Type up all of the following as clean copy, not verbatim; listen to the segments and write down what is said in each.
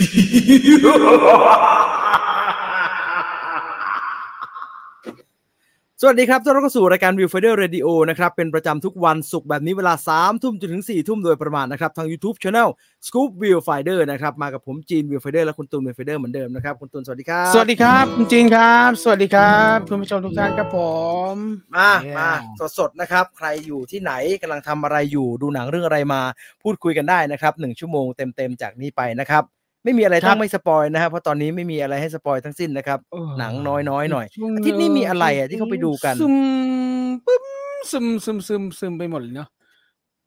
สวัสดีครับต้อนรับเข้าสู่รายการ Viewfinder Radio นะครับเป็นประจำทุกวันศุกร์แบบนี้เวลา 3:00 นจนถึง 4:00 นโดยประมาณนะครับทาง YouTube Channel Scoop Viewfinder นะครับมากับผมจีน Viewfinder และคุณตูน Viewfinder เหมือนเดิมนะครับคุณตูนสวัสดีครับสวัสดีครับคุณจีนครับสวัสดีครับคุณผู้ชมทุกท่านครับผมมาสดๆนะครับใครอยู่ที่ไหนกำลังทำอะไรอยู่ดูหนังเรื่องอะไรมาพูดคุยกันได้นะครับ1ชั่วโมงเต็มๆจากนี้ไปนะครับไม่มีอะไรต้องไม่สปอยนะครับเพราะตอนนี้ไม่มีอะไรให้สปอยทั้งสิ้นนะครับหนังน้อยๆหน่อยอาทิตย์นี้มีอะไรอ่ะที่เขาไปดูกันซึมไปหมดเลยเนาะ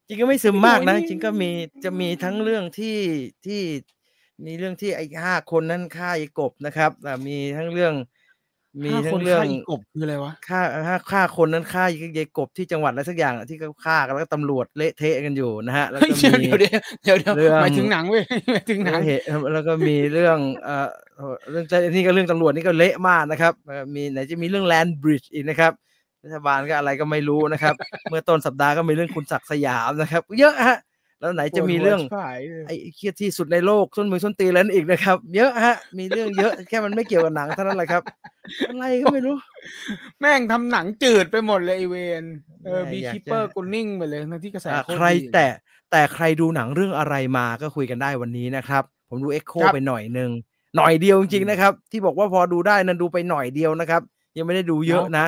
จริงก็ไม่ซึมมากนะจริงก็มีจะมีทั้งเรื่องที่มีเรื่องที่ไอ้5คนนั้นฆ่าไอ้กบนะครับมีทั้งเรื่องฆ่าไอ้กบคืออะไรวะฆ่าคนนั้นฆ่าไอ้กบที่จังหวัดอะไรสักอย่างที่เขาฆ่ากันแล้วก็ตำรวจเละเทะกันอยู่นะฮะแล้วก็มีเดี๋ยวหมายถึงหนังเว้ยหมายถึงหนังแล้วก็มีเรื่องเรื่องนี่ก็เรื่องตำรวจนี่ก็เละมากนะครับมีไหนจะมีเรื่องแลนด์บริดจ์อีกนะครับรัฐบาลก็อะไรก็ไม่รู้นะครับเมื่อต้นสัปดาห์ก็มีเรื่องคุณศักดิ์สยามนะครับเยอะฮะแล้วไหนจะมีเรื่องไอ้เครียดที่สุดในโลกส้นมือส้นตีนแล้วอีกนะครับเยอะฮะมีเรื่องเยอะแค่มันไม่เกี่ยวกับหนังเท่านั้นแหละครับอะไรก็ไม่รู้แม่งทำหนังจืดไปหมดเลยไอ้เวรบีคิปเปอร์กูนิ่งไปเลยทั้งที่กระแสใครแต่ใครดูหนังเรื่องอะไรมาก็คุยกันได้วันนี้นะครับผมดู Echo ไปหน่อยเดียวจริงๆนะครับที่บอกว่าพอดูได้นั้นดูไปหน่อยเดียวนะครับยังไม่ได้ดูเยอะนะ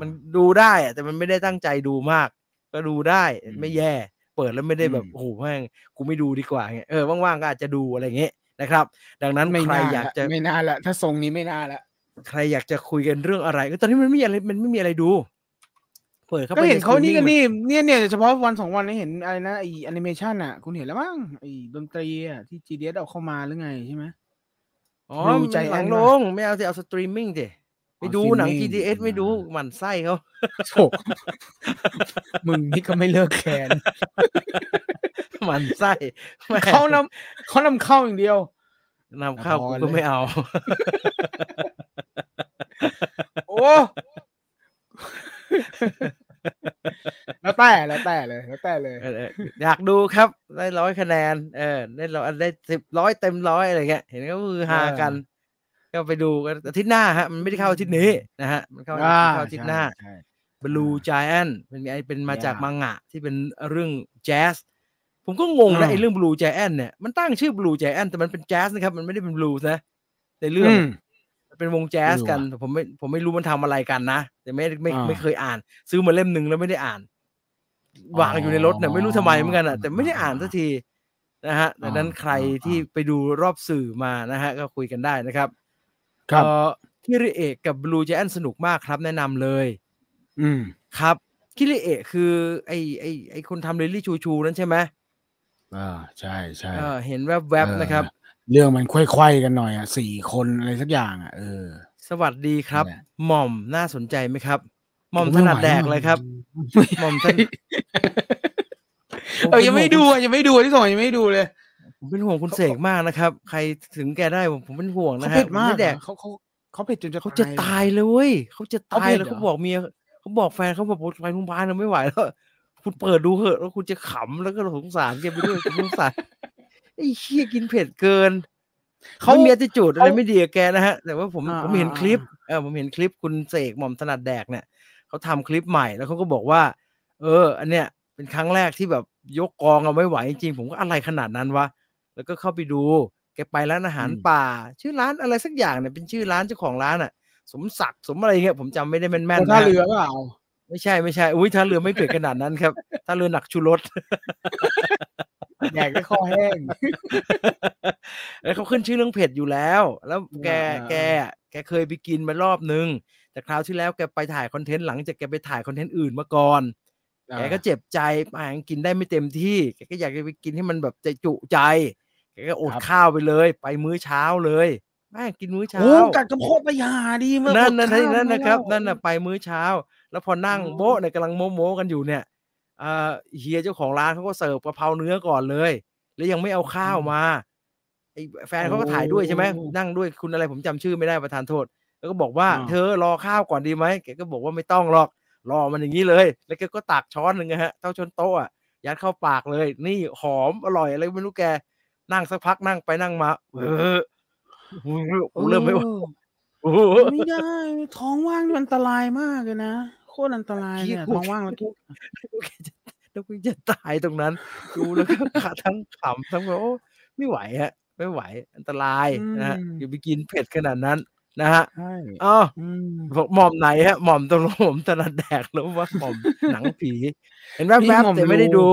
มันดูได้แต่มันไม่ได้ตั้งใจดูมากก็ดูได้ไม่แย่เปิดแล้วไม่ได้แบบโอ้โหแม่งกูไม่ดูดีกว่าเงี้ยว่างๆก็อาจจะดูอะไรเงี้ยนะครับดังนั้นใครอยากจะไม่น่าละถ้าทรงนี้ไม่น่าละใครอยากจะคุยกันเรื่องอะไรตอนนี้มันไม่มีอะไรดูเปิดเข้าไปก็เห็นเขานี่กันเนี่ยเฉพาะวัน2วันนี้เห็นอะไรนะไอ้แอนิเมชั่นอ่ะคุณเห็นแล้วมั้งไอ้ดนตรีอ่ะที่ GDH เอาเข้ามาหรือไงใช่มั้ยอ๋อใจแอนลงไม่เอาสิเอาสตรีมมิ่งดิไปดูหนัง GDS ไม่ดูหมั่นไส้เขาโถมึงนี่ก็ไม่เลิกแค้นหมั่นไส้เขานำเข้าอย่างเดียวนำเข้ากูก็ไม่เอาโอ้แล้วแต่เลยอยากดูครับได้100คะแนนได้10 100เต็ม100อะไรเงี้ยเห็นก็ฮือฮากันก็ไปดูกันอาทิตย์หน้าฮะมันไม่ได้เข้าอาทิตย์นี้นะฮะมันเข้าอาทิตย์หน้า Blue Giant เป็นมาจากมังงะที่เป็นเรื่อง Jazz ผมก็งงนะไอ้เรื่อง Blue Giant เนี่ยมันตั้งชื่อ Blue Giant แต่มันเป็น Jazz นะครับมันไม่ได้เป็น Blue นะในเรื่องเป็นวง Jazz กันผมไม่รู้มันทำอะไรกันนะแต่ไม่เคยอ่านซื้อมาเล่มนึงแล้วไม่ได้อ่านวางอยู่ในรถเนี่ยไม่รู้ทำไมเหมือนกันอ่ะแต่ไม่ได้อ่านสักทีนะฮะดังนั้นใครที่ไปดูรอบสื่อมานะฮะก็คุยกันได้นะครับKirie กับ Blue Giant สนุกมากครับแนะนำเลยครับ Kirie คือไอคนทำ Lily Chou-Chou นั่นใช่ไหมใช่ใช่เห็นแวบๆนะครับเรื่องมันค่อยๆกันหน่อยอ่ะ4คนอะไรสักอย่างอ่ะสวัสดีครับหม่อมน่าสนใจไหมครับหม่อมถนัดแดกเลยครับหม่อมยังไม่ดูที่ส่งยังไม่ดูเลยผมเป็นห่วงคุณเสกมากนะครับใครถึงแกได้ผมเป็นห่วงนะฮะไม่แดกเขาเผ็ดจนเขาจะตายเลยเว้ยเขาจะตายแล้วเขาบอกเมียเขาบอกแฟนเขาบอกไปโรงพยาบาลเราไม่ไหวแล้วคุณเปิดดูเถอะแล้วคุณจะขำแล้วก็สงสารแกไปด้วยสงสารไอ้เหี้ยกินเผ็ดเกินเขามี attitude อะไรไม่ดีกับแกนะฮะแต่ว่าผมเห็นคลิปผมเห็นคลิปคุณเสกหม่อมถนัดแดกเนี่ยเขาทำคลิปใหม่แล้วเขาก็บอกว่าอันเนี้ยเป็นครั้งแรกที่แบบยกกองเอาไม่ไหวจริงผมก็อะไรขนาดนั้นวะแล้วก็เข้าไปดูแกไปร้านอาหารป่าชื่อร้านอะไรสักอย่างเนี่ยเป็นชื่อร้านเจ้าของร้านอ่ะสมศักดิ์สมอะไรเงี้ยผมจำไม่ได้แม่นๆนะท่าเรือเปล่าไม่ใช่อุ้ยท่าเรือไม่เผ็ดขนาดนั้นครับท่าเรือหนักชูรสแดกได้คอแห้งแล้วเขาขึ้นชื่อเรื่องเผ็ดอยู่แล้วแล้วแกเคยไปกินมารอบนึงแต่คราวที่แล้วแกไปถ่ายคอนเทนต์หลังจากแกไปถ่ายคอนเทนต์อื่นมาก่อนแกก็เจ็บใจอาหารกินได้ไม่เต็มที่แกก็อยากจะไปกินให้มันแบบใจจุใจแกก็อดข้าวไปเลยไปมื้อเช้าเลยแม่งกินมื้อเช้าโอ้กัดกระโพดประหยาดีมากนั่นนะครับนั่นน่ะไปมื้อเช้าแล้วพอนั่งโบ๊ะเนี่ยกำลังโม้กันอยู่เนี่ยเฮียเจ้าของร้านเขาก็เสิร์ฟกะเพราเนื้อก่อนเลยแล้วยังไม่เอาข้าวมาไอ้แฟนเขาก็ถ่ายด้วยใช่ไหมนั่งด้วยคุณอะไรผมจำชื่อไม่ได้ประทานโทษแล้วก็บอกว่าเธอรอข้าวก่อนดีไหมแกก็บอกว่าไม่ต้องหรอกรอมันอย่างนี้เลยแล้วแกก็ตักช้อนนึงฮะเท่าช้อนโต๊ะยัดเข้าปากเลยนี่หอมอร่อยอะไรไม่รู้แก นั่งสักพักนั่งไปนั่งมาเริ่มไม่ได้ท้องว่างมันอันตรายมากเลยนะโคตรอันตรายเนี่ยท้องว่างแล้วกูจะตายตรงนั้นดูแล้วก็ขาทั้งขำทั้งโอ้ไม่ไหวฮะไม่ไหวอันตรายนะฮะอย่าไปกินเผ็ดขนาดนั้นนะฮะอ๋อหม่อมไหนฮะหม่อมตรงผมถนัดแดกแล้วว่าหม่อมหนังผีเห็นแวบๆแต่ไม่ได้ดู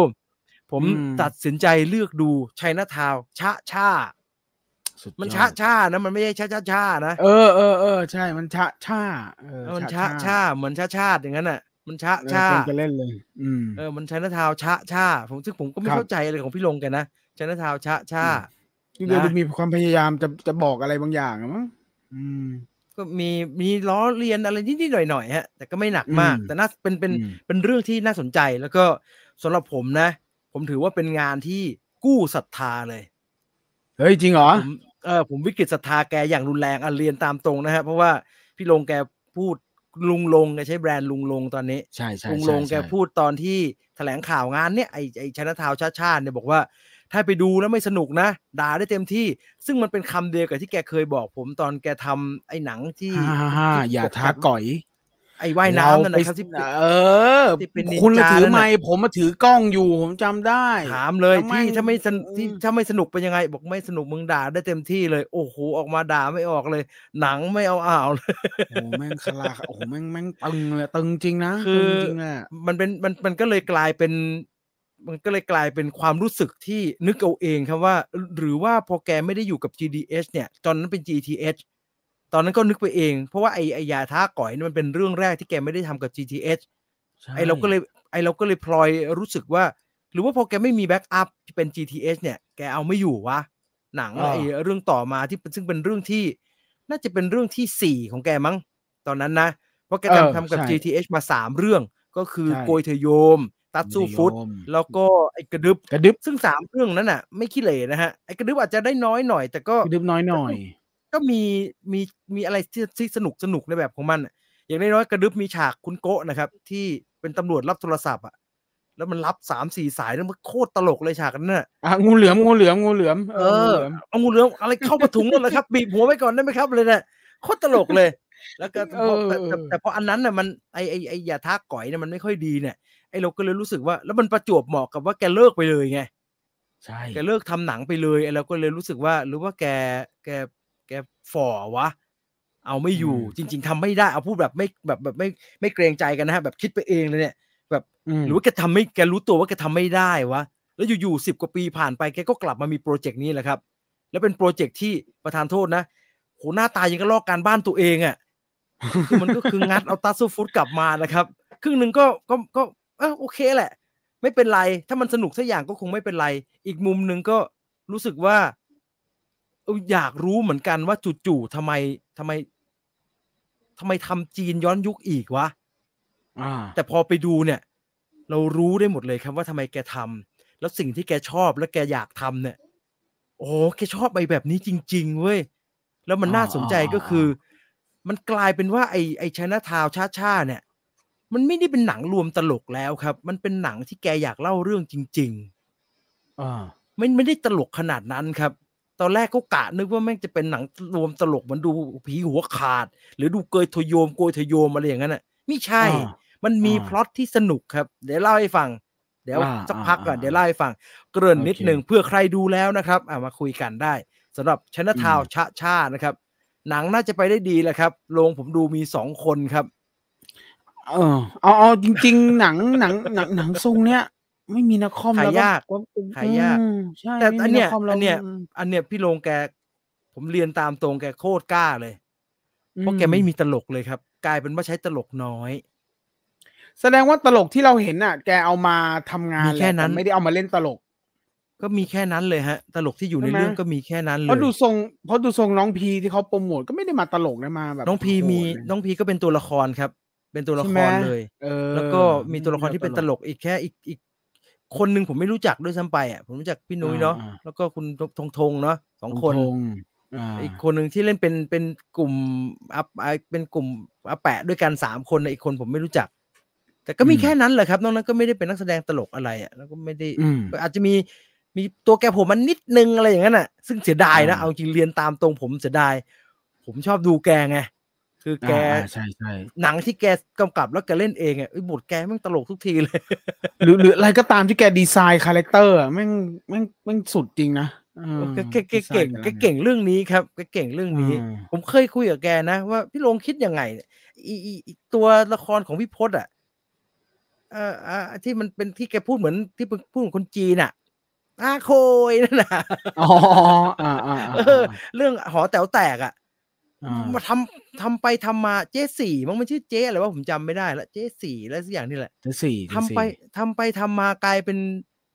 ผมตัดสินใจเลือกดูไชน่าทาวน์ชะช่ามันชะช่านะมันไม่ใช่ชะช่านะเออใช่มันชะช่ามันชะช่าเหมือนชะชาติอย่างนั้นน่ะมันชะช่าจะเล่นเลยมันไชน่าทาวน์ชะช่าผมซึ่งผมก็ไม่เข้าใจอะไรของพี่ลงกันนะไชน่าทาวน์ชะช่าที่เดียวมีความพยายามจะบอกอะไรบางอย่างมั้งก็มีล้อเลียนอะไรนิดๆหน่อยๆฮะแต่ก็ไม่หนักมากแต่น่าเป็นเรื่องที่น่าสนใจแล้วก็สำหรับผมนะผมถือว่าเป็นงานที่กู้ศรัทธาเลยเฮ้ยจริงเหรอผมวิกฤตศรัทธาแกอย่างรุนแรงเรียนตามตรงนะฮะเพราะว่าพี่ลงแกพูดลุงแกใช้แบรนด์ลุงลงตอนนี้ใช่ๆลุงแกพูดตอนที่แถลงข่าวงานเนี่ยไอ้ชนะทาวชาชาเนี่ยบอกว่าถ้าไปดูแล้วไม่สนุกนะด่าได้เต็มที่ซึ่งมันเป็นคำเดียวกับที่แกเคยบอกผมตอนแกทำไอ้หนังที่อย่าท้าก่อยไอ้ว่ายน้ำนั่นนะครับที่คุณถือไมค์ผมมาถือกล้องอยู่ผมจำได้ถามเลยที่ถ้าไม่สนุกเป็นยังไงบอกไม่สนุกมึงด่าได้เต็มที่เลยโอ้โหออกมาด่าไม่ออกเลยหนังไม่เอาอ่าวเลยโอ้แม่งคลาโอ้โหแม่งตึงเลยตึงจริงนะคือมันก็เลยกลายเป็นความรู้สึกที่นึกเอาเองครับว่าหรือว่าพอแกไม่ได้อยู่กับ GDH เนี่ยตอนนั้นเป็น GTHตอนนั้นก็นึกไปเองเพราะว่าไอ้ยาท้าก่อยนี่มันเป็นเรื่องแรกที่แกไม่ได้ทำกับ GTH ไอเราก็เลยพลอยรู้สึกว่าหรือว่าพอแกไม่มีแบ็กอัพที่เป็น GTH เนี่ยแกเอาไม่อยู่วะหนังไอเรื่องต่อมาที่ซึ่งเป็นเรื่องที่น่าจะเป็นเรื่องที่4ของแกมั้งตอนนั้นนะเพราะแกทำกับ GTH มา3เรื่องก็คือโกยเธอโยมตัดสู้ฟุตแล้วก็ไอ้กระดึบซึ่ง3เรื่องนั้นน่ะไม่ขี้เหร่นะฮะไอ้กระดึบอาจจะได้น้อยหน่อยแต่ก็กระดึบน้อยหน่อยก็มีอะไรที่สนุกในแบบของมันอย่างน้อยๆกระดึบมีฉากคุณโกะนะครับที่เป็นตำรวจรับโทรศัพท์อ่ะแล้วมันรับ 3-4 สายแล้วมันโคตรตลกเลยฉากนั้นน่ะงูเหลือมเอางูเหลือมอะไรเข้ามาถุงนั่นแหละครับบีบหัวไว้ก่อนได้ไหมครับเลยน่ะโคตรตลกเลยแล้วก็แต่พออันนั้นน่ะมันไออย่าท้าก่อยเนี่ยมันไม่ค่อยดีเนี่ยไอเราก็เลยรู้สึกว่าแล้วมันประจวบเหมาะกับว่าแกเลิกไปเลยไงใช่แกเลิกทำหนังไปเลยไอเราก็เลยรู้สึกว่าหรือว่าแกฝ่อวะเอาไม่อยู่จริงๆทำไม่ได้เอาพูดแบบไม่เกรงใจกันนะฮะแบบคิดไปเองเลยเนี่ยแบบหรือว่าแกทำไม่แกรู้ตัวว่าแกทำไม่ได้วะแล้วอยู่ๆ10 กว่าปีผ่านไปแกก็กลับมามีโปรเจกต์นี้แหละครับแล้วเป็นโปรเจกต์ที่ประธานโทษนะโหหน้าตายังก็ลอกการบ้านตัวเองอ่ะ มันก็คืองัดเอาตัสซูฟูดกลับมานะครับครึ่งนึงก็โอเคแหละไม่เป็นไรถ้ามันสนุกสักอย่างก็คงไม่เป็นไรอีกมุมนึงก็รู้สึกว่าอยากรู้เหมือนกันว่าจู่ๆทำไมทำจีนย้อนยุคอีกวะแต่พอไปดูเนี่ยเรารู้ได้หมดเลยครับว่าทำไมแกทำแล้วสิ่งที่แกชอบและแกอยากทำเนี่ยโอ้แกชอบไปแบบนี้จริงๆเว้ยแล้วมันน่าสนใจก็คือมันกลายเป็นว่าไอชนะทาวชาชาเนี่ยมันไม่ได้เป็นหนังรวมตลกแล้วครับมันเป็นหนังที่แกอยากเล่าเรื่องจริงๆไม่ได้ตลกขนาดนั้นครับตอนแรกเขากะนึกว่าแม่งจะเป็นหนังรวมตลกเหมือนดูผีหัวขาดหรือดูโกยทโยมอะไรอย่างนั้นน่ะไม่ใช่มันมีพล็อตที่สนุกครับเดี๋ยวเล่าให้ฟังเดี๋ยวสักพักก่อนเดี๋ยวเล่าให้ฟังเกริ่นนิดนึงเพื่อใครดูแล้วนะครับมาคุยกันได้สำหรับชนะทาวชะช่านะครับหนังน่าจะไปได้ดีแหละครับโรงผมดูมี2คนครับเอาจริงๆหนังทรงเนี้ยไม่มีนักคอมแล้วขายยากแต่อันเนี้ยพี่ลงแกผมเรียนตามตรงแกโคตรกล้าเลยเพราะแกไม่มีตลกเลยครับกลายเป็นว่าใช้ตลกน้อยแสดงว่าตลกที่เราเห็นน่ะแกเอามาทำงานแค่นั้นไม่ได้เอามาเล่นตลกก็มีแค่นั้นเลยฮะตลกที่อยู่ในเรื่องก็มีแค่นั้นเลยเพราะดูทรงน้องพีที่เขาโปรโมทก็ไม่ได้มาตลกนะมาแบบน้องพีก็เป็นตัวละครครับเป็นตัวละครเลยแล้วก็มีตัวละครที่เป็นตลกอีกแค่อีกคนหนึ่งผมไม่รู้จักด้วยซ้ำไปอ่ะผมรู้จักพี่นุ้ยเนาะแล้วก็คุณทงเนาะสองคนอีกคนหนึ่งที่เล่นเป็นกลุ่มอัพเป็นกลุ่มอัพแปะด้วยกัน3คนอีกคนผมไม่รู้จักแต่ก็มีแค่นั้นแหละครับนอกนั้นก็ไม่ได้เป็นนักแสดงตลกอะไรอ่ะแล้วก็ไม่ได้อาจจะมี มีตัวแกผมมันนิดนึงอะไรอย่างนั้นน่ะซึ่งเสียดายนะเอาจริงเรียนตามตรงผมเสียดายผมชอบดูแกไงคือแกหนังที่แกกำกับแล้วแกเล่นเองอ่ะบทแกแม่งตลกทุกทีเลยหรืออะไรก็ตามที่แกดีไซน์คาแรคเตอร์อ่ะแม่งสุดจริงนะแกเก่งเรื่องนี้ครับแกเก่งเรื่องนี้ผมเคยคุยกับแกนะว่าพี่ลงคิดยังไงตัวละครของพี่พจน์อ่ะที่มันเป็นที่แกพูดเหมือนที่พูดคนจีนอ่ะอาโคยนั่นน่ะอ๋อเรื่องหอแต๋วแตกอ่ะมาทำไปทำมาเจ๊สี่มันไม่ชื่อเจ๊อะไรว่าผมจำไม่ได้ละเจ๊สี่อะไรสักอย่างนี่แหละเจ๊สี่ทำไปทำมากลายเป็น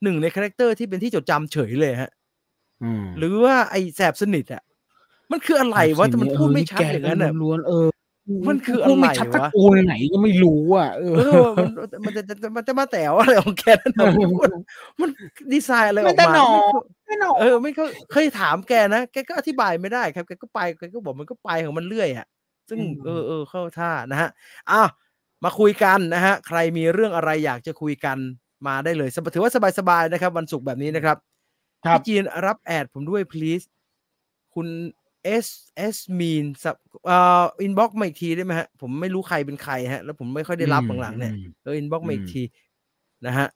หนึ่งในคาแรคเตอร์ที่เป็นที่จดจำเฉยเลยฮะหรือว่าไอ้แสบสนิทอ่ะมันคืออะไรวะแต่มันพูดไม่ชัดอย่างนั้นน่ะล้วนมันคืออะไรวะพูดไม่ชัดตะโกนไหนก็ไม่รู้อ่ะมันจะมาแต๋วอะไรของแกนั่นน่ะมันดีไซน์อะไรออกมาไม่เคยถามแกนะแกก็อธิบายไม่ได้ครับแกก็ไปแกก็บอกมันก็ไปของมันเรื่อยอ่ะซึ่งเข้าท่านะฮะอ้าวมาคุยกันนะฮะใครมีเรื่องอะไรอยากจะคุยกันมาได้เลยถือว่าสบายๆนะครับวันศุกร์แบบนี้นะครับพี่จีนรับแอดผมด้วย please คุณ S mean inbox มาอีกทีได้ไหมฮะผมไม่รู้ใครเป็นใครฮะแล้วผมไม่ค่อยได้รับหลังๆเนี่ยinbox มาอีกทีนะฮะ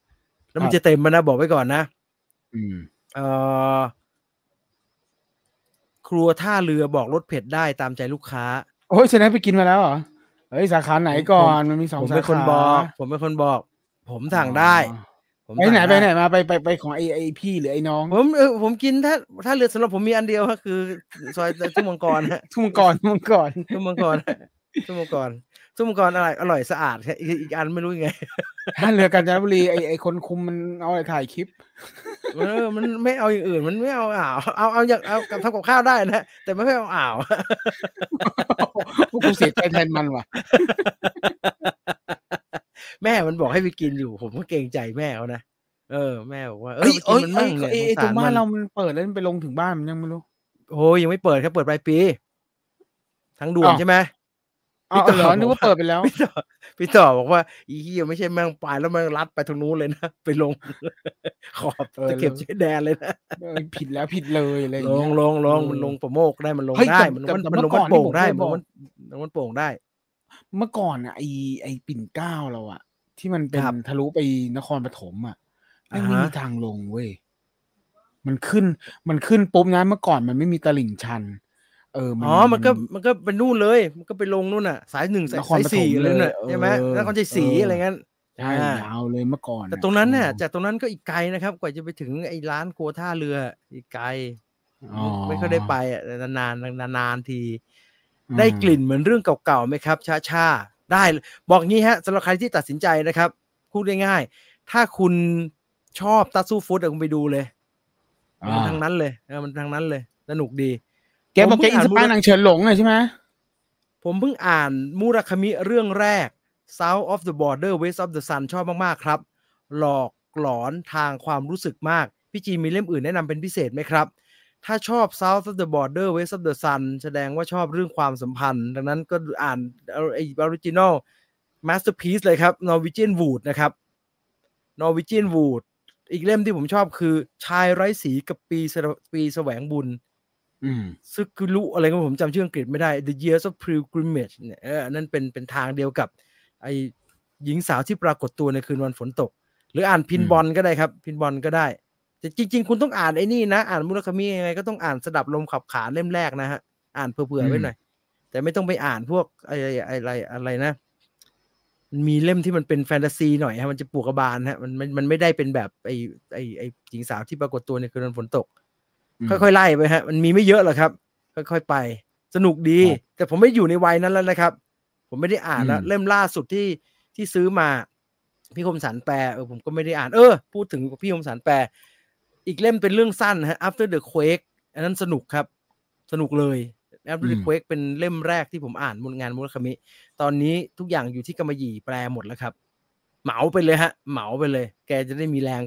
แล้วมันจะเต็มมานะบอกไว้ก่อนนะครัวท่าเรือบอกรสเผ็ดได้ตามใจลูกค้าโอ้ยเชนไปกินมาแล้วเหรอเฮ้ยสาขาไหนก่อนมันมี2สาขาผมเป็นคนบอกผมสั่งได้ไปไหนมาไปของไอพี่หรือไอ้น้องผมกินถ้าเรือสำหรับผมมีอันเดียวก็คือซอยทุ่งมังกรอะไรอร่อยสะอาดอีกอันไม่รู้ยังไงถ้าเรือกาญจนบุรีไอคนคุมมันเอาอะไรถ่ายคลิปมันไม่เอาอย่างอื่นมันไม่เอาอ่าวเอาอย่างเอากับทำกับข้าวได้นะแต่ไม่เอาอ่าวกูเสียใจแทนมันว่ะแม่มันบอกให้ไปกินอยู่ผมก็เกรงใจแม่เขานะแม่บอกว่ากินมันมั่งเลยไอ้ตัวบ้านเรามันเปิดแล้วมันไปลงถึงบ้านมันยังไม่รู้โอ้ยยังไม่เปิดครับเปิดปลายปีทั้งด่วนใช่ไหมพี่ต่อนึกว่าเปิดไปแล้วพี่ต่อบอกว่าอีเหี้ยไม่ใช่แม่งปลายแล้วแม่งลัดไปทางนู้นเลยนะไปลงขอบตะเข็บชายแดนเลยนะผิดเลยอะไรอย่างเงี้ยลงมันลงประโมกได้มันลงได้มันลงมันโป่งได้มันโป่งได้เมื่อก่อนอ่ะไอปิ่นเกล้าเราอ่ะที่มันเป็นทะลุไปนครปฐมอ่ะไม่มีทางลงเว้ยมันขึ้นปุ๊บนะเมื่อก่อนมันไม่มีตลิ่งชันมันก็ไปนู่นเลยมันก็ไปลงนู่นน่ะสาย1สาย4เลยน่ะใช่มั้ยแล้วก็จะสีอะไรงั้นใช่ยาวเลยเมื่อก่อนแต่ตรงนั้นน่ะจากตรงนั้นก็อีกไกลนะครับกว่าจะไปถึงไอ้ร้านโคท่าเรืออีกไกลไม่ค่อยได้ไปอ่ะนานๆทีได้กลิ่นเหมือนเรื่องเก่าๆไหมครับชะช่าได้บอกงี้ฮะสำหรับใครที่ตัดสินใจนะครับพูดง่ายๆถ้าคุณชอบTattoo Foodคุณไปดูเลยมันทางนั้นเลยมันทางนั้นเลยสนุกดีแกบอกแกอินสปายนางเฉินหลงเลยใช่ไหมผมเพิ่งอ่านมูราคามิเรื่องแรก South of the Border West of the Sun ชอบมากๆครับหลอกหลอนทางความรู้สึกมากพี่จีมีเล่มอื่นแนะนำเป็นพิเศษไหมครับถ้าชอบ South of the Border West of the Sun แสดงว่าชอบเรื่องความสัมพันธ์ดังนั้นก็อ่านไอ้ Original Masterpiece เลยครับ Norwegian Wood นะครับ Norwegian Wood อีกเล่มที่ผมชอบคือชายไร้สีกับปีแสวงบุญซึกุรุอะไรก็ผมจำชื่ออังกฤษไม่ได้ The Years of Pilgrimage เนี่ยนั่นเป็นทางเดียวกับไอ้หญิงสาวที่ปรากฏตัวในคืนวันฝนตกหรืออ่านพินบอลก็ได้ครับพินบอลก็ได้แต่จริงๆคุณต้องอ่านไอ้นี่นะอ่านมุราคามิยังไงก็ต้องอ่านสดับลมขับขาเล่มแรกนะฮะอ่านเผื่อๆไว้หน่อยแต่ไม่ต้องไปอ่านพวกอะไรนะมันมีเล่มที่มันเป็นแฟนตาซีหน่อยฮะมันจะปลุกกระบาลฮะมันไม่ได้เป็นแบบไอ้หญิงสาวที่ปรากฏตัวในคืนวันฝนตกค่อยๆไล่ไปฮะมันมีไม่เยอะหรอกครับค่อยๆไปสนุกดีแต่ผมไม่อยู่ในวัยนั้นแล้วนะครับผมไม่ได้อ่านแล้วเล่มล่าสุดที่ซื้อมาพี่คมสันแปลผมก็ไม่ได้อ่านพูดถึงพี่คมสันแปลอีกเล่มเป็นเรื่องสั้นฮะ After the Quake อันนั้นสนุกครับสนุกเลย After the Quake เป็นเล่มแรกที่ผมอ่านบนงานมุราคามิตอนนี้ทุกอย่างอยู่ที่กำมะหยี่แปลหมดแล้วครับเหมาไปเลยฮะเหมาไปเลยแกจะได้มีแรง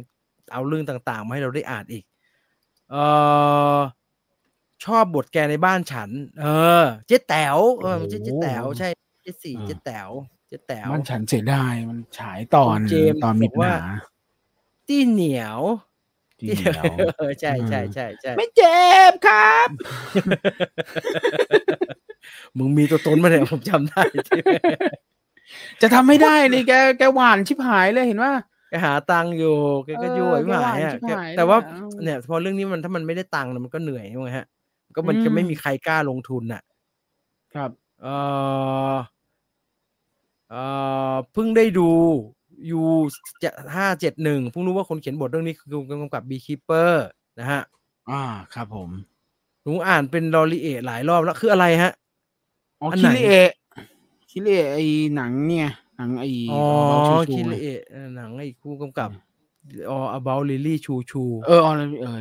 เอาเรื่องต่างๆมาให้เราได้อ่านอีกชอบบทแกในบ้านฉันเจ๊แต๋วเจ๊แต๋วใช่เจ๊สี่เจ๊แต๋วบ้านฉันเสียดายมันฉายตอนมีปัญหาตี้เหนียว ที่เหนียวใช่ใช่ใช่ใช่ไม่เจ็บครับมึงมีตัวตนมาเนี่ยผมจำได้จะทำไม่ได้นี่แกหวานชิบหายเลยเห็นว่าแกหาตังค์อยู่แกก็ยุ่ยหายแต่ว่าเนี่ยพอเรื่องนี้มันถ้ามันไม่ได้ตังค์มันก็เหนื่อยใช่ไหมฮะก็มันจะไม่มีใครกล้าลงทุนน่ะครับเพิ่งได้ดูยู571เพิ่งรู้ว่าคนเขียนบทเรื่องนี้คือกำกับ Beekeeper นะฮะครับผมหนูอ่านเป็นลอรีเอทหลายรอบแล้วคืออะไรฮะอ๋อคิริเอะไอ้หนังเนี่ยหนังไอ้คิริเอะหนังไอ้คู่กำกับAbout Lily Chou-Chou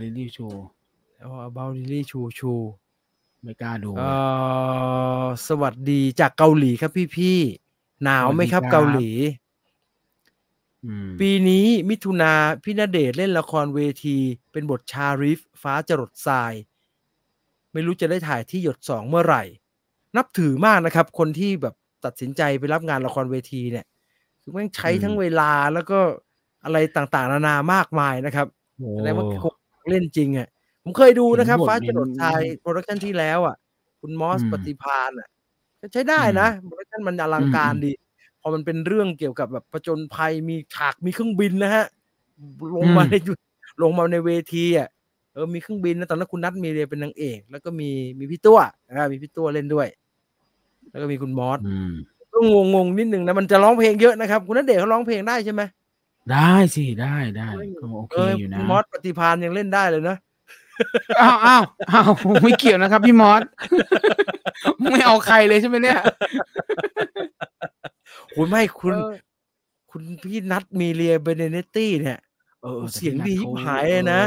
Lily Chou About Lily Chou-Chou ไม่กล้าดูสวัสดีจากเกาหลีครับพี่ๆหนาวไหมครับเกาหลีปีนี้มิถุนาพี่ณเดชน์เล่นละครเวทีเป็นบทชาริฟฟ้าจรดทรายไม่รู้จะได้ถ่ายที่หยด2เมื่อไหร่นับถือมากนะครับคนที่แบบตัดสินใจไปรับงานละครเวทีเนี่ยคือแม่งใช้ทั้งเวลาแล้วก็อะไรต่างๆนานามากมายนะครับอะไรว่าเล่นจริงอ่ะผมเคยดูนะครับฟ้าจรดทรายโปรดักชั่นที่แล้วอ่ะคุณมอสปฏิภาณอ่ะก็ใช้ได้นะโปรดักชั่นมันอลังการดีพอมันเป็นเรื่องเกี่ยวกับแบบผจญภัยมีฉากมีเครื่องบินนะฮะลงมาในเวทีอ่ะมีเครื่องบินนะตอนนั้นคุณนัทมีเรียเป็นนางเอกแล้วก็มีพี่ตัวมีพี่ตัวเล่นด้วยแล้วก็มีคุณมอสก็งงนิดนึงนะมันจะร้องเพลงเยอะนะครับคุณณเดชน์เขาร้องเพลงได้ใช่ไหมได้สิได้ก็โอเคอยู่นะมอสปฏิภาณยังเล่นได้เลยนะอ้าวไม่เกี่ยวนะครับพี่มอสไม่เอาใครเลยใช่ไหมเนี่ยโอ้ยไม่คุณพี่นัทมีเรียเบเนเนตตี้เนี่ยเสียงดีหายเลยนะ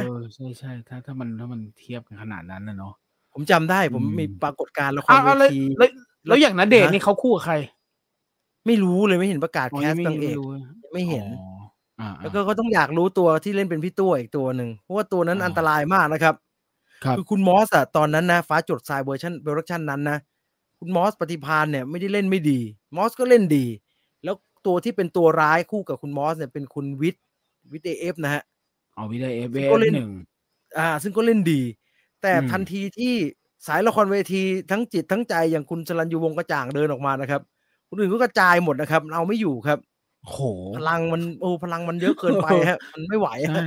ใช่ๆถ้ามันเทียบกันขนาดนั้นนะเนาะผมจำได้ผมมีปรากฏการณ์ละครเวทีแล้วอย่างณเดชน์นี่เขาคู่กับใครไม่รู้เลยไม่เห็นประกาศแคสต์นางเอกไม่เห็นแล้วก็เขาต้องอยากรู้ตัวที่เล่นเป็นพี่ตัวอีกตัวหนึ่งเพราะว่าตัวนั้นอันตรายมากนะครับคือคุณมอสอะตอนนั้นนะฟ้าจดทรายเวอร์ชันโปรดักชันนั้นนะคุณมอสปฏิภาณเนี่ยไม่ได้เล่นไม่ดีมอสก็เล่นดีแล้วตัวที่เป็นตัวร้ายคู่กับคุณมอสเนี่ยเป็นคุณวิทย์เอฟนะฮะวิทย์เอฟก็เล่นซึ่งก็เล่นดีแต่ทันทีที่สายละครเวทีทั้งจิตทั้งใจอย่างคุณสรัญยูวงกระจ่างเดินออกมานะครับคนอื่นก็กระจายหมดนะครับเอาไม่อยู่ครับโหพลังมันเยอะเกินไปฮะมันไม่ไหวฮะ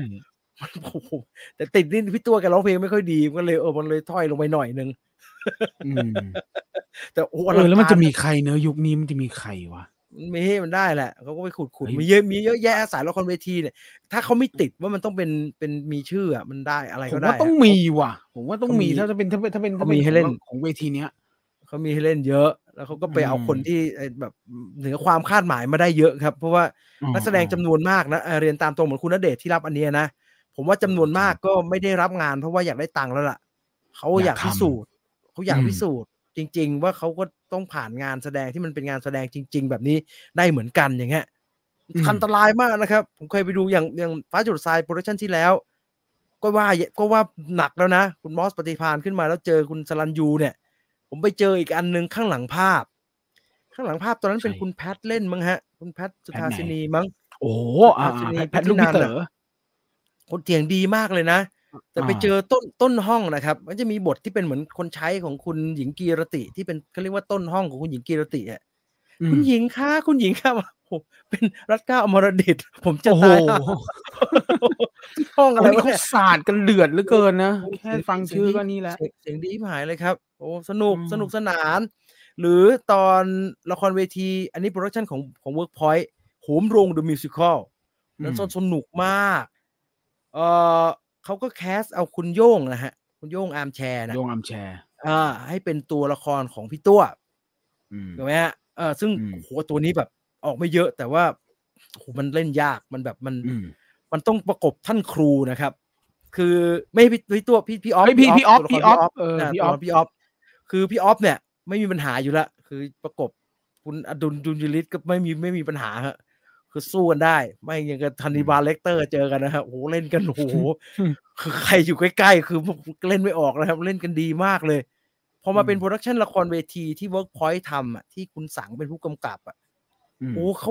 แต่ติดนี่พี่ตัวแกร้องเพลงไม่ค่อยดีก็เลยมันเลยถ้อยลงไปหน่อยนึงแต่โอ้แล้วมันจะมีใครเนอะยุคนี้มันจะมีใครวะมันได้แหละเขาก็ไปขุดมีเยอะแยะสายละครเวทีเนี่ยถ้าเขาไม่ติดว่ามันต้องเป็นมีชื่ออ่ะมันได้อะไรก็ได้ผมว่าต้องมีว่ะผมว่าต้องมีถ้าเป็นเขามีให้เล่นของเวทีเนี้ยเขามีให้เล่นเยอะแล้วเขาก็ไปเอาคนที่แบบเหนือความคาดหมายมาได้เยอะครับเพราะว่านักแสดงจำนวนมากนะเรียนตามตรงเหมือนคุณณเดชน์ที่รับอันนี้นะผมว่าจำนวนมากก็ไม่ได้รับงานเพราะว่าอยากได้ตังค์แล้วล่ะเขาอยากพิสูจน์จริงๆว่าเขาก็ต้องผ่านงานแสดงที่มันเป็นงานแสดงจริงๆแบบนี้ได้เหมือนกันอย่างเงี้ยอันตรายมากนะครับผมเคยไปดูอย่างฟ้าจรดทรายโปรดักชั่นที่แล้วก็ว่าหนักแล้วนะคุณมอสปฏิภาณขึ้นมาแล้วเจอคุณสรัญยูเนี่ยผมไปเจออีกอันนึงข้างหลังภาพตอนนั้นเป็นคุณแพทเล่นมั้งฮะคุณแพทสุธาสินีมั้งโอ้แพทลูกเต๋อคนเสียงดีมากเลยนะแต่ไปเจอต้นห้องนะครับมันจะมีบทที่เป็นเหมือนคนใช้ของคุณหญิงกีรติที่เป็นเขาเรียกว่าต้นห้องของคุณหญิงกีรติอ่ะคุณหญิงค่ะเป็นรัตน์ก้าวอมรดิษฐ์ผมจะตายห้องอะไรเขาศาสตร์กันเดือดเหลือเกินนะแค่ฟังชื่อก็นี่แหละเสียงดีหายเลยครับโอ้สนุกสนานหรือตอนละครเวทีอันนี้โปรดักชันของ Workpoint โหมโรง The Musical นั้นสนุกมากเขาก็แคสเอาคุณโย่งนะฮะคุณโย่งอาร์มแชร์นะโย่งอาร์มแชร์ให้เป็นตัวละครของพี่ตัวถูกไหมฮะซึ่งโหตัวนี้แบบออกไม่เยอะแต่ว่าโหมันเล่นยากมันแบบมันต้องประกบท่านครูนะครับคือไม่พี่ตัวพี่ออฟคือพี่ออฟเนี่ยไม่มีปัญหาอยู่ละคือประกบคุณอดุลดุลยฤทธิ์ก็ไม่มีปัญหาฮะคือสู้กันได้ไม่อย่างกับทันนิบาเลคเตอร์เจอกันนะฮะโอ้เล่นกันโอ้คือใครอยู่ใกล้ๆคือเล่นไม่ออกนะครับเล่นกันดีมากเลยพอมาเป็นโปรดักชันละครเวทีที่ Workpoint ทำอ่ะที่คุณสังเป็นผู้กำกับอ่ะโอ้เขา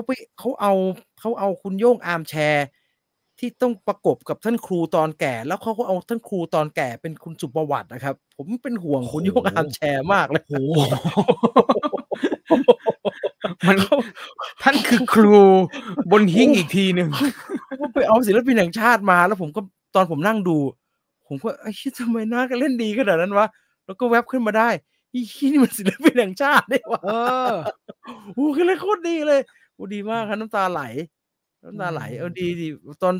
เอาคุณโย่งอาร์มแชร์ ที่ต้องประกบกับท่านครูตอนแก่แล้วเขาก็เอาท่านครูตอนแก่เป็นคุณสุประวัตินะครับผมเป็นห่วงคุณโยกอามแชร์มากเลยโอ้มันท่านคือครูบนหิ้งอีกทีหนึ่งไปเอาศิลปินแห่งชาติมาแล้วผมก็ตอนผมนั่งดูผมก็ไอ้ชิทำไมน่ากันเล่นดีขนาดนั้นวะแล้วก็แวบขึ้นมาได้อีขี้นี่มันศิลปินแห่งชาติได้วะโอ้คือเล่นโคตรดีเลยโอ้ดีมากครับน้ำตาไหลเออดี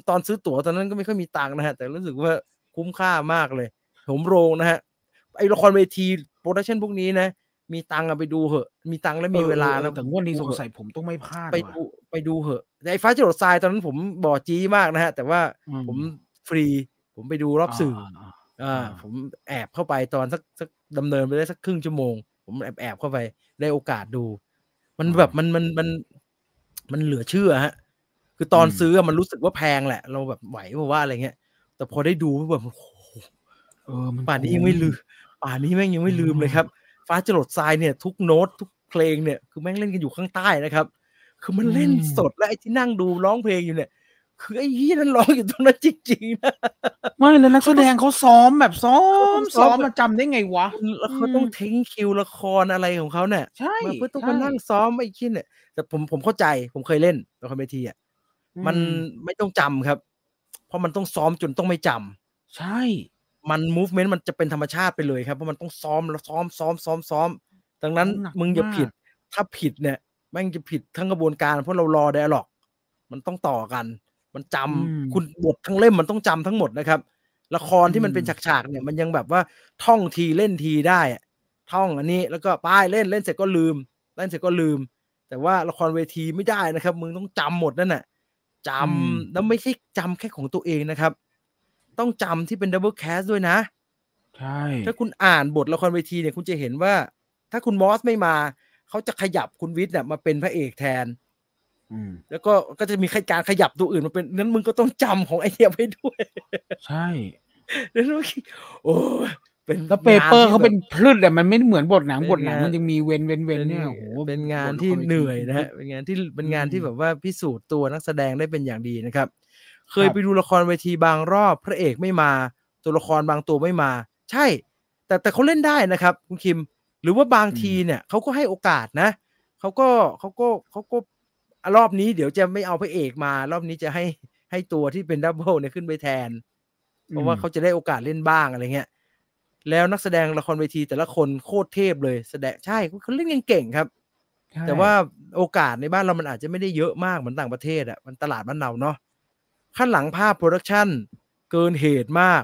ตอนซื้อตั๋วตอนนั้นก็ไม่ค่อยมีตังค์นะฮะแต่รู้สึกว่าคุ้มค่ามากเลยผมโรงนะฮะไอ้ละครเวทีโปรดักชั่นพวกนี้นะมีตังค์ไปดูเหอะมีตังค์และมีเวลาแล้วแต่งวดนี้สงสัยผมต้องไม่พลาดไปดูเหอะไอ้ฟ้าจรดทรายตอนนั้นผมบ่อจี้มากนะฮะแต่ว่าผมฟรีผมไปดูรอบสื่อผมแอบเข้าไปตอนสักดำเนินไปได้สักครึ่งชั่วโมงผมแอบเข้าไปได้โอกาสดูมันแบบมันเหลือเชื่อฮะคือตอนซื้อมันรู้สึกว่าแพงแหละเราแบบไหวเพราะว่าอะไรเงี้ยแต่พอได้ดูแบบโอ้โหป่านนี้แม่งยังไม่ลืมเลยครับฟ้าจรดทรายเนี่ยทุกโน้ตทุกเพลงเนี่ยคือแม่งเล่นกันอยู่ข้างใต้นะครับคือมันเล่นสดและไอ้ที่นั่งดูร้องเพลงอยู่เนี่ยคือไอ้ยี่นั่นร้องอยู่ตรงนั้นจริงๆนะไม่แล้วนักแสดงเขาซ้อมมาจำได้ไงวะแล้วเขาต้องทิ้งคิวละครอะไรของเขาเนี่ยใช่เพื่อต้องมานั่งซ้อมไอ้ชิ้นเนี่ยแต่ผมเข้าใจผมเคยเล่นละครเวทีอ่ะมันไม่ต้องจำครับเพราะมันต้องซ้อมจนต้องไม่จำใช่มัน movement มันจะเป็นธรรมชาติไปเลยครับเพราะมันต้องซ้อมดังนั้นมึงอย่าผิดถ้าผิดเนี่ยแม่งจะผิดทั้งกระบวนการเพราะเรารอ dialogue มันต้องต่อกันมันจำคุณบททั้งเล่มมันต้องจำทั้งหมดนะครับละครที่มันเป็นฉากๆเนี่ยมันยังแบบว่าท่องทีเล่นทีได้ท่องอันนี้แล้วก็ป้ายเล่นเสร็จก็ลืมแต่ว่าละครเวทีไม่ได้นะครับมึงต้องจำหมดนั่นน่ะจำแล้วไม่ใช่จำแค่ของตัวเองนะครับต้องจำที่เป็นดับเบิลแคสด้วยนะใช่ถ้าคุณอ่านบทละครเวทีเนี่ยคุณจะเห็นว่าถ้าคุณมอสไม่มาเขาจะขยับคุณวิทย์เนี่ยมาเป็นพระเอกแทนแล้วก็จะมีการขยับตัวอื่นมาเป็นนั้นมึงก็ต้องจำของไอเดียไปด้วยใช่แล้วโอ้เป็นแล้วเปเปอร์เขาเป็นพลึดแต่มันไม่เหมือนบทหนังมันยังมีเว้นเนี่ยโอ้โหเป็นงานที่เหนื่อยนะฮะเป็นงานที่แบบว่าพิสูจน์ตัวนักแสดงได้เป็นอย่างดีนะครับเคยไปดูละครเวทีบางรอบพระเอกไม่มาตัวละครบางตัวไม่มาใช่แต่เขาเล่นได้นะครับคุณคิมหรือว่าบางทีเนี่ยเขาก็ให้โอกาสนะเขาก็รอบนี้เดี๋ยวจะไม่เอาพระเอกมารอบนี้จะให้ตัวที่เป็นดับเบิลเนี่ยขึ้นไปแทนเพราะว่าเขาจะได้โอกาสเล่นบ้างอะไรเงี้ยแล้วนักแสดงละครเวทีแต่ละคนโคตรเทพเลยแสดงใช่เขาเล่นเก่งครับแต่ว่าโอกาสในบ้านเรามันอาจจะไม่ได้เยอะมากเหมือนต่างประเทศอ่ะมันตลาดบ้านเราเนาะขั้นหลังภาพโปรดักชั่นเกินเหตุมาก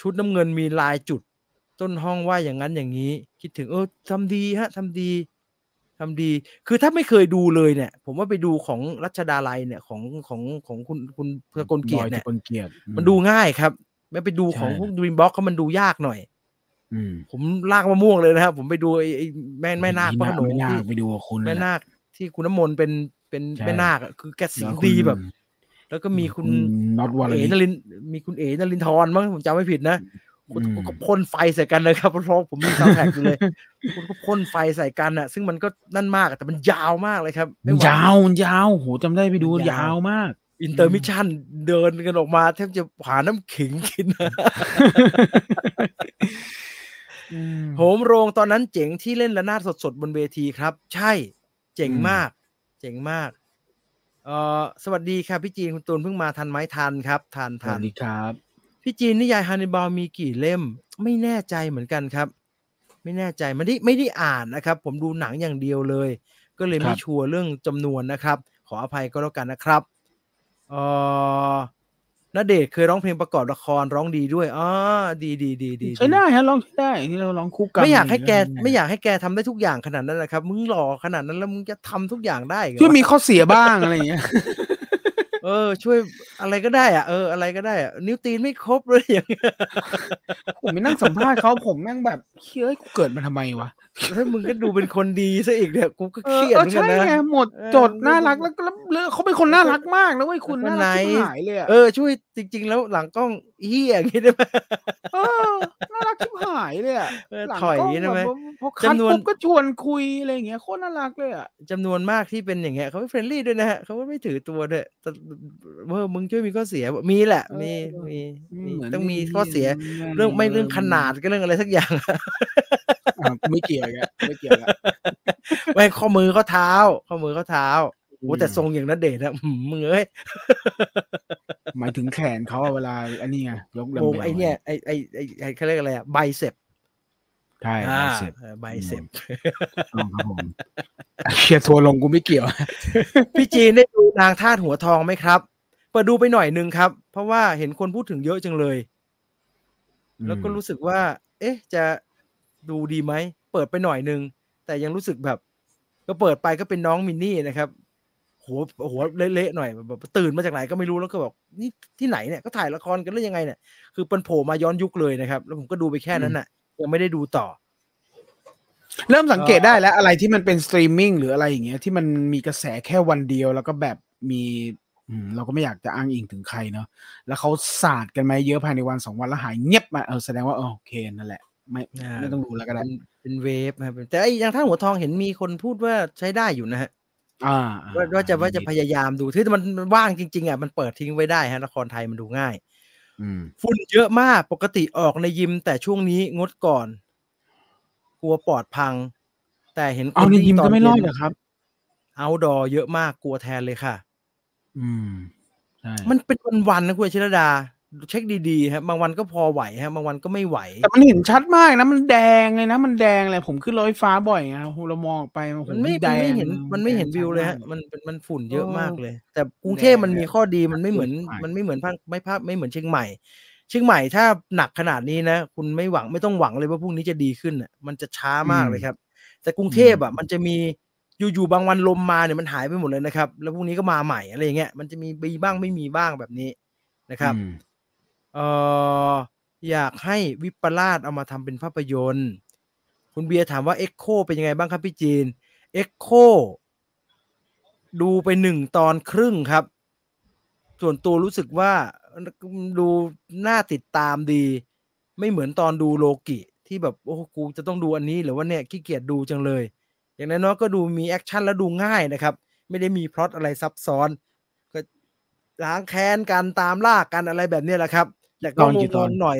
ชุดน้ำเงินมีลายจุดต้นห้องว่าอย่างนั้นอย่างนี้คิดถึงทำดีคือถ้าไม่เคยดูเลยเนี่ยผมว่าไปดูของรัชดาลัยเนี่ยของคุณสกลเกียรติเนี่ยมันดูง่ายครับไม่ไปดูของพวก Dreambox เขามันดูยากหน่อยผมลากมะม่วงเลยนะครับผมไปดูไอ้แม่นาคพระขนงที่ไปดูคุณแม่นาคที่คุณน้ำมนต์เป็นแม่นาคคือแกเสียงดีแบบแล้วก็มีคุณเอ๋นรินทร์มีคุณเอ๋นรินทร์มั้งผมจำไม่ผิดนะคุณก็พ่นไฟใส่กันเลยครับเพราะผมมีซาวด์แทร็กอยู่เลยคุณก็พ่นไฟใส่กันน่ะซึ่งมันก็นั่นมากแต่มันยาวมากเลยครับยาวโหจำได้ไปดูยาวมากอินเตอร์มิชชั่นเดินกันออกมาแทบจะหาน้ำขิงกินโหมโรงตอนนั้นเจ๋งที่เล่นระนาดสดๆบนเวทีครับใช่เจ๋งมากสวัสดีครับพี่จีนคุณตูนเพิ่งมาทันไหมทันครับสวัสดีครับพี่จีนนิยายฮันนิบาลมีกี่เล่มไม่แน่ใจเหมือนกันครับไม่แน่ใจไม่ได้อ่านนะครับผมดูหนังอย่างเดียวเลยก็เลยไม่ชัวร์เรื่องจำนวนนะครับขออภัยก็แล้วกันนะครับณเดชน์เคยร้องเพลงประกอบละครร้องดีด้วยดีใช่ได้ฮะร้องได้นี่เราร้องคู่กันไม่อยากให้แกทำได้ทุกอย่างขนาดนั้นนะครับมึงหล่อขนาดนั้นแล้วมึงจะทำทุกอย่างได้เหรอช่วยมีข้อเสียบ้างอะไรอย่างเงี้ยช่วยอะไรก็ได้อะอะไรก็ได้อะนิ้วตีนไม่ครบเลยอย่างเงี้ยผมไม่นั่งสัมภาษณ์เขาผมนั่งแบบเฮ้ยกูเกิดมาทำไมวะแล้วมึงก็ดูเป็นคนดีซะอีกเนี่ยกูก็เครียดเหมือนกันนะใช่ไงหมดจดน่ารักแล้วก็เขาเป็นคนน่ารักมากนะเว้ยคุณน่ารักชิบหายเลยช่วยจริงๆแล้วหลังกล้องเหี้ยอย่างงี้ได้มั้ยน่ารักชิบหายเลยอ่ะหลังกล้องได้มั้ยจำนวนก็ชวนคุยอะไรอย่างเงี้ยโคตรน่ารักเลยอ่ะจำนวนมากที่เป็นอย่างเงี้ยเขาไม่เฟรนลี่ด้วยนะฮะเขาไม่ถือตัวด้วย มึงช่วยมีข้อเสียมีแหละมีต้องมีข้อเสียเรื่องไม่เรื่องขนาดก็เรื่องอะไรสักอย่างไม่เกี่ยวกันไม่เกี่ยวกันไม่ข้อมือข้อเท้าโอ้แต่ทรงอย่างนั้นเด่นนะมึงเอ้ยหมายถึงแขนเขาเวลาอันนี้ไงยกดัมเบลไอ้เนี่ยไอ้เขาเรียกอะไรอะไบเซ็ปใช่ไบเซ็ปต้องครับผมเขียนทัวลงกูไม่เกี่ยวพี่จีนได้ดูนางธาตุหัวทองไหมครับเปิดดูไปหน่อยนึงครับเพราะว่าเห็นคนพูดถึงเยอะจังเลยแล้วก็รู้สึกว่าเอ๊ะจะดูดีไหมเปิดไปหน่อยนึงแต่ยังรู้สึกแบบก็เปิดไปก็เป็นน้องมินนี่นะครับหัวเละๆหน่อยแบบตื่นมาจากไหนก็ไม่รู้แล้วก็บอกนี่ที่ไหนเนี่ยก็ถ่ายละครกันแล้วยังไงเนี่ยคือเป็นโผล่มาย้อนยุคเลยนะครับแล้วผมก็ดูไปแค่นั้นน่ะยังไม่ได้ดูต่อเริ่มสังเกตได้แล้วอะไรที่มันเป็นสตรีมมิ่งหรืออะไรอย่างเงี้ยที่มันมีกระแสแค่วันเดียวแล้วก็แบบมีเราก็ไม่อยากจะอ้างอิงถึงใครเนาะแล้วเขาสาดกันมาเยอะภายในวันสองวันแล้วหายเงียบมาแสดงว่าโอเคนั่นแหละไม่ต้องดูแล้วก็ได้เป็นเวฟครับแต่ไอ้อย่างท่านหัวทองเห็นมีคนพูดว่าใช้ได้อยู่นะฮะว่าจะพยายามดูที่มันว่างจริงๆอ่ะมันเปิดทิ้งไว้ได้ฮะละครไทยมันดูง่ายฝุ่นเยอะมากปกติออกในยิมแต่ช่วงนี้งดก่อนกลัวปอดพังแต่เห็นคนในยิมก็ไม่รอดเหรอครับเอาดอเยอะมากกลัวแทนเลยค่ะมันเป็นวันๆนะคุณชิรดาเช็คดีๆครับบางวันก็พอไหวฮะบางวันก็ไม่ไหวแต่มันเห็นชัดมากนะมันแดงเลยนะมันแดงเลยผมขึ้นรถไฟฟ้าบ่อยนะเรามองไปมันไม่เห็นวิวเลยฮะมันฝุ่นเยอะมากเลยแต่กรุงเทพมันมีข้อดีมันไม่เหมือนไม่เหมือนเชียงใหม่ถ้าหนักขนาดนี้นะคุณไม่ต้องหวังเลยว่าพรุ่งนี้จะดีขึ้นอ่ะมันจะช้ามากเลยครับแต่กรุงเทพอ่ะมันจะมีอยู่ๆบางวันลมมาเนี่ยมันหายไปหมดเลยนะครับแล้วพรุ่งนี้ก็มาใหม่อะไรอย่างเงี้ยมันจะมีบ้างไม่มีบ้างแบบนี้นะครับอยากให้วิปลาสเอามาทำเป็นภาพยนตร์คุณเบียร์ถามว่า Echo เป็นยังไงบ้างครับพี่จีน Echo ดูไป1ตอนครึ่งครับส่วนตัวรู้สึกว่าดูน่าติดตามดีไม่เหมือนตอนดูโลกิที่แบบโอ้กูจะต้องดูอันนี้หรือว่าเนี่ยขี้เกียจดูจังเลยอย่างนั้นเนาะก็ดูมีแอคชั่นแล้วดูง่ายนะครับไม่ได้มีพล็อตอะไรซับซ้อนก็ล้างแค้นกันตามล่ากันอะไรแบบนี้แหละครับแต่ก็งงๆหน่อย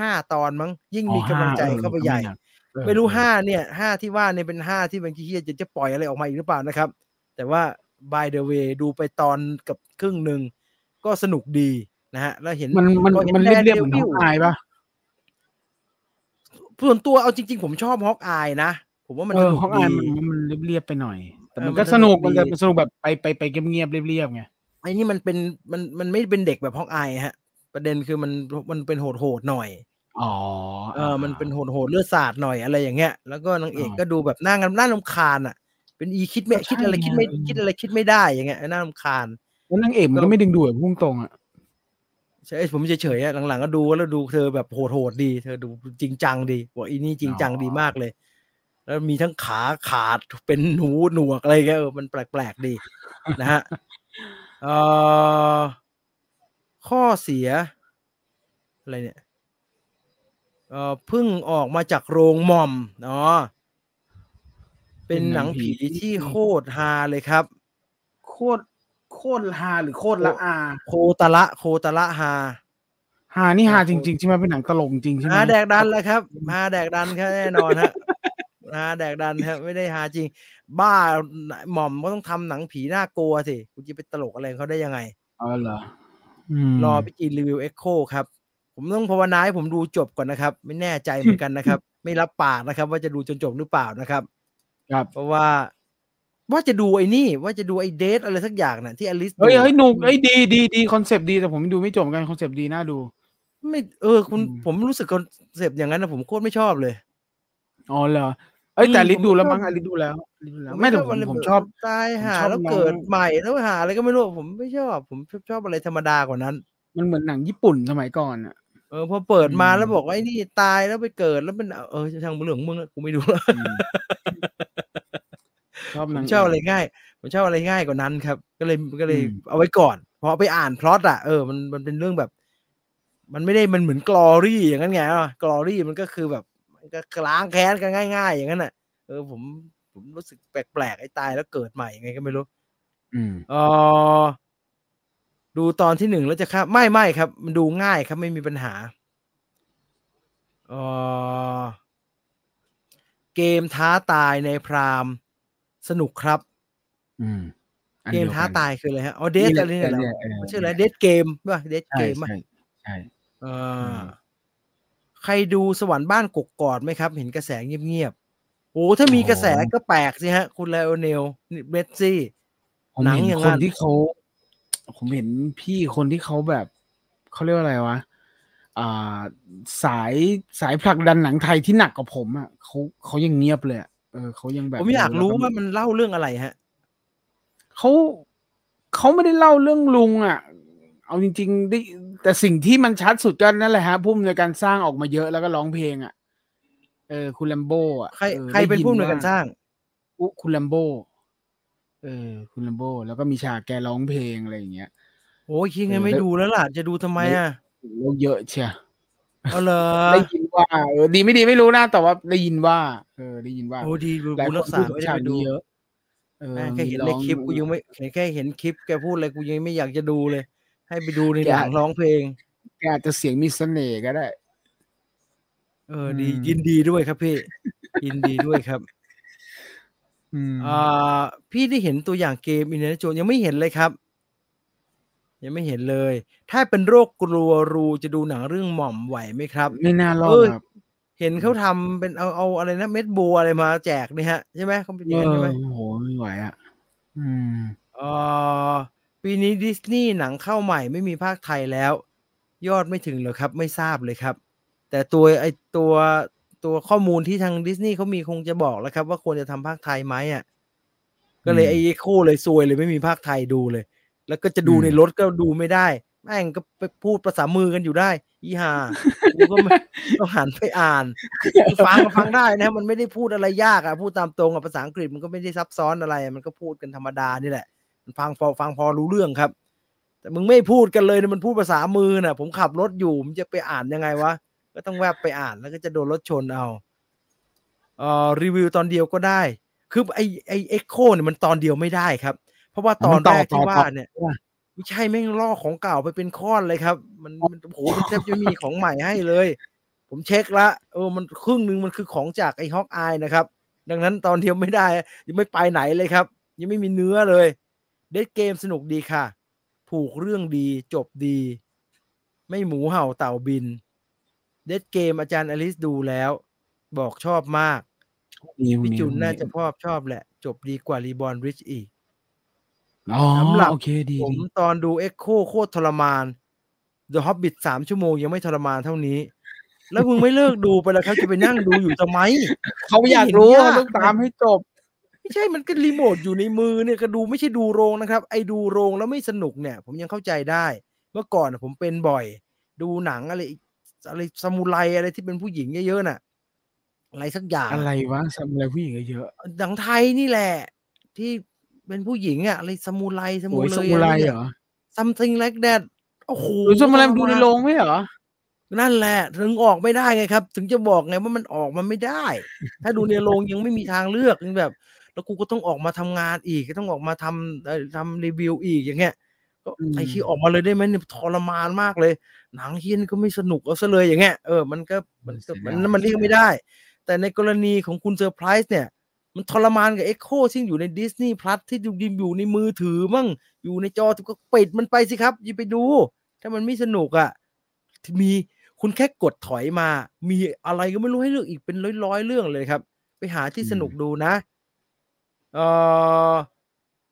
5ตอนมั้งยิ่งมีกำลังใจเข้าไปใหญ่ไม่รู้5เนี่ย5ที่ว่าเนี่ยเป็น5ที่บางทีจะปล่อยอะไรออกมาอีกหรือเปล่านะครับแต่ว่า by the way ดูไปตอนกับครึ่งนึงก็สนุกดีนะฮะแล้วเห็นมันเรียบๆเหมือนฮอกอายป่ะส่วนตัวเอาจริงๆผมชอบฮอกอายนะผมว่ามันฮอกอายมันเรียบๆไปหน่อยแต่มันก็สนุกมันจะสนุกแบบไปเงียบๆเรียบๆไงไอ้นี่มันเป็นมันไม่เป็นเด็กแบบฮอกอายฮะประเด็นคือมันเป็นโหดๆหน่อยมันเป็นโหดๆเลือดสาดหน่อยอะไรอย่างเงี้ยแล้วก็นางเอกก็ดูแบบน่ารำคาญอ่ะเป็นอีคิดไม่ได้อย่างเงี้ยน่ารำคาญแล้วนางเอกมันก็ไม่ดึงดูดพุ่งตรงอ่ะใช่ผมเฉยๆอ่ะหลังๆก็ดูแล้วดูเธอแบบโหดๆดีเธอดูจริงจังดีบอกอีนี่จริงจังดีมากเลยแล้วมีทั้งขาขาดเป็นหูหนวกอะไรเงี้ยมันแปลกๆดีนะฮะข้อเสียอะไรเนี่ยเพิ่งออกมาจากโรงหม่อมเป็นหนังผีที่โคตรฮาเลยครับโคตรฮาหรือโคตรละอาโคตรละฮานี่ฮาจริงๆใช่ไหมเป็นหนังตลกจริงใช่ไหมฮาแดกดันเลยครับฮาแดกดันครับแน่นอนฮะฮาแดกดันครับไม่ได้ฮาจริงบ้าหม่อมก็ต้องทำหนังผีน่ากลัวสิคุณจะไปตลกอะไรเขาได้ยังไงเหรอรอพี่จีนรีวิว Echo ครับผมต้องภาวนาให้ผมดูจบก่อนนะครับไม่แน่ใจเหมือนกันนะครับ ไม่รับปากนะครับว่าจะดูจนจบหรือเปล่านะครับครับเพราะว่าจะดูไอ้นี่ว่าจะดูไอ้เดทอะไรสักอย่างน่ะที่อลิซเฮ้ยหนุกไอ้ดีคอนเซปต์ดีแต่ผมดูไม่จบกันคอนเซปต์ดีน่าดูไม่คุณผมรู้สึกคอนเซปต์อย่างนั้นนะผมโคตรไม่ชอบเลยอ๋อเหรอแต่อลิซดูแล้วมั้งอลิซดูแล้วไม่แต่ผมชอบตายหาแล้วเกิดใหม่แล้วหาอะไรก็ไม่รู้ผมไม่ชอบผมชอบอะไรธรรมดากว่านั้นมันเหมือนหนังญี่ปุ่นสมัยก่อนอ่ะพอเปิดมาแล้วบอกว่าไอ้นี่ตายแล้วไปเกิดแล้วมันช่างเหลืองมึงกูไม่ดูแล้วผมชอบอะไรง่ายกว่านั้นครับก็เลยเอาไว้ก่อนพอไปอ่านพล็อตอ่ะมันเป็นเรื่องแบบมันไม่ได้มันเหมือนกลอรี่อย่างนั้นไงกลอรี่มันก็คือแบบก็ล้างแค้นกันง่ายๆอย่างนั้นน่ะผมรู้สึกแปลกๆไอ้ตายแล้วเกิดใหม่ยังไงก็ไม่รู้ ดูตอนที่หนึ่งแล้วจะครับไม่ครับมันดูง่ายครับไม่มีปัญหาเกมท้าตายในพรามสนุกครับเกมท้าตายคืออะไรฮะอ๋อเดทอะไรเนี่ยมันชื่ออะไรเดทเกมป่ะเดทเกมป่ะใช่ใครดูสวรรค์บ้านกกกอดไหมครับเห็นกระแสเงียบๆโอ้ถ้ามีกระแสก็แปลกสิฮะคุณไลโอเนลเมสซี่หนังอย่างนั้นผมเห็นพี่คนที่เขาแบบเขาเรียกว่าอะไรวะสายผลักดันหนังไทยที่หนักกว่าผมอ่ะเขายังเงียบเลยเขายังแบบผมอยากรู้ว่ามันเล่าเรื่องอะไรฮะเขาไม่ได้เล่าเรื่องลุงอ่ะเอาจริงๆได้แต่สิ่งที่มันชัดสุดก็นั่นแหละฮะผู้อำนวยการสร้างออกมาเยอะแล้วก็ร้องเพลงอ่ะคุณแลมโบ้อ่ะใครเป็นผู้อำนวยการสร้างคุณแลมโบ้คุณแลมโบ้แล้วก็มีฉากแกร้องเพลงอะไรอย่างเงี้ยโอ้ยคิดไงไม่ดูแล้วล่ะจะดูทำไมอ่ะเรื่องเยอะเชียวเอาเลยได้ยินว่าดีไม่ดีไม่รู้นะแต่ว่าได้ยินว่าได้ยินว่าโอ้ดีหลายคนพูดถึงฉากนี้เยอะแค่เห็นในคลิปกูยังไม่แค่เห็นคลิปแกพูดอะไรกูยังไม่อยากจะดูเลยให้ไปดูในหนังร้องเพลงแกอาจจะเสียงมีเสน่ห์ก็ได้ดียินดีด้วยครับพี่ยินดีด้วยครับพี่ได้เห็นตัวอย่างเกมอินเดียโจนยังไม่เห็นเลยครับยังไม่เห็นเลยถ้าเป็นโรคกลัวรูจะดูหนังเรื่องหม่อมไหวไหมครับไม่น่ารอดครับเห็นเขาทำเป็นเอาอะไรนะเม็ดบัวอะไรมาแจกนี่ฮะใช่ไหมเขาเป็นยังไงใช่ไหมโอ้โหไม่ไหวอ่ะปีนี้ดิสนีย์หนังเข้าใหม่ไม่มีภาคไทยแล้วยอดไม่ถึงหรอครับไม่ทราบเลยครับแต่ตัวตัวข้อมูลที่ทางดิสนีย์เขามีคงจะบอกแล้วครับว่าควรจะทำภาคไทยไหมอ่ะก็เลยไอ้ Echo เลยซวยเลยไม่มีภาคไทยดูเลยแล้วก็จะดูในรถก็ดูไม่ได้แม่งก็ไปพูดภาษามือกันอยู่ได้อีห่ากูก็ไม่ต้องหันไปอ่านฟังได้นะมันไม่ได้พูดอะไรยากอ่ะพูดตามตรงอ่ะภาษาอังกฤษมันก็ไม่ได้ซับซ้อนอะไรมันก็พูดกันธรรมดานี่แหละมันฟังพอรู้เรื่องครับแต่มึงไม่พูดกันเลยนะมันพูดภาษามือน่ะผมขับรถอยู่ผมจะไปอ่านยังไงวะก็ต้องแวบไปอ่านแล้วก็จะโดนรถชนเอารีวิวตอนเดียวก็ได้คือไอ้ Echo เนี่ยมันตอนเดียวไม่ได้ครับเพราะว่าตอนแรกที่ว่าเนี่ยไม่ใช่แม่งลอกของเก่าไปเป็นค้อนเลยครับมันโอ้โหแทบจะมีของใหม่ให้เลยผมเช็คละมันครึ่งนึงมันคือของจากไอ้ฮอกอายนะครับดังนั้นตอนเดียวไม่ได้ยังไม่ไปไหนเลยครับยังไม่มีเนื้อเลยเดทเกมสนุกดีค่ะผูกเรื่องดีจบดีไม่หมูเห่าเต่าบินเดทเกมอาจารย์อลิสดูแล้วบอกชอบมากพี่จุนน่าจะชอบแหละจบดีกว่ารีบอร์นริชอีกสำหรับผมตอนดู Echo โคตรทรมาน The Hobbit 3 ชั่วโมงยังไม่ทรมานเท่านี้แล้วมึงไม่เลิกดูไปแล้วเขาจะไปนั่งดูอยู่ทำไมเขาอยากรู้ต้องตามให้จบไม่ใช่มันก็รีโมทอยู่ในมือเนี่ยก็ดูไม่ใช่ดูโรงนะครับไอ้ดูโรงแล้วไม่สนุกเนี่ยผมยังเข้าใจได้เมื่อก่อนผมเป็นบ่อยดูหนังอะไรซามูไรอะไรที่เป็นผู้หญิงเยอะๆน่ะอะไรสักอย่างอะไรวะซามูไรผู้หญิงเยอะๆหนังไทยนี่แหละที่เป็นผู้หญิงอ่ะอะไรซามูไรเหรอ something like that โอ้โหซามูไรดูในโรงไม่เหรอนั่นแหละถึงออกไม่ได้ไงครับถึงจะบอกไงว่ามันออกมาไม่ได้ถ้าดูในโรงยังไม่มีทางเลือกนี่แบบแล้วกูก็ต้องออกมาทำงานอีกก็ต้องออกมาทำรีวิวอีกอย่างเงี้ยก็ไอ้ที่ออกมาเลยได้ไหมเนี่ยทรมานมากเลยหนังเฮี้ยนก็ไม่สนุกเอาซะเลยอย่างเงี้ยมันเรียกไม่ได้แต่ในกรณีของคุณเซอร์ไพรส์เนี่ยมันทรมานกับ Echo ซึ่งอยู่ใน Disney Plus ที่อยู่ในมือถือมั่งอยู่ในจอก็ปิดมันไปสิครับอย่าไปดูถ้ามันไม่สนุกอ่ะมีคุณแค่กดถอยมามีอะไรก็ไม่รู้ให้เลือกอีกเป็นร้อยๆเรื่องเลยครับไปหาที่สนุกดูนะ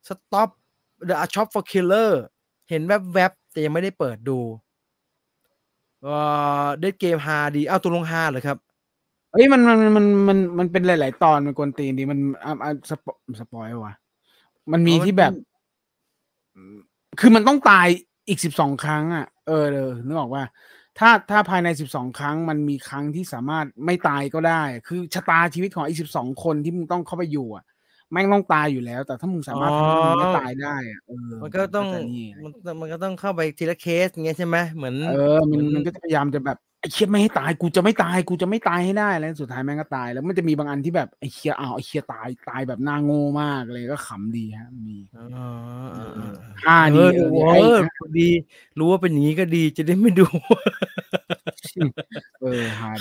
Stop The Shop for Killer เห็นแวบๆแต่ยังไม่ได้เปิดดูได้เกมฮาดีเอาตัวลงฮาเหรอครับเอ้ยมันเป็นหลายๆตอนมันกวนตีนดีมันสปอยล์ว่ะมันมีที่แบบคือมันต้องตายอีก12ครั้งอ่ะนึกออกว่าถ้าภายใน12ครั้งมันมีครั้งที่สามารถไม่ตายก็ได้คือชะตาชีวิตของอีก12คนที่มึงต้องเข้าไปอยู่อ่ะแม่งต้องตายอยู่แล้วแต่ถ้ามึงสามารถทำให้มึงไม่ตายได้อ่ะมันก็ต้องเข้าไปทีละเคสอย่างเงี้ยใช่ไหมเหมือนมันก็จะพยายามจะแบบไอ เชี่ยไม่ให้ตายกูจะไม่ตายกูจะไม่ตายให้ได้แล้วสุดท้ายแม่งก็ตายแล้วมันจะมีบางอันที่แบบไอ้เชี่ยอ้าวไอ้เชี่ยตายแบบน่าโง่มากเลยก็ขำดีฮะมีอ่าดีดีรู้ว่าเป็นอย่างนี้ก็ดีจะได้ไม่ดู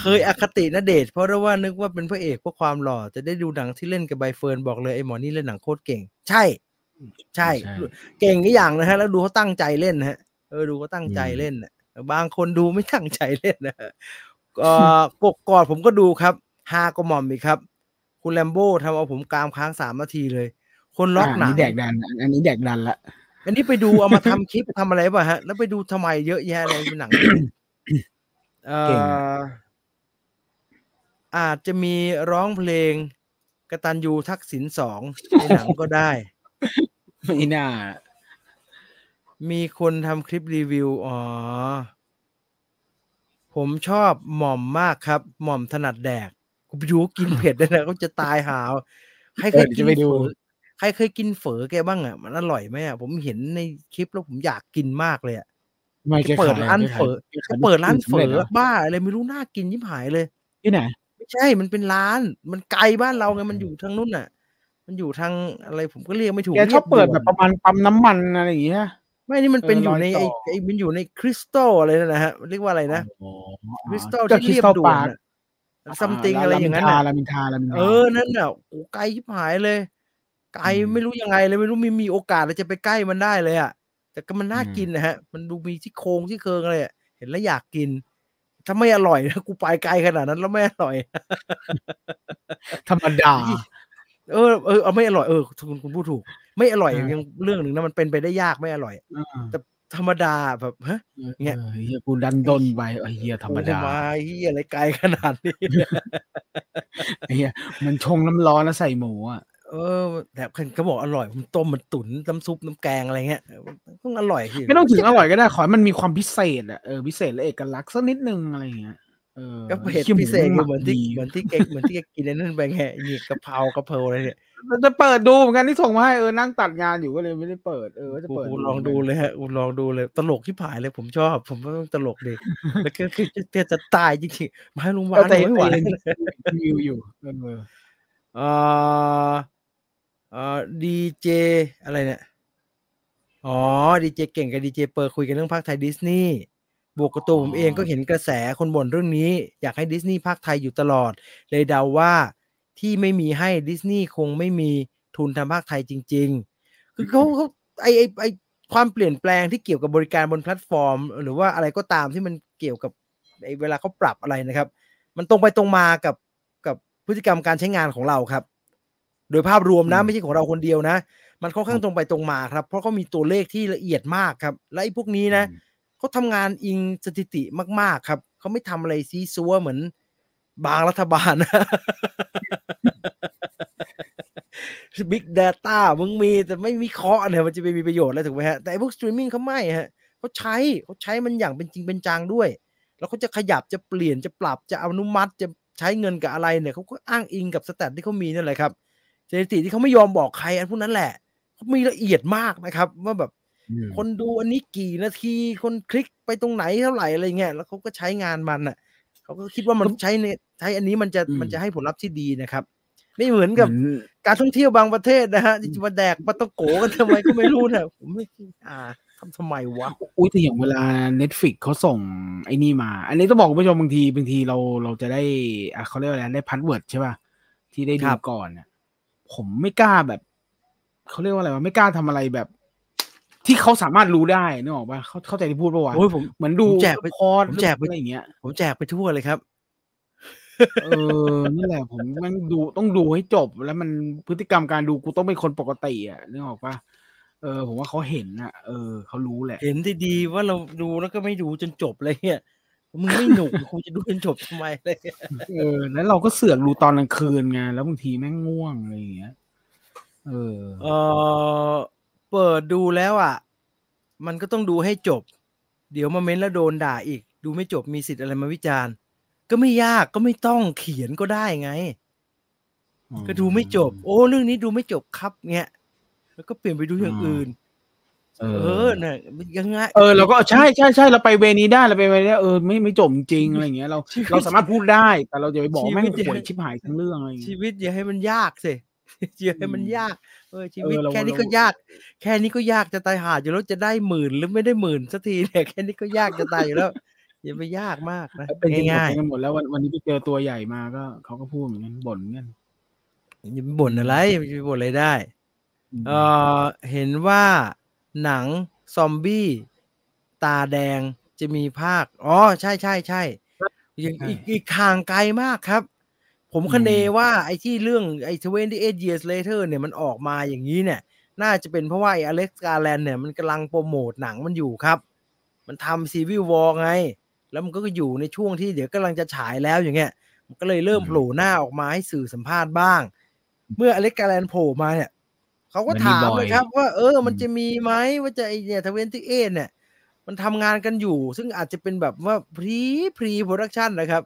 เคยอคติณเดชน์เพราะว่านึกว่าเป็นพระเอกเพราะความหล่อจะได้ดูหนังที่เล่นกับใบเฟิร์นบอกเลยไอ้หมอนี่เล่นหนังโคตรเก่งใช่ใช่เก่งก็อย่างนะฮะแล้วดูเขาตั้งใจเล่นฮะดูเขาตั้งใจเล่นบางคนดูไม่ตั้งใจเล่นนะกกกอดผมก็ดูครับฮาก็หม่อมอีกครับคุณแลมโบ้ทำเอาผมกามค้าง3นาทีเลยคนล็อกหนังแดกดันอันนี้แดกดันละอันนี้ไปดูเอามาทำคลิปทำอะไรป่ะฮะแล้วไปดูทำไมเยอะแยะเลยเป็นหนังอาจจะมีร้องเพลงกตัญญูทักษิณ2ในหนังก็ได้ไม่น่ามีคนทำคลิปรีวิวอ๋อผมชอบหม่อมมากครับหม่อมถนัดแดกกูไปดูกินเผ็ดได้นะก็จะตายหาวใครเคยกินใครเคยกินเฝอแกบ้างอ่ะมันอร่อยไหมอ่ะผมเห็นในคลิปแล้วผมอยากกินมากเลยอ่ะเปิดร้านเฝอเปิดร้านเฝอบ้าอะไรไม่รู้น่ากินยิ่งหายเลยที่ไหนไม่ใช่มันเป็นร้านมันไกลบ้านเราไงมันอยู่ทางนู้นอ่ะมันอยู่ทางอะไรผมก็เรียกไม่ถูกแกชอบเปิดแบบประมาณปั๊มน้ำมันอะไรอย่างเงี้ยไม่นี่มันเป็นอยู่ในไอ้มันอยู่ในคริสตัลอะไรนั่นนะฮะเรียกว่าอะไรนะคริสตัลที่เรียบด่วนซัมติงอะไรอย่างนั้นน่ะเออนั่นน่ะโอ้ไกลชิบหายเลยไกลไม่รู้ยังไงเลยไม่รู้มีโอกาสเราจะไปใกล้มันได้เลยอ่ะแต่ก็มันน่ากินนะฮะมันดูมีที่โครงที่เคิงอะไรเห็นแล้วอยากกินถ้าไม่อร่อยนะกูไปไกลขนาดนั้นแล้วไม่อร่อยธรรมดาเออไม่อร่อยคุณพูดถูกไม่อร่อยยังเรื่องหนึ่งนะมันเป็นไปได้ยากไม่อร่อยแต่ธรรมดาแบบฮะเงี้ยกูดันดนไปไอ้เหี้ยธรรมดาเหี้ยอะไรไกลขนาดนี้ไอ้เหี้ยมันชงน้ำร้อนแล้วใส่หมูอ่ะแต่คนเขาบอกอร่อยมันต้มมันตุ๋นน้ำซุปน้ำแกงอะไรเงี้ยต้องอร่อยไม่ต้องถึงอร่อยก็ได้ขอให้มันมีความพิเศษอ่ะพิเศษและเอกลักษณ์สักนิดนึงอะไรเงี้ยก็เผ็ดพิเศษเหมือนที่เก๊กกินในนั่นไปไงหยิบกะเพรากะเพราอะไรเนี่ยจะเปิดดูเหมือนกันที่ส่งมาให้นั่งตัดงานอยู่ก็เลยไม่ได้เปิดจะเปิดลองดูเลยฮะลองดูเลยตลกที่ผายเลยผมชอบผมก็ตลกดิแล้วก็คือจะตายจริงๆมาลุงวานไม่ไหววิวอยู่ดีเจอะไรเนี่ยอ๋อดีเจเก่งกับดีเจเปิดคุยกันเรื่องภาคไทยดิสนีย์บวกกับตัวผมเองก็เห็นกระแสคนบ่นเรื่องนี้อยากให้ดิสนีย์ภาคไทยอยู่ตลอดเลยเดาว่าที่ไม่มีให้ดิสนีย์คงไม่มีทุนทำภาคไทยจริงๆคือเขาไอความเปลี่ยนแปลงที่เกี่ยวกับบริการบนแพลตฟอร์มหรือว่าอะไรก็ตามที่มันเกี่ยวกับไอเวลาเขาปรับอะไรนะครับมันตรงไปตรงมากับพฤติกรรมการใช้งานของเราครับโดยภาพรวมนะไม่ใช่ของเราคนเดียวนะมันค่อนข้างตรงไปตรงมาครับเพราะเขามีตัวเลขที่ละเอียดมากครับและไอพวกนี้นะเขาทำงานอิงสถิติมากๆครับเขาไม่ทำอะไรซีซัวเหมือนบางรัฐบาลนะ Big Data มึงมีแต่ไม่วิเคราะห์เนี่ยมันจะไปมีประโยชน์แล้วถูกไหมฮะแต่พวกสตรีมมิ่งเขาไม่ฮะเขาใช้มันอย่างเป็นจริงเป็นจังด้วยแล้วเขาจะขยับจะเปลี่ยนจะปรับจะอนุมัติจะใช้เงินกับอะไรเนี่ยเขาก็อ้างอิงกับสแตทที่เขามีนั่นแหละครับสถิติที่เขาไม่ยอมบอกใครอันพวกนั้นแหละเขามีละเอียดมากนะครับว่าแบบคนดูอันนี้กี่นาทีคนคลิกไปตรงไหนเท่าไหร่อะไรเงี้ยแล้วเขาก็ใช้งานมันอ่ะเขาก็คิดว่ามันใช้อันนี้มันจะให้ผลลัพธ์ที่ดีนะครับไม่เหมือนกับการท่องเที่ยวบางประเทศนะฮะมาแดกมาตะโกกันทำไมก็ไม่รู้นะผมไม่ทำไมวะอุ้ยแต่อย่างเวลา Netflix เขาส่งไอ้นี่มาอันนี้ต้องบอกคุณผู้ชมบางทีเราจะได้เขาเรียกอะไรได้พาสเวิร์ดใช่ป่ะที่ได้ดูก่อนนะผมไม่กล้าแบบเขาเรียกว่าอะไรวะไม่กล้าทำอะไรแบบที่เขาสามารถรู้ได้นึกออกป่ะเขาเข้าใจที่พูดป่ะวะผมเหมือนดูแจกไปคอร์สแจกไปอะไรอย่างเงี้ยผมแจกไปทั่วเลยครับนี่แหละผมมันดูต้องดูให้จบแล้วมันพฤติกรรมการดูกูต้องเป็นคนปกติอ่ะนึกออกป่ะผมว่าเขาเห็นอ่ะเขารู้แหละเห็นดีๆว่าเราดูแล้วก็ไม่ดูจนจบเลยเนี่ยมึงไม่หนุกกูจะดูจนจบทำไมเลยแล้วเราก็เสือกดูตอนกลางคืนไงแล้วบางทีแม่งง่วงอะไรอย่างเงี้ยเปิดดูแล้วอ่ะมันก็ต้องดูให้จบเดี๋ยวมาเม้นแล้วโดนด่าอีกดูไม่จบมีสิทธิ์อะไรมาวิจารณ์ก็ไม่ยากก็ไม่ต้องเขียนก็ได้ไงก็ดูไม่จบโอ้เรื่องนี้ดูไม่จบครับเงี้ยแล้วก็เปลี่ยนไปดูอย่างอื่น เนี่ยยังไงเราก็ใช่ใช่ใช่เราไปเวนี้ได้เราไปเวนี้ได้ไม่จบจริงอะไรอย่างเงี้ยเราสามารถพูดได้แต่เราอย่าไปบอกแม่งป่วยชิบหายทั้งเรื่องอะไรชีวิตอย่าให้มันยากสิอย่าให้มันยากชีวิตแค่นี้ก็ยากแค่นี้ก็ยากจะตายห่าอยู่แล้วจะได้หมื่นหรือไม่ได้หมื่นสักทีเนี่ยแค่นี้ก็ยากจะตายอยู่แล้วอย่าไปยากมากนะเป็นง่ายกันหมดแล้ววันนี้ไปเจอตัวใหญ่มาก็เขาก็พูดเหมือนกันบ่นเงี้ยอย่าไปบ่นอะไรอย่าบ่นอะไรได้เห็นว่าหนังซอมบี้ตาแดงจะมีภาคใช่ใช่ใช่อีกทางไกลมากครับผมคเนว่าไอ้ที่เรื่องไอ้28 Years Later เนี่ยมันออกมาอย่างนี้เนี่ยน่าจะเป็นเพราะว่าไอ้อเล็กซ์กาแลนด์เนี่ยมันกำลังโปรโมทหนังมันอยู่ครับมันทำ Civil War ไงแล้วมันก็อยู่ในช่วงที่เดี๋ยวกำลังจะฉายแล้วอย่างเงี้ยมันก็เลยเริ่มโผล่หน้าออกมาให้สื่อสัมภาษณ์บ้างเมื่ออเล็กซ์กาแลนด์โผล่มาเนี่ยเขาก็ถามเลยครับว่ามันจะมีไหมว่าจะไอเนี่ย28เนี่ยมันทำงานกันอยู่ซึ่งอาจจะเป็นแบบว่าพรีโปรดักชันนะครับ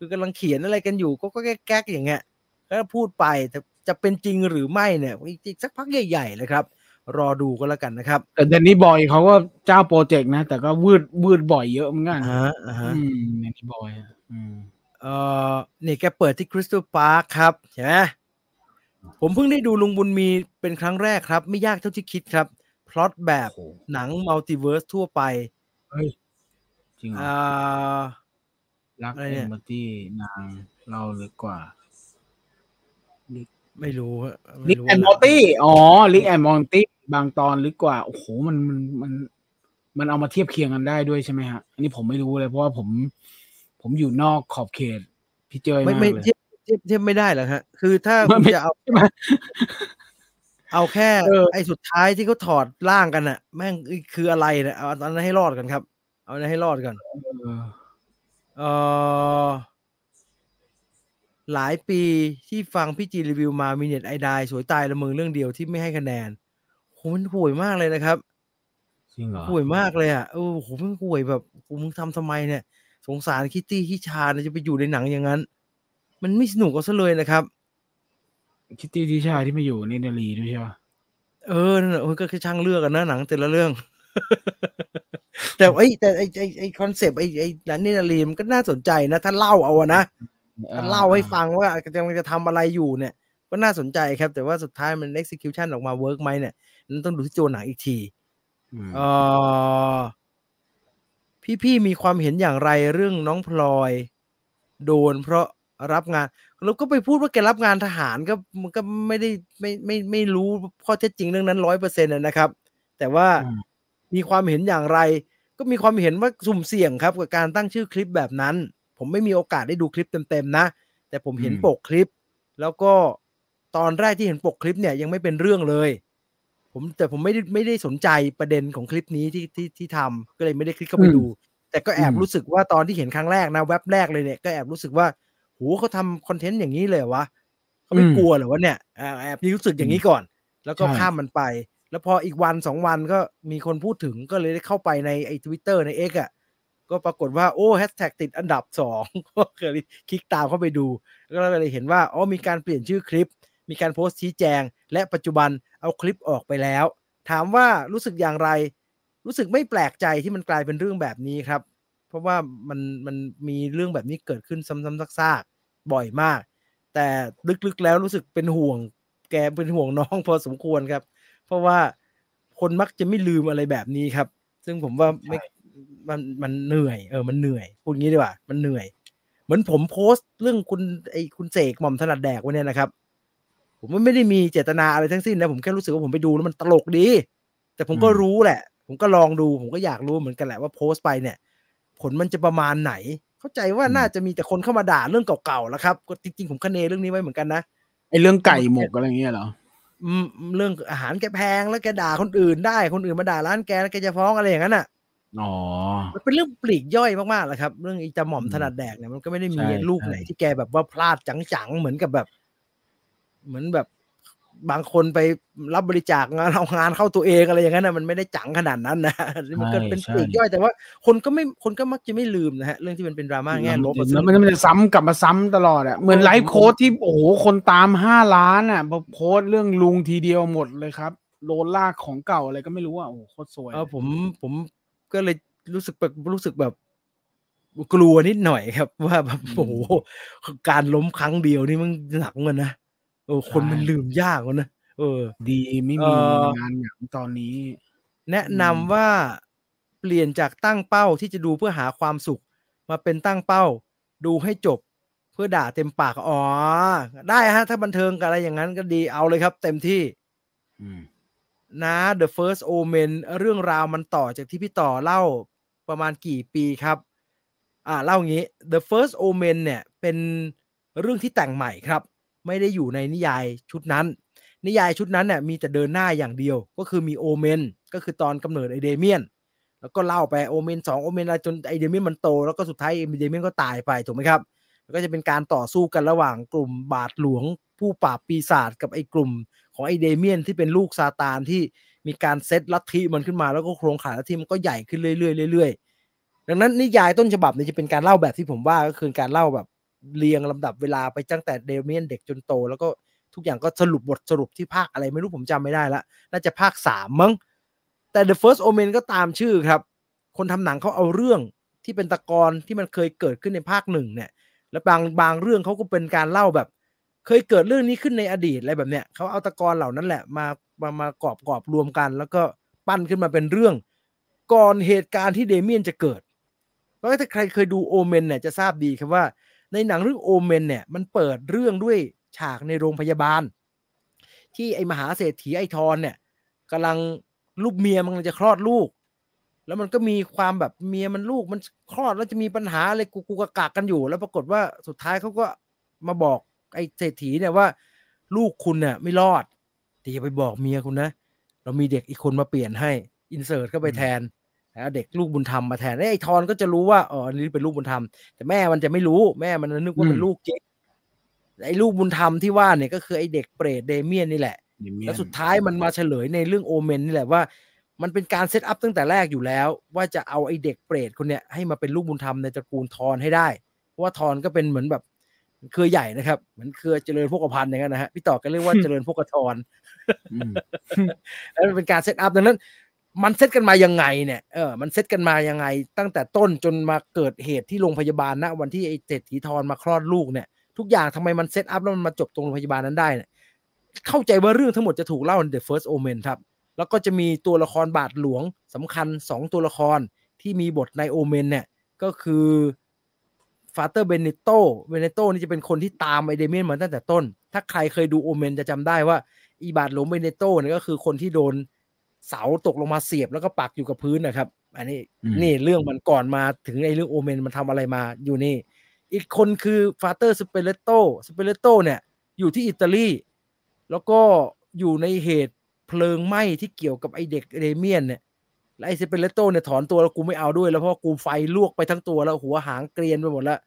คือกำลังเขียนอะไรกันอยู่ก็แก๊กอย่างเงี้ยแล้วพูดไปแต่จะเป็นจริงหรือไม่เนี่ยอีกสักพักใหญ่ๆเลยครับรอดูก็แล้วกันนะครับแต่เดนนี่บอยเขาก็เจ้าโปรเจกต์นะแต่ก็วืดบ่อยเยอะเหมือนกันเดนนี่บอยนี่แกเปิดที่คริสตัลพาร์คครับใช่ไหมผมเพิ่งได้ดูลุงบุญมีเป็นครั้งแรกครับไม่ยากเท่าที่คิดครับพล็อตแบบหนังมัลติเวิร์สทั่วไปเฮ้ยจริงเหรอรักเอ็มบัตตี้นางเราเล็กกว่าไม่รู้ลิกแอนมอร์ตี้ลิกแอนมอร์ตี้บางตอนลึกกว่าโอ้โหมันเอามาเทียบเคียงกันได้ด้วยใช่ไหมฮะอันนี้ผมไม่รู้เลยเพราะว่าผมอยู่นอกขอบเขตพี่เจยมากเลยเทียบไม่ได้หรอฮะคือถ้าผมจะเอาแค่ไอ้สุดท้ายที่เขาถอดร่างกันน่ะแม่งคืออะไรนะเอาตอนนั้นให้รอดกันครับเอานั้นให้รอดกันหลายปีที่ฟังพี่จีรีวิวมามีเน็ตไอดายสวยตายละมึงเรื่องเดียวที่ไม่ให้คะแนนโหมันห่วยมากเลยนะครับจริงเหรอห่วยมากเลยอ่ะโหมันห่วยแบบกูมึงทำทำไมเนี่ยสงสารคิตตี้คิชาจะไปอยู่ในหนังอย่างนั้นมันไม่สนุกเอาซะเลยนะครับคิตตี้ที่ชายที่มาอยู่ในนาลีด้วยใช่ป่ะนั่นแหละก็คือช่างเลือกกันนะหนังแต่ละเรื่อง แต่ไอคอนเซปต์ไอหนังในนาลีมันก็น่าสนใจนะถ้าเล่าเอานะถ้าเล่าให้ฟังว่ากำลังจะทำอะไรอยู่เนี่ยก็น่าสนใจครับแต่ว่าสุดท้ายมัน execution ออกมาเวิร์กไหมเนี่ยนั่นต้องดูที่ตัวหนังอีกทีพี่มีความเห็นอย่างไรเรื่องน้องพลอยโดนเพราะรับงานแล้วก็ไปพูดว่าแกรับงานทหารก็มันก็ไม่ได้ไม่รู้ข้อเท็จจริงเรื่องนั้น 100% นะครับแต่ว่ามีความเห็นอย่างไรก็มีความเห็นว่าสุ่มเสี่ยงครับกับการตั้งชื่อคลิปแบบนั้นผมไม่มีโอกาสได้ดูคลิปเต็มๆนะแต่ผมเห็นปกคลิปแล้วก็ตอนแรกที่เห็นปกคลิปเนี่ยยังไม่เป็นเรื่องเลยแต่ผมไม่ได้สนใจประเด็นของคลิปนี้ที่ทำก็เลยไม่ได้คลิกเข้าไปดูแต่ก็แอบรู้สึกว่าตอนที่เห็นครั้งแรกนะแวบแรกเลยเนี่ยก็แอบรู้สึกว่าโหเขาทำคอนเทนต์อย่างนี้เลยวะเขาไม่กลัวเหรอวะเนี่ยแอบมีรู้สึกอย่างนี้ก่อนแล้วก็ข้ามมันไปแล้วพออีกวัน2วันก็มีคนพูดถึงก็เลยได้เข้าไปในไอ้ Twitter ใน X อ่ะก็ปรากฏว่าแฮชแท็กติดอันดับ2ก็เลยคลิกตามเข้าไปดูแล้วก็เลยเห็นว่ามีการเปลี่ยนชื่อคลิปมีการโพสต์ชี้แจงและปัจจุบันเอาคลิปออกไปแล้วถามว่ารู้สึกอย่างไรรู้สึกไม่แปลกใจที่มันกลายเป็นเรื่องแบบนี้ครับเพราะว่ามันมีเรื่องแบบนี้เกิดขึ้นซ้ำๆซากๆบ่อยมากแต่ลึกๆแล้วรู้สึกเป็นห่วงแกเป็นห่วงน้องพอสมควรครับเพราะว่าคนมักจะไม่ลืมอะไรแบบนี้ครับซึ่งผมว่ามันเหนื่อยมันเหนื่อยพูดงี้ดีกว่ามันเหนื่อยเหมือนผมโพสต์เรื่องคุณเสกหม่อมถนัดแดกวันนี้นะครับผมไม่ได้มีเจตนาอะไรทั้งสิ้นนะผมแค่รู้สึกว่าผมไปดูแล้วมันตลกดีแต่ผมก็รู้แหละผมก็ลองดูผมก็อยากรู้เหมือนกันแหละว่าโพสต์ไปเนี่ยผลมันจะประมาณไหนเข้าใจว่าน่าจะมีแต่คนเข้ามาด่าเรื่องเก่าๆแล้วครับก็จริงๆผมคเนเรื่องนี้ไว้เหมือนกันนะไอ้เรื่องไก่หมกอะไรอย่างเงี้ยเหรอเรื่องอาหารแกแพงแล้วแกด่าคนอื่นได้คนอื่นมาด่าร้านแกแล้วแกจะฟ้องอะไรอย่างนั้นอ่ะมันเป็นเรื่องปลีกย่อยมากๆแหละครับเรื่องไอ้ตาหม่อมถนัดแดกเนี่ยมันก็ไม่ได้มีลูกไหนที่แกแบบว่าพลาดจังๆเหมือนแบบบางคนไปรับบริจาคงานเอางานเข้าตัวเองอะไรอย่างนั้นนะมันไม่ได้จังขนาดนั้นนะมันก็เป็นปีกย่อยแต่ว่าคนก็มักจะไม่ลืมนะฮะเรื่องที่มันเป็นดราม่าแง่ลบแล้วมันจะซ้ำกลับมาซ้ำตลอดอ่ะเหมือนไลฟ์โค้ชที่โอ้โหคนตาม5 ล้านอ่ะโพสเรื่องลุงทีเดียวหมดเลยครับ โลนลากของเก่าอะไรก็ไม่รู้อ่ะโอ้โคตรสวยผมก็เลยรู้สึกแบบกลัวนิดหน่อยครับว่าแบบโอ้โหการล้มครั้งเดียวนี่มันหนักมันนะโอ้คนมันลืมยากมันนะดีไม่มีงานอย่างตอนนี้แนะนำว่าเปลี่ยนจากตั้งเป้าที่จะดูเพื่อหาความสุขมาเป็นตั้งเป้าดูให้จบเพื่อด่าเต็มปากอ๋อได้ฮะถ้าบันเทิงกับอะไรอย่างนั้นก็ดีเอาเลยครับเต็มที่นะ The First Omen เรื่องราวมันต่อจากที่พี่ต่อเล่าประมาณกี่ปีครับเล่างี้ The First Omen เนี่ยเป็นเรื่องที่แต่งใหม่ครับไม่ได้อยู่ในนิยายชุดนั้นนิยายชุดนั้นเนี่ยมีแต่เดินหน้าอย่างเดียวก็คือมีโอเมนก็คือตอนกำเนิดไอเดเมียนแล้วก็เล่าไปโอเมน2โอเมนอะไรจนไอเดเมียนมันโตแล้วก็สุดท้ายไอเดเมียนก็ตายไปถูกไหมครับแล้วก็จะเป็นการต่อสู้กันระหว่างกลุ่มบาทหลวงผู้ปราบปีศาจกับไอกลุ่มของไอเดเมียนที่เป็นลูกซาตานที่มีการเซตลัทธิมันขึ้นมาแล้วก็โครงข่ายลัทธิมันก็ใหญ่ขึ้นเรื่อยๆดังนั้นนิยายต้นฉบับเนี่ยจะเป็นการเล่าแบบที่ผมว่าก็คือการเล่าแบบเรียงลำดับเวลาไปตั้งแต่เดเมียนเด็กจนโตแล้วก็ทุกอย่างก็สรุปบทสรุปที่ภาคอะไรไม่รู้ผมจำไม่ได้ละน่าจะภาค3มั้งแต่ The First Omen ก็ตามชื่อครับคนทำหนังเขาเอาเรื่องที่เป็นตะกอนที่มันเคยเกิดขึ้นในภาค1เนี่ยแล้วบางเรื่องเขาก็เป็นการเล่าแบบเคยเกิดเรื่องนี้ขึ้นในอดีตอะไรแบบเนี้ยเขาเอาตะกอนเหล่านั้นแหละมากรอบรวมกันแล้วก็ปั้นขึ้นมาเป็นเรื่องก่อนเหตุการณ์ที่เดเมียนจะเกิดแล้วถ้าใครเคยดู Omen เนี่ยจะทราบดีครับว่าในหนังเรื่อง Omen เนี่ยมันเปิดเรื่องด้วยฉากในโรงพยาบาลที่ไอ้มหาเศรษฐีไอ้ทอนเนี่ยกำลังลูกเมียมันกำลังจะคลอดลูกแล้วมันก็มีความแบบเมียมันลูกมันคลอดแล้วจะมีปัญหาอะไรกูกักกันอยู่แล้วปรากฏว่าสุดท้ายเขาก็มาบอกไอ้เศรษฐีเนี่ยว่าลูกคุณเนี่ยไม่รอดแต่อย่าไปบอกเมียคุณนะเรามีเด็กอีกคนมาเปลี่ยนให้อินเสิร์ตเข้าไปแทนแล้วเด็กลูกบุญธรรมมาแทนไอ้ทอนก็จะรู้ว่าอ๋อนี่เป็นลูกบุญธรรมแต่แม่มันจะไม่รู้แม่มันนึกว่าเป็นลูกจริงไอ้ลูกบุญธรรมที่ว่าเนี่ยก็คือไอ้เด็กเปรตเดเมียนนี่แหละแล้วสุดท้ายมันมาเฉลยในเรื่องโอเมนนี่แหละว่ามันเป็นการเซตอัพตั้งแต่แรกอยู่แล้วว่าจะเอาไอ้เด็กเปรตคนเนี้ยให้มาเป็นลูกบุญธรรมในตระกูลทอนให้ได้เพราะว่าทอนก็เป็นเหมือนแบบเครือใหญ่นะครับเหมือนเครือเจริญโภคภัณฑ์อย่างนั้นนะฮะพี่ต่อกันเรียกว่าเจริญโภคทอนแล้วมันเป็นการเซตอัพดังนั้นมันเซตกันมายังไงเนี่ยมันเซตกันมายังไงตั้งแต่ต้นจนมาเกิดเหตุที่โรงพยาบาลณวันที่ไอ้เศรษฐีทอนมาคลอดลูกเนี่ยทุกอย่างทำไมมันเซตอัพแล้วมันมาจบตรงโรงพยาบาลนั้นได้เนี่ยเข้าใจว่าเรื่องทั้งหมดจะถูกเล่าใน The First Omen ครับแล้วก็จะมีตัวละครบาทหลวงสำคัญ2ตัวละครที่มีบทใน Omen เนี่ยก็คือ Father Benito นี่จะเป็นคนที่ตามไอเดเมียนมาตั้งแต่ต้นถ้าใครเคยดู Omen จะจำได้ว่าอีบาทหลวง Benito เนี่ยก็คือคนที่โดนเสาตกลงมาเสียบแล้วก็ปักอยู่กับพื้นนะครับอันนี้นี่เรื่องมันก่อนมาถึงไอเรื่อง Omen มันทำอะไรมาอยู่นี่อีกคนคือ Father Speleto เนี่ยอยู่ที่อิตาลีแล้วก็อยู่ในเหตุเพลิงไหม้ที่เกี่ยวกับไอเด็กเดเมียนเนี่ยและไอ Speleto เนี่ยถอนตัวแล้วกูไม่เอาด้วยแล้วเพราะกูไฟลวกไปทั้งตัวแล้วหัวหางเกรียนไปหมดแล้ว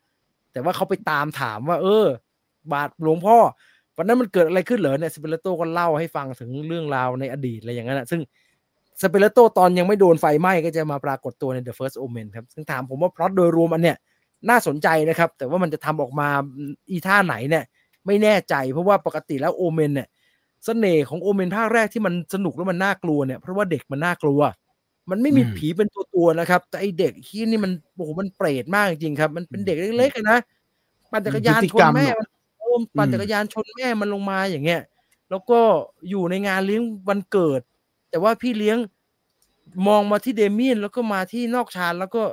แต่ว่าเขาไปตามถามว่าบาทหลวงพ่อวันนั้นมันเกิดอะไรขึ้นเหรอเนี่ย Speleto ก็เล่าให้ฟังถึงเรื่องราวในอดีตอะไรอย่างนั้นนะซึ่ง Speleto ตอนยังไม่โดนไฟไหม้ก็จะมาปรากฏตัวใน The First Omen ครับซึ่งถามผมว่าพล็อตโดยรวมอันเนี้ยน่าสนใจนะครับแต่ว่ามันจะทำออกมาอีท่าไหนเนี่ยไม่แน่ใจเพราะว่าปกติแล้วโอเมนเนี่ยเสน่ห์ของโอเมนภาคแรกที่มันสนุกแล้วมันน่ากลัวเนี่ยเพราะว่าเด็กมันน่ากลัวมันไม่มีผีเป็นตัวๆนะครับแต่ไอเด็กที่นี่มันโอ้โหมันเปรตมากจริงๆครับมันเป็นเด็กเล็กๆนะปั่นจักรยานชนแม่มันปั่นจักรยานชนแม่มันลงมาอย่างเงี้ยแล้วก็อยู่ในงานเลี้ยงวันเกิดแต่ว่าพี่เลี้ยงมองมาที่เดเมียนแล้วก็มาที่นอกชานแล้วก็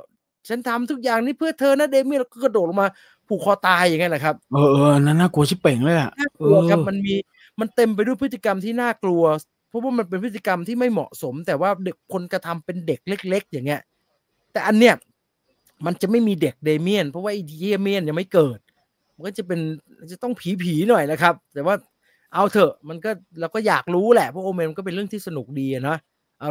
ฉันทำทุกอย่างนี่เพื่อเธอนะเดเมียนก็กระโดดลงมาผูกคอตายอย่างเงี้ยแหละครับนั่นน่ากลัวชิบเป่งเลยอ่ะครับมันเต็มไปด้วยพฤติกรรมที่น่ากลัวเพราะว่ามันเป็นพฤติกรรมที่ไม่เหมาะสมแต่ว่าเด็กคนกระทำเป็นเด็กเล็กๆอย่างเงี้ยแต่อันเนี้ยมันจะไม่มีเด็กเดเมียนเพราะว่าไอ้เดเมียนยังไม่เกิดมันก็จะเป็นจะต้องผีๆหน่อยนะครับแต่ว่าเอาเถอะมันก็เราก็อยากรู้แหละเพราะโอเมนก็เป็นเรื่องที่สนุกดีนะ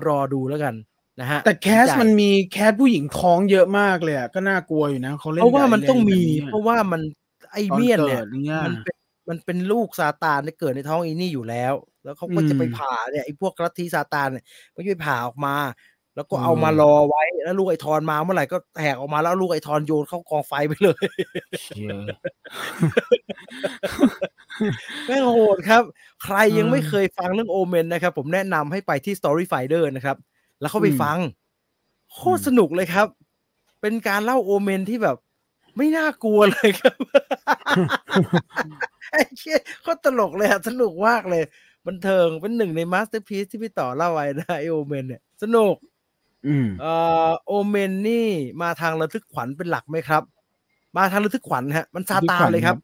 รอดูแล้วกันนะฮะแต่แคสมันมีแคสผู้หญิงท้องเยอะมากเลยอ่ะก็น่ากลัวอยู่นะเขาเล่นเพราะว่ามันต้องมีเพราะว่ามันไอเมียนเนี่ยมันเป็นลูกซาตานที่เกิดในท้องอีนี่อยู่แล้วแล้วเขาก็จะไปผ่าเนี่ยไอพวกลัทธิซาตานเนี่ยมันจะไปผ่าออกมาแล้วก็เอามารอไว้แล้วลูกไอทอนมาเมื่อไหร่ก็แหกออกมาแล้วลูกไอทอนโยนเข้ากองไฟไปเลยแม่งโหดครับใค ใครยังไม่เคยฟังเรื่องโอเมนนะครับผมแนะนำให้ไปที่ Storyfinder นะครับแล้วเข้าไปฟังโคตรสนุกเลยครับเป็นการเล่าโอเมนที่แบบไม่น่ากลัวเลยครับไอ้เชี่ยโคตรตลกเลยสนุกมากเลยบันเทิงเป็นหนึ่งในมาสเตอร์พีซที่พี่ต่อเล่าไว้นะไอโอเมนเนี่ยสนุกโอเมนนี่มาทางระทึกขวัญเป็นหลักไหมครับมาทางระทึกขวัญฮะมันซาตานเลยครับ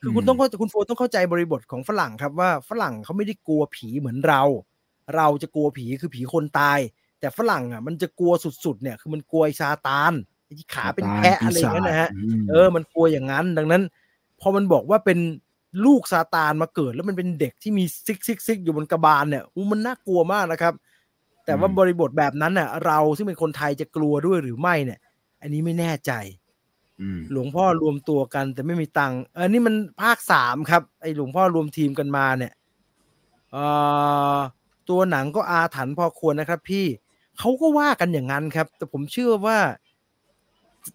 คือคุณต้องคุณโฟต้องเข้าใจบริบทของฝรั่งครับว่าฝรั่งเขาไม่ได้กลัวผีเหมือนเราจะกลัวผีคือผีคนตายแต่ฝรั่งอ่ะมันจะกลัวสุดๆเนี่ยคือมันกลัวซาตานที่ขาเป็นแพะอะไรอย่างเงี้ยนะฮะมันกลัวอย่างนั้นดังนั้นพอมันบอกว่าเป็นลูกซาตานมาเกิดแล้วมันเป็นเด็กที่มีซิกอยู่บนกระบาลเนี่ยมันน่ากลัวมากนะครับแต่ว่าบริบทแบบนั้นน่ะเราซึ่งเป็นคนไทยจะกลัวด้วยหรือไม่เนี่ยอันนี้ไม่แน่ใจหลวงพ่อรวมตัวกันแต่ไม่มีตังค์อันนี้มันภาค3ครับไอ้หลวงพ่อรวมทีมกันมาเนี่ยตัวหนังก็อาถรรพ์พอควรนะครับพี่เขาก็ว่ากันอย่างนั้นครับแต่ผมเชื่อว่า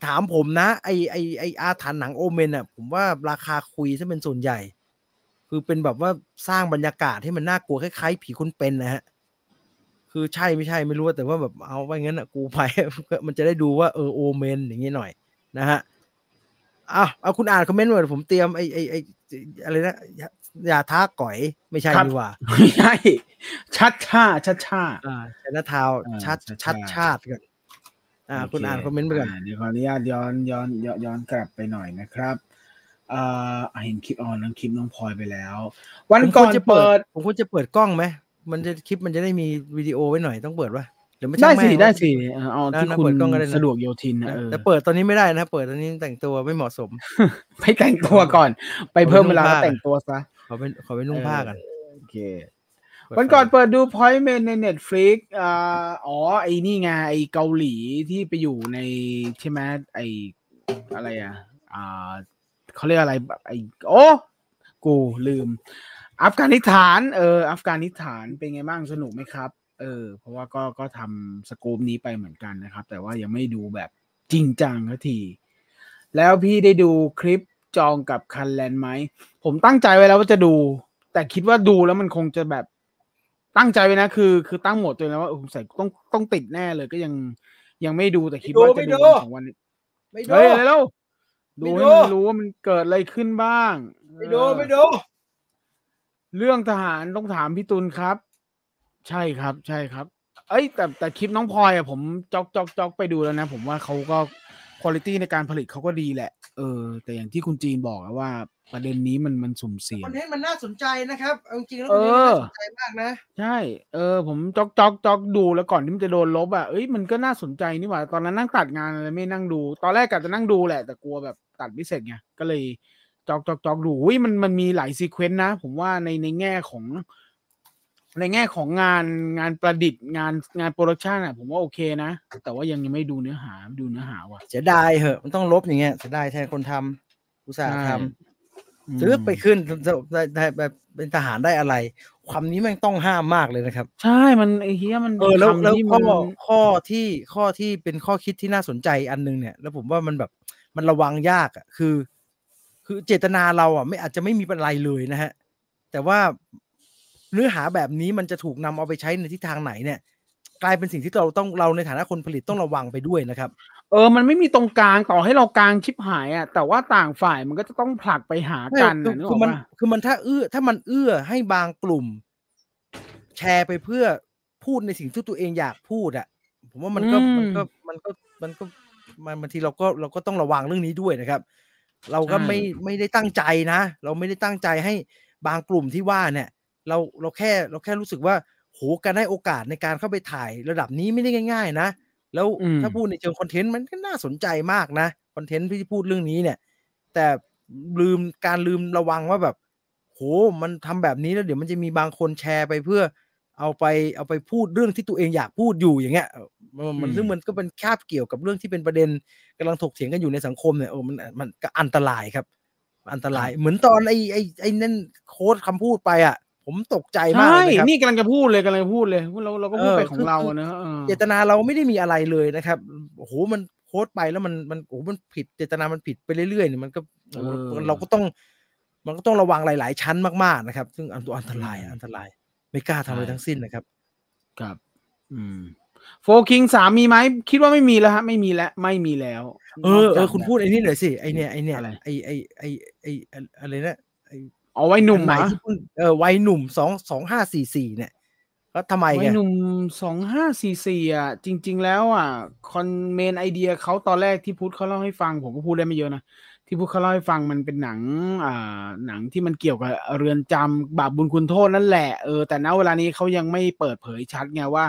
ถามผมนะไอ้อาถรรพ์หนังโอเมนน่ะผมว่าราคาคุยซะเป็นส่วนใหญ่คือเป็นแบบว่าสร้างบรรยากาศให้มันน่ากลัวคล้ายๆผีคนเป็นนะฮะคือใช่ไม่ใช่ไม่รู้แต่ว่าแบบเอาไว้งั้นน่ะกูไปมันจะได้ดูว่าโอเมนอย่างงี้หน่อยนะฮะเอาคุณอ่านคอมเมนต์มาผมเตรียมไอ้อะไรนะอย่าท้าก๋อยไม่ใช่ดีกว่าใช่ชะช่าชาติกันคุณอ่านคอมเมนต์ไปก่อนเดี๋ยวขออนุญาตย้อนกลับไปหน่อยนะครับเห็นคลิปน้องพลอยไปแล้ววันก่อนผมควรจะเปิดกล้องไหมมันจะคลิปมันจะได้มีวิดีโอไว้หน่อยต้องเปิดวะหรือไม่ได้สิเอาที่คุณสะดวกโยทินนะแต่เปิดตอนนี้ไม่ได้นะเปิดตอนนี้แต่งตัวไม่เหมาะสมไปแต่งตัวก่อนไปเพิ่มเวลาแต่งตัวซะขอไปนุ่งผ้ากันโอเควันก่อนเปิดดู Appointment ใน Netflix ไอ้นี่ไงไอ้เกาหลีที่ไปอยู่ในใช่ไหมไอ้อะไรเขาเรียกอะไรไอ้กูลืมอัฟกานิสถานอัฟกานิสถานเป็นไงบ้างสนุกไหมครับเพราะว่าก็ทำสกูปนี้ไปเหมือนกันนะครับแต่ว่ายังไม่ดูแบบจริงจังสักทีแล้วพี่ได้ดูคลิปจองกับคันแลนด์ไหมผมตั้งใจไว้แล้วว่าจะดูแต่คิดว่าดูแล้วมันคงจะแบบตั้งใจไว้นะคือตั้งหมดตัวนะว่าผมใส่ต้องติดแน่เลยก็ยังไม่ดูแต่คิดว่าจะดูของวันนี้ไม่ดูอะไรแล้วดูให้มันรู้ว่ามันเกิดอะไรขึ้นบ้างไม่ดูเรื่องทหารต้องถามพี่ตุลครับใช่ครับเอ้ยแต่คลิปน้องพลอยอ่ะผมจ๊อกไปดูแล้วนะผมว่าเขาก็คุณภาพในการผลิตเขาก็ดีแหละแต่อย่างที่คุณจีนบอกว่าประเด็นนี้มันสุ่มเสี่ยงคอนเทนต์มันน่าสนใจนะครับจริงๆแล้วมันน่าสนใจมากนะใช่ผมจ๊อกดูแล้วก่อนที่มันจะโดนลบอ่ะมันก็น่าสนใจนี่หว่าตอนนั้นนั่งตัดงานอะไรไม่นั่งดูตอนแรกกะจะนั่งดูแหละแต่กลัวแบบตัดไม่เสร็จไงก็เลยจ๊อกดูมันมีหลายซีเควนต์นะผมว่าในแง่ของงานประดิษฐ์งานโปรดักชันอ่ะผมว่าโอเคนะแต่ว่ายังไม่ดูเนื้อหาว่ะเสียดายเหอะมันต้องลบอย่างเงี้ยเสียดายแทนคนทำอุตสาหกรรมซื้อไปขึ้นได้แบบเป็นทหารได้อะไรความนี้แม่งต้องห้ามมากเลยนะครับใช่มันไอ้เหี้ยมันแล้วข้อที่เป็นข้อคิดที่น่าสนใจอันนึงเนี่ยแล้วผมว่ามันแบบมันระวังยากอ่ะคือเจตนาเราอ่ะไม่อาจจะไม่มีอะไรเลยนะฮะแต่ว่าเนื้อหาแบบนี้มันจะถูกนำเอาไปใช้ในทิศทางไหนเนี่ยกลายเป็นสิ่งที่เราในฐานะคนผลิตต้องระวังไปด้วยนะครับมันไม่มีตรงกลางต่อให้เรากลางชิบหายอ่ะแต่ว่าต่างฝ่ายมันก็จะต้องผลักไปหากันคือมันถ้ามันเอื้อให้บางกลุ่มแชร์ไปเพื่อพูดในสิ่งที่ตัวเองอยากพูดอ่ะผมว่ามันบางทีเราก็ต้องระวังเรื่องนี้ด้วยนะครับเราก็ไม่ได้ตั้งใจนะเราไม่ได้ตั้งใจให้บางกลุ่มที่ว่าเนี่ยเราแค่รู้สึกว่าโหการได้โอกาสในการเข้าไปถ่ายระดับนี้ไม่ได้ง่ายๆนะแล้วถ้าพูดในเชิงคอนเทนต์มันก็น่าสนใจมากนะคอนเทนต์ที่พูดเรื่องนี้เนี่ยแต่ลืมระวังว่าแบบโหมันทำแบบนี้แล้วเดี๋ยวมันจะมีบางคนแชร์ไปเพื่อเอาไปพูดเรื่องที่ตัวเองอยากพูดอยู่อย่างเงี้ยมันซึ่งมันก็เป็นคาบเกี่ยวกับเรื่องที่เป็นประเด็นกำลังถกเถียงกันอยู่ในสังคมเนี่ยมันก็อันตรายครับอันตรายเหมือนตอนไอ้นั่นโค้ดคำพูดไปอ่ะผมตกใจมากเลยครับนี่กำลังจะพูดเลยเราก็พูดไปของเราเนอะเจตนาเราไม่ได้มีอะไรเลยนะครับโอ้โหมันโพสต์ไปแล้วมันโอ้โหมันผิดเจตนามันผิดไปเรื่อยๆเนี่ยมันก็เราก็ต้อง มันก็ต้องระวังหลายๆชั้นมากๆนะครับซึ่งอันตรายไม่กล้าทำอะไรทั้งสิ้นนะครับครับโฟคิงสามมีไหมคิดว่าไม่มีแล้วฮะไม่มีแล้วคุณพูดไอ้นี่หน่อยสิไอ้เนี่ยอะไรนะเอาไว้หนุ่มไหมไว้หนุ่ม2544เนี่ยก็ทำไมไว้หนุ่ม2544อ่ะจริงๆแล้วอ่ะคอนเมนไอเดียเขาตอนแรกที่พูดเขาเล่าให้ฟังผมก็พูดได้ไม่เยอะนะที่พูดเขาเล่าให้ฟังมันเป็นหนังหนังที่มันเกี่ยวกับเรือนจำบาปบุญคุณโทษนั่นแหละแต่ณเวลานี้เขายังไม่เปิดเผยชัดไงว่า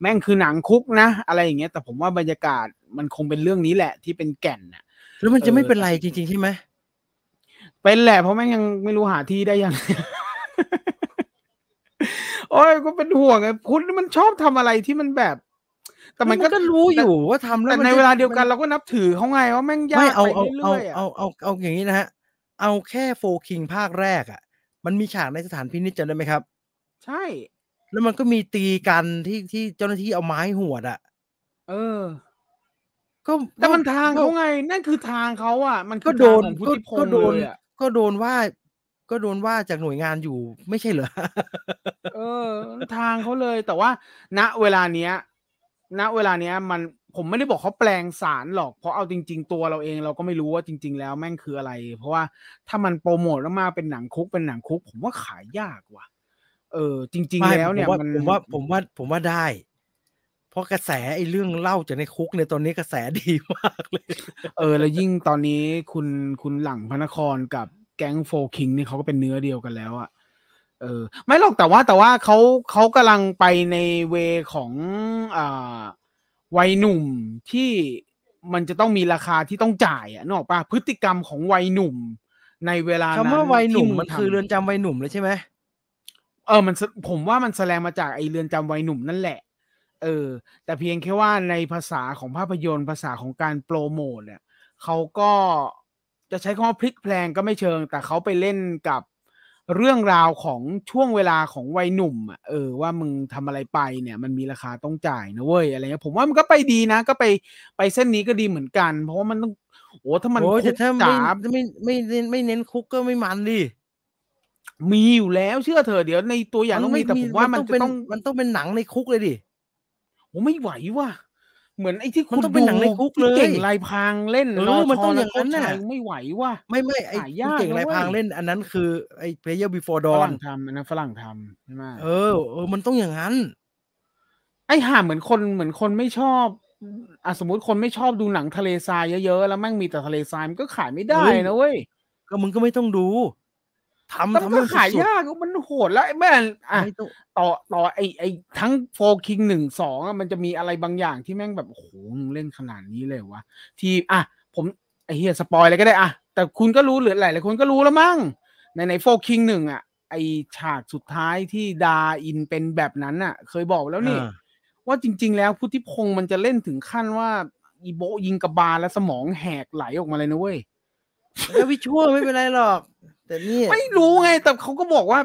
แม่งคือหนังคุกนะอะไรอย่างเงี้ยแต่ผมว่าบรรยากาศมันคงเป็นเรื่องนี้แหละที่เป็นแก่นน่ะแล้วมันจะไม่เป็นไรจริงๆใช่ไหมเป็นแหละเพราะแม่งยังไม่รู้หาที่ได้ยัง โอ้ยก็เป็นห่วงไงคุณมันชอบทำอะไรที่มันแบบแต่มันก็รู้อยู่ว่าทำแล้วแต่ในเวลาเดียวกันเราก็นับถือเขาไงว่าแม่งยากไปเรื่อยๆเอาอย่างนี้นะฮะเอาแค่โฟร์คิงภาคแรกอ่ะมันมีฉากในสถานพินิจจำได้ไหมครับใช่แล้วมันก็มีตีกันที่เจ้าหน้าที่เอาไม้หวดอ่ะก็แต่มันทางเขาไงนั่นคือทางเขาอ่ะมันก็โดนก็โดนว่าจากหน่วยงานอยู่ไม่ใช่เหรอทางเขาเลยแต่ว่าณเวลาเนี้ยมันผมไม่ได้บอกเขาแปลงสารหรอกเพราะเอาจริงๆตัวเราเองเราก็ไม่รู้ว่าจริงๆแล้วแม่งคืออะไรเพราะว่าถ้ามันโปรโมทแล้วมาเป็นหนังคุกผมว่าขายยากว่ะจริงๆแล้วเนี่ยผมว่าได้เพราะกระแสไอ้เรื่องเล่าจากในคุกเนี่ยตอนนี้กระแสดีมากเลยแล้วยิ่งตอนนี้คุณหลังพระนครกับแก๊งโฟคิงนี่เขาก็เป็นเนื้อเดียวกันแล้วอ่ะไม่หรอกแต่ว่าเขากำลังไปในเวของวัยหนุ่มที่มันจะต้องมีราคาที่ต้องจ่ายอ่ะนึกออกป่ะพฤติกรรมของวัยหนุ่มในเวลานั้นคำว่าวัยหนุ่มมันคือเรือนจำวัยหนุ่มเลยใช่ไหมมันผมว่ามันแสดงมาจากไอเรือนจำวัยหนุ่มนั่นแหละแต่เพียงแค่ว่าในภาษาของภาพยนตร์ภาษาของการโปรโมทเนี่ยเขาก็จะใช้คำว่าพลิกแพลงก็ไม่เชิงแต่เขาไปเล่นกับเรื่องราวของช่วงเวลาของวัยหนุ่มว่ามึงทำอะไรไปเนี่ยมันมีราคาต้องจ่ายนะเว้ยอะไรเงี้ยผมว่ามันก็ไปดีนะก็ไปเส้นนี้ก็ดีเหมือนกันเพราะว่ามันต้องถ้ามันคุกจ๋าไม่เน้นคุกก็ไม่มันดิมีอยู่แล้วเชื่อเธอเดี๋ยวในตัวอย่างต้องมีแต่ผมว่ามันต้องเป็นหนังในคุกเลยดิโอ้ไม่ไหวว่ะเหมือนไอ้ที่คุณต้องเป็นหนังในคุกเลยเก่งลายพางเล่นมันต้องอย่างนั้นน่ะไม่ไหวว่ะไม่ไอ้เก่งลายพางเล่นอันนั้นคือไอ้ Player Before Dawn ฝรั่งทำนะฝรั่งทำใช่ไหมมันต้องอย่างนั้นไอ้ห่าเหมือนคนไม่ชอบสมมติคนไม่ชอบดูหนังทะเลทรายเยอะๆแล้วแม่งมีแต่ทะเลทรายมันก็ขายไม่ได้นะเว้ยก็มึงก็ไม่ต้องดูทำมันขายยากมันโหดแล้วไอ้แม่ต่อไอทั้งโฟคิง1-2มันจะมีอะไรบางอย่างที่แม่งแบบโหเล่นขนาดนี้เลยวะที่ผมไอเฮียสปอยอะไรก็ได้แต่คุณก็รู้หรือหลายคนก็รู้แล้วมั้งในโฟคิง1ไอฉากสุดท้ายที่ดาอินเป็นแบบนั้นเคยบอกแล้วนี่ว่าจริงๆแล้วพุทธิพงษ์มันจะเล่นถึงขั้นว่าอีโบยิงกระบาลแล้วสมองแหกไหลออกมาเลยนะเว้ยแล้ววิชวลไม่เป็นไรหรอกแต่นี่ไม่รู้ไงแต่เขาก็บอกว่า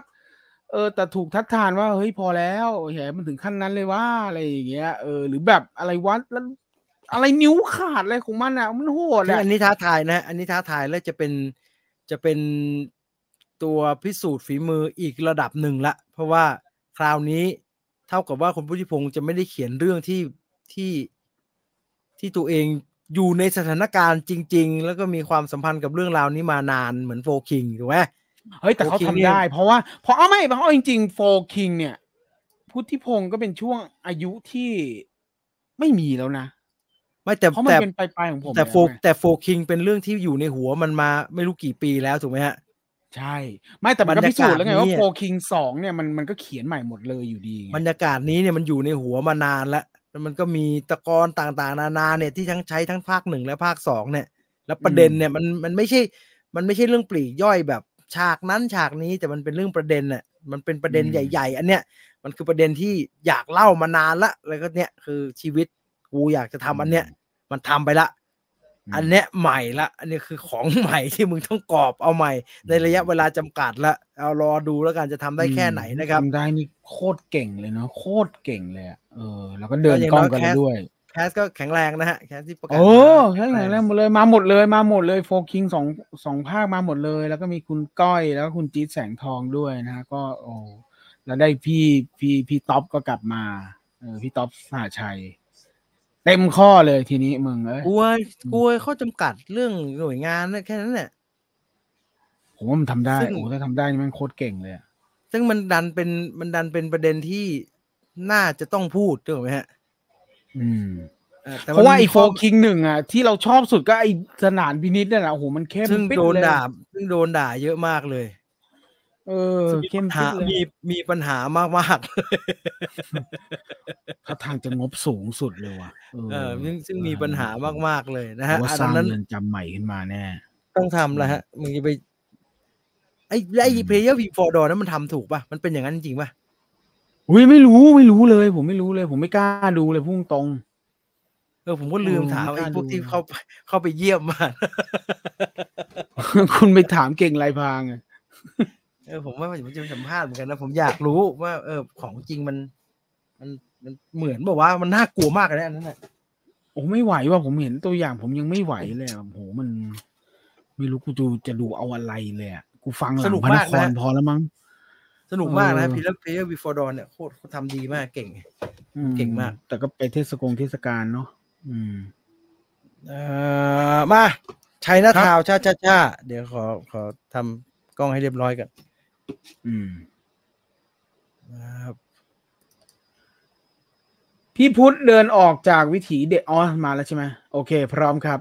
แต่ถูกทัดทานว่าเฮ้ยพอแล้วแหมมันถึงขั้นนั้นเลยว่าอะไรอย่างเงี้ยหรือแบบอะไรวัดแล้วอะไรนิ้วขาดอะไรของมันอ่ะมันโหดอันนี้ท้าทายนะอันนี้ท้าทายแล้วจะเป็นตัวพิสูจน์ฝีมืออีกระดับหนึ่งละเพราะว่าคราวนี้เท่ากับว่าคุณพุทธิพงษ์จะไม่ได้เขียนเรื่องที่ตัวเองอยู่ในสถานการณ์จริงๆแล้วก็มีความสัมพันธ์กับเรื่องราวนี้มานานเหมือนโฟคิงถูกไหมเฮ้ยแต่เขาทำได้เพราะว่าเพราะจริงๆโฟคิงเนี่ยพุทธิพงษ์ก็เป็นช่วงอายุที่ไม่มีแล้วนะไม่แต่เพราะมันเป็นปลายๆของผมแต่โฟคิงเป็นเรื่องที่อยู่ในหัวมันมาไม่รู้กี่ปีแล้วถูกไหมฮะใช่ไม่แต่มันก็พิสูจน์แล้วไงว่าโฟคิง2เนี่ยมันก็เขียนใหม่หมดเลยอยู่ดีบรรยากาศนี้เนี่ยมันอยู่ในหัวมานานแล้วมันก็มีตะกอนต่างๆนานาเนี่ยที่ทั้งใช้ทั้งภาค1และภาค2เนี่ยแล้วประเด็นเนี่ยมันไม่ใช่เรื่องปลีกย่อยแบบฉากนั้นฉากนี้แต่มันเป็นเรื่องประเด็นน่ะมันเป็นประเด็นใหญ่ๆอันเนี้ยมันคือประเด็นที่อยากเล่ามานานละแล้วก็เนี่ยคือชีวิตกูอยากจะทำอันเนี้ยมันทำไปละอันเนี้ยใหม่ละอันนี้คือของใหม่ที่มึงต้องกอบเอาใหม่ในระยะเวลาจำกัดละเอารอดูแล้วกันจะทำได้แค่ไหนนะครับทำได้นี่โคตรเก่งเลยเนาะโคตรเก่งเลยแล้วก็เดินกล้องกันด้วย แคสก็แข็งแรงนะฮะแคสที่ประกาศโอ้แข็งแรงหมดเลยมาหมดเลยมาหมดเลยโฟกิงสองภาคมาหมดเลยแล้วก็มีคุณก้อยแล้วก็คุณจี๊ดแสงทองด้วยนะฮะก็โอ้แล้วได้พี่ท็อปก็กลับมาพี่ท็อปสหชัยเต็มข้อเลยทีนี้มึงเอ้ยกลัวข้อจำกัดเรื่องหน่วยงานแค่นั้นแหละผมว่ามันทำได้โอ้ถ้าทำได้นี่มันโคตรเก่งเลยซึ่งมันดันเป็นประเด็นที่น่าจะต้องพูดถูกไหมฮะเพราะว่าไอ้โฟคิงหนึ่งอ่ะที่เราชอบสุดก็ไอ้สนามพินิจเนี่ยแหละโอ้โหมันเข้มซึ่งโดนด่าเยอะมากเลยเข้มข้นมีปัญหามากเลยถ้าทางจะงบสูงสุดเลยว่ะซึ่งมีปัญหามากๆเลยนะฮะว่าสร้างเรือนจำใหม่ขึ้นมาแน่ต้องทำแล้วฮะมึงจะไปไอ้ Player v 4 Door นั้นมันทำถูกป่ะมันเป็นอย่างนั้นจริงป่ะอุ้ยไม่รู้เลยผมไม่รู้เลยผมไม่กล้าดูเลยพุ่งตรงผมก็ลืมถามไอ้พวกที่เข้าไปเยี่ยมมาคุณไปถามเก่งไรพางผมว่าผมจะสัมภาษณ์เหมือนกันนะผมอยากรู้ว่าของจริงมันเหมือนบอกว่ามันน่ากลัวมากเลยอันนั้นน่ะโอ้ไม่ไหวว่ะผมเห็นตัวอย่างผมยังไม่ไหวเลยโอ้โหมันไม่รู้กูจะดูเอาอะไรเลยอ่ะกูฟังหลังพนักงานพอแล้วมั้งสนุกมากนะพี่เลิฟเพลเยอร์บีฟอร์ดอนเนี่ยโคตรเขาทำดีมากเก่งมากแต่ก็ไปเทศกาลเนาะมาใช้หน้าข่าวช้าเดี๋ยวขอทำกล้องให้เรียบร้อยก่อนครับพี่พุทธเดินออกจากวิถีเด็กอ๋อมาแล้วใช่ไหมโอเคพร้อมครับ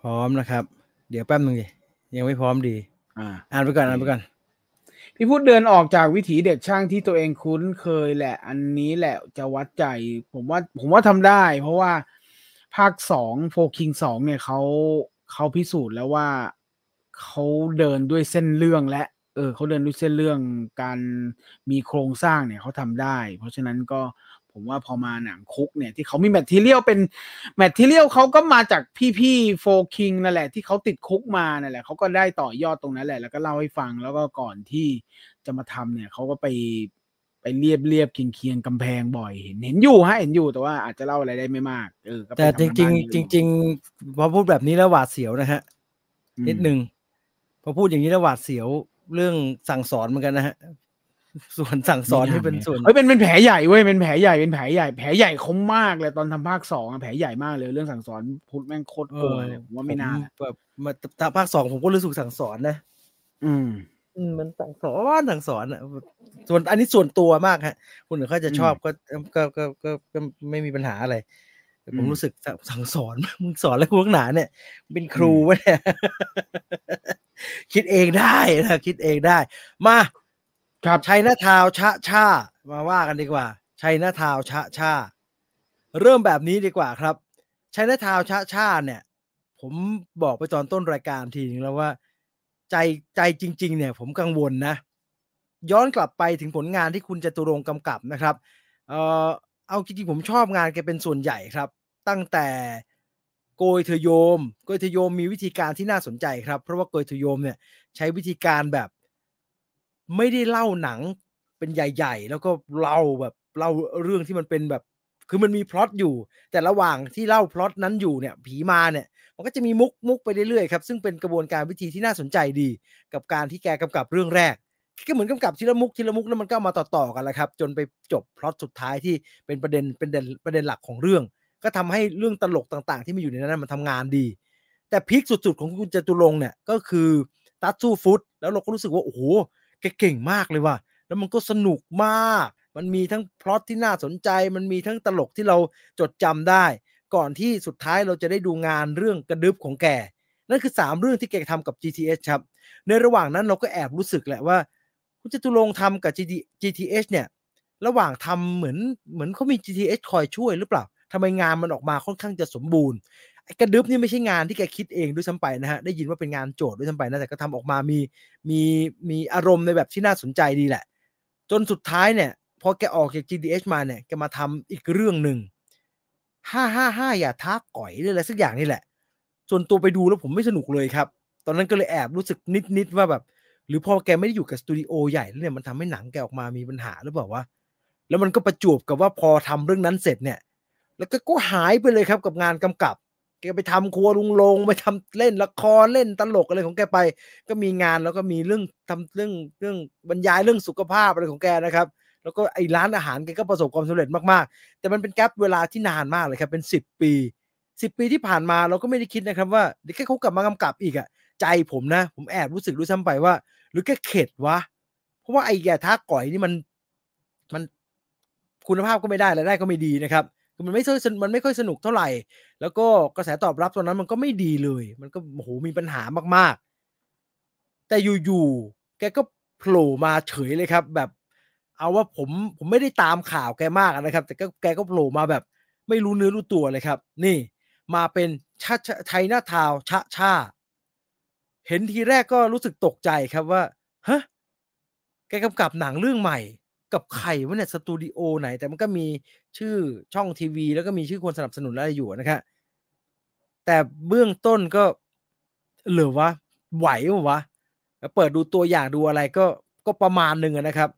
พร้อมนะครับเดี๋ยวแป๊บนึงดิยังไม่พร้อมดีอ่านไปก่อนพี่พูดเดินออกจากวิถีเด็กช่างที่ตัวเองคุ้นเคยแหละอันนี้แหละจะวัดใจผมว่าทำได้เพราะว่าภาค2 4 King 2เนี่ยเขาพิสูจน์แล้วว่าเขาเดินด้วยเส้นเรื่องและเขาเดินด้วยเส้นเรื่องการมีโครงสร้างเนี่ยเขาทำได้เพราะฉะนั้นก็ผมว่าพอมาหนังคุกเนี่ยที่เขามีแมทเทียลเขาก็มาจากพี่โฟคิงนั่นแหละที่เขาติดคุกมานั่นแหละเขาก็ได้ต่อยอดตรงนั้นแหละแล้วก็เล่าให้ฟังแล้วก็ก่อนที่จะมาทำเนี่ยเขาก็ไปเรียบเคียงกำแพงบ่อยเห็นอยู่ฮะเห็นอยู่แต่ว่าอาจจะเล่าอะไรได้ไม่มากแต่จริงพอพูดแบบนี้แล้วหวาดเสียวนะฮะนิดนึงพอพูดอย่างนี้แล้วหวาดเสียวเรื่องสั่งสอนเหมือนกันนะฮะส่วนสั่งสอนที่เป็นส่วนเป็นแผลใหญ่เว้ยเป็นแผลใหญ่คมมากเลยตอนทำภาค2แผลใหญ่มากเลยเรื่องสั่งสอนพูดแม่งโคตรกลัวเลยผมว่าไม่น่าแบบมาทำภาค2ผมก็รู้สึกสั่งสอนนะมันสั่งสอนอ่ะส่วนอันนี้ส่วนตัวมากฮะคนอื่นเขาจะชอบก็ไม่มีปัญหาอะไรผมรู้สึกสั่งสอนมึงสอนแล้วกูนักหนาเนี่ยเป็นครูวะเนี่ยคิดเองได้มาครับชัยนาทาวชะช่ามาว่ากันดีกว่าชัยนาทาวชะช่าเริ่มแบบนี้ดีกว่าครับชัยนาทาวชะช่าเนี่ยผมบอกไปตอนต้นรายการทีนึงแล้วว่าใจจริงๆเนี่ยผมกังวลนะย้อนกลับไปถึงผลงานที่คุณจตุรงค์กำกับนะครับเอาจริงๆผมชอบงานแกเป็นส่วนใหญ่ครับตั้งแต่โกยเธอโยมมีวิธีการที่น่าสนใจครับเพราะว่าโกยเธอโยมเนี่ยใช้วิธีการแบบไม่ได้เล่าหนังเป็นใหญ่ๆแล้วก็เล่าเรื่องที่มันเป็นแบบคือมันมีพล็อตอยู่แต่ระหว่างที่เล่าพล็อตนั้นอยู่เนี่ยผีมาเนี่ยมันก็จะมีมุกไปเรื่อยๆครับซึ่งเป็นกระบวนการวิธีที่น่าสนใจดีกับการที่แกกำกับเรื่องแรกก็เหมือนกำกับทีละมุกแล้วมันก็มาต่อๆกันแหละครับจนไปจบพล็อตสุดท้ายที่เป็นประเด็นหลักของเรื่องก็ทำให้เรื่องตลกต่างๆที่มีอยู่ในนั้นมันทำงานดีแต่พีคสุดๆของคุณจตุรงค์เนี่ยก็คือTattoo Foodแล้วเราก็รู้สึกว่าโอ้โหเก่งมากเลยว่ะแล้วมันก็สนุกมากมันมีทั้งพล็อตที่น่าสนใจมันมีทั้งตลกที่เราจดจำได้ก่อนที่สุดท้ายเราจะได้ดูงานเรื่องกระดึบของแกนั่นคือ3เรื่องที่แกทำกับ GTS ครับในระหว่างนั้นเราก็แอบรู้สึกแหละว่าคุณจตุรงค์ทำกับ GTS เนี่ยระหว่างทำเหมือนเขามี GTS คอยช่วยหรือเปล่าทำไมงานมันออกมาค่อนข้างจะสมบูรณ์กระดึบนี่ไม่ใช่งานที่แกคิดเองด้วยซ้ำไปนะฮะได้ยินว่าเป็นงานโจทย์ด้วยซ้ำไปนะแต่ก็ทำออกมามีอารมณ์ในแบบที่น่าสนใจดีแหละจนสุดท้ายเนี่ยพอแกออกจาก GDH มาเนี่ยแกมาทำอีกเรื่องหนึ่ง555อย่าท้าก่อยอะไรสักอย่างนี่แหละส่วนตัวไปดูแล้วผมไม่สนุกเลยครับตอนนั้นก็เลยแอบรู้สึกนิดว่าแบบหรือพอแกไม่ได้อยู่กับสตูดิโอใหญ่แล้วเนี่ยมันทำให้หนังแกออกมามีปัญหาหรือเปล่าวะแล้วมันก็ประจวบกับว่าพอทำเรื่องนั้นเสร็จเนี่ย แล้วก็หายไปเลยครับกับงานกำกับแกไปทำครัวลุงลงไปทำเล่นละครเล่นตลกอะไรของแกไปก็มีงานแล้วก็มีเรื่องทำเรื่องบรรยายเรื่องสุขภาพอะไรของแกนะครับแล้วก็ไอ้ร้านอาหารแกก็ประสบความสำเร็จมากๆแต่มันเป็นแกปเวลาที่นานมากเลยครับเป็น10 ปีที่ผ่านมาเราก็ไม่ได้คิดนะครับว่าเดี๋ยวแค่เขากลับมากำกับอีกอ่ะใจผมนะผมแอบรู้สึกด้วยซ้ำไปว่าหรือแกเข็ดวะเพราะว่าไอ้แกท่าก่อยนี่มันคุณภาพก็ไม่ได้รายได้ก็ไม่ดีนะครับมันไม่ค่อยสนุกเท่าไหร่แล้วก็กระแสตอบรับตอนนั้นมันก็ไม่ดีเลยมันก็โอ้โหมีปัญหามากๆแต่อยู่ๆแกก็โผล่มาเฉยเลยครับแบบเอาว่าผมไม่ได้ตามข่าวแกมากนะครับแต่แกก็โผล่มาแบบไม่รู้เนื้อรู้ตัวเลยครับนี่มาเป็นชะช่าไทยหน้าทาวชะช่าเห็นทีแรกก็รู้สึกตกใจครับว่าฮะแกกำกับหนังเรื่องใหม่กับใครวะเนี่ยสตูดิโอไหนแต่มันก็มีชื่อช่องทีวีแล้วก็มีชื่อคนสนับสนุนอะไรอยู่นะครับแต่เบื้องต้นก็เหลือวะไหววะแล้วเปิดดูตัวอย่างดูอะไรก็ประมาณนึงนะครับ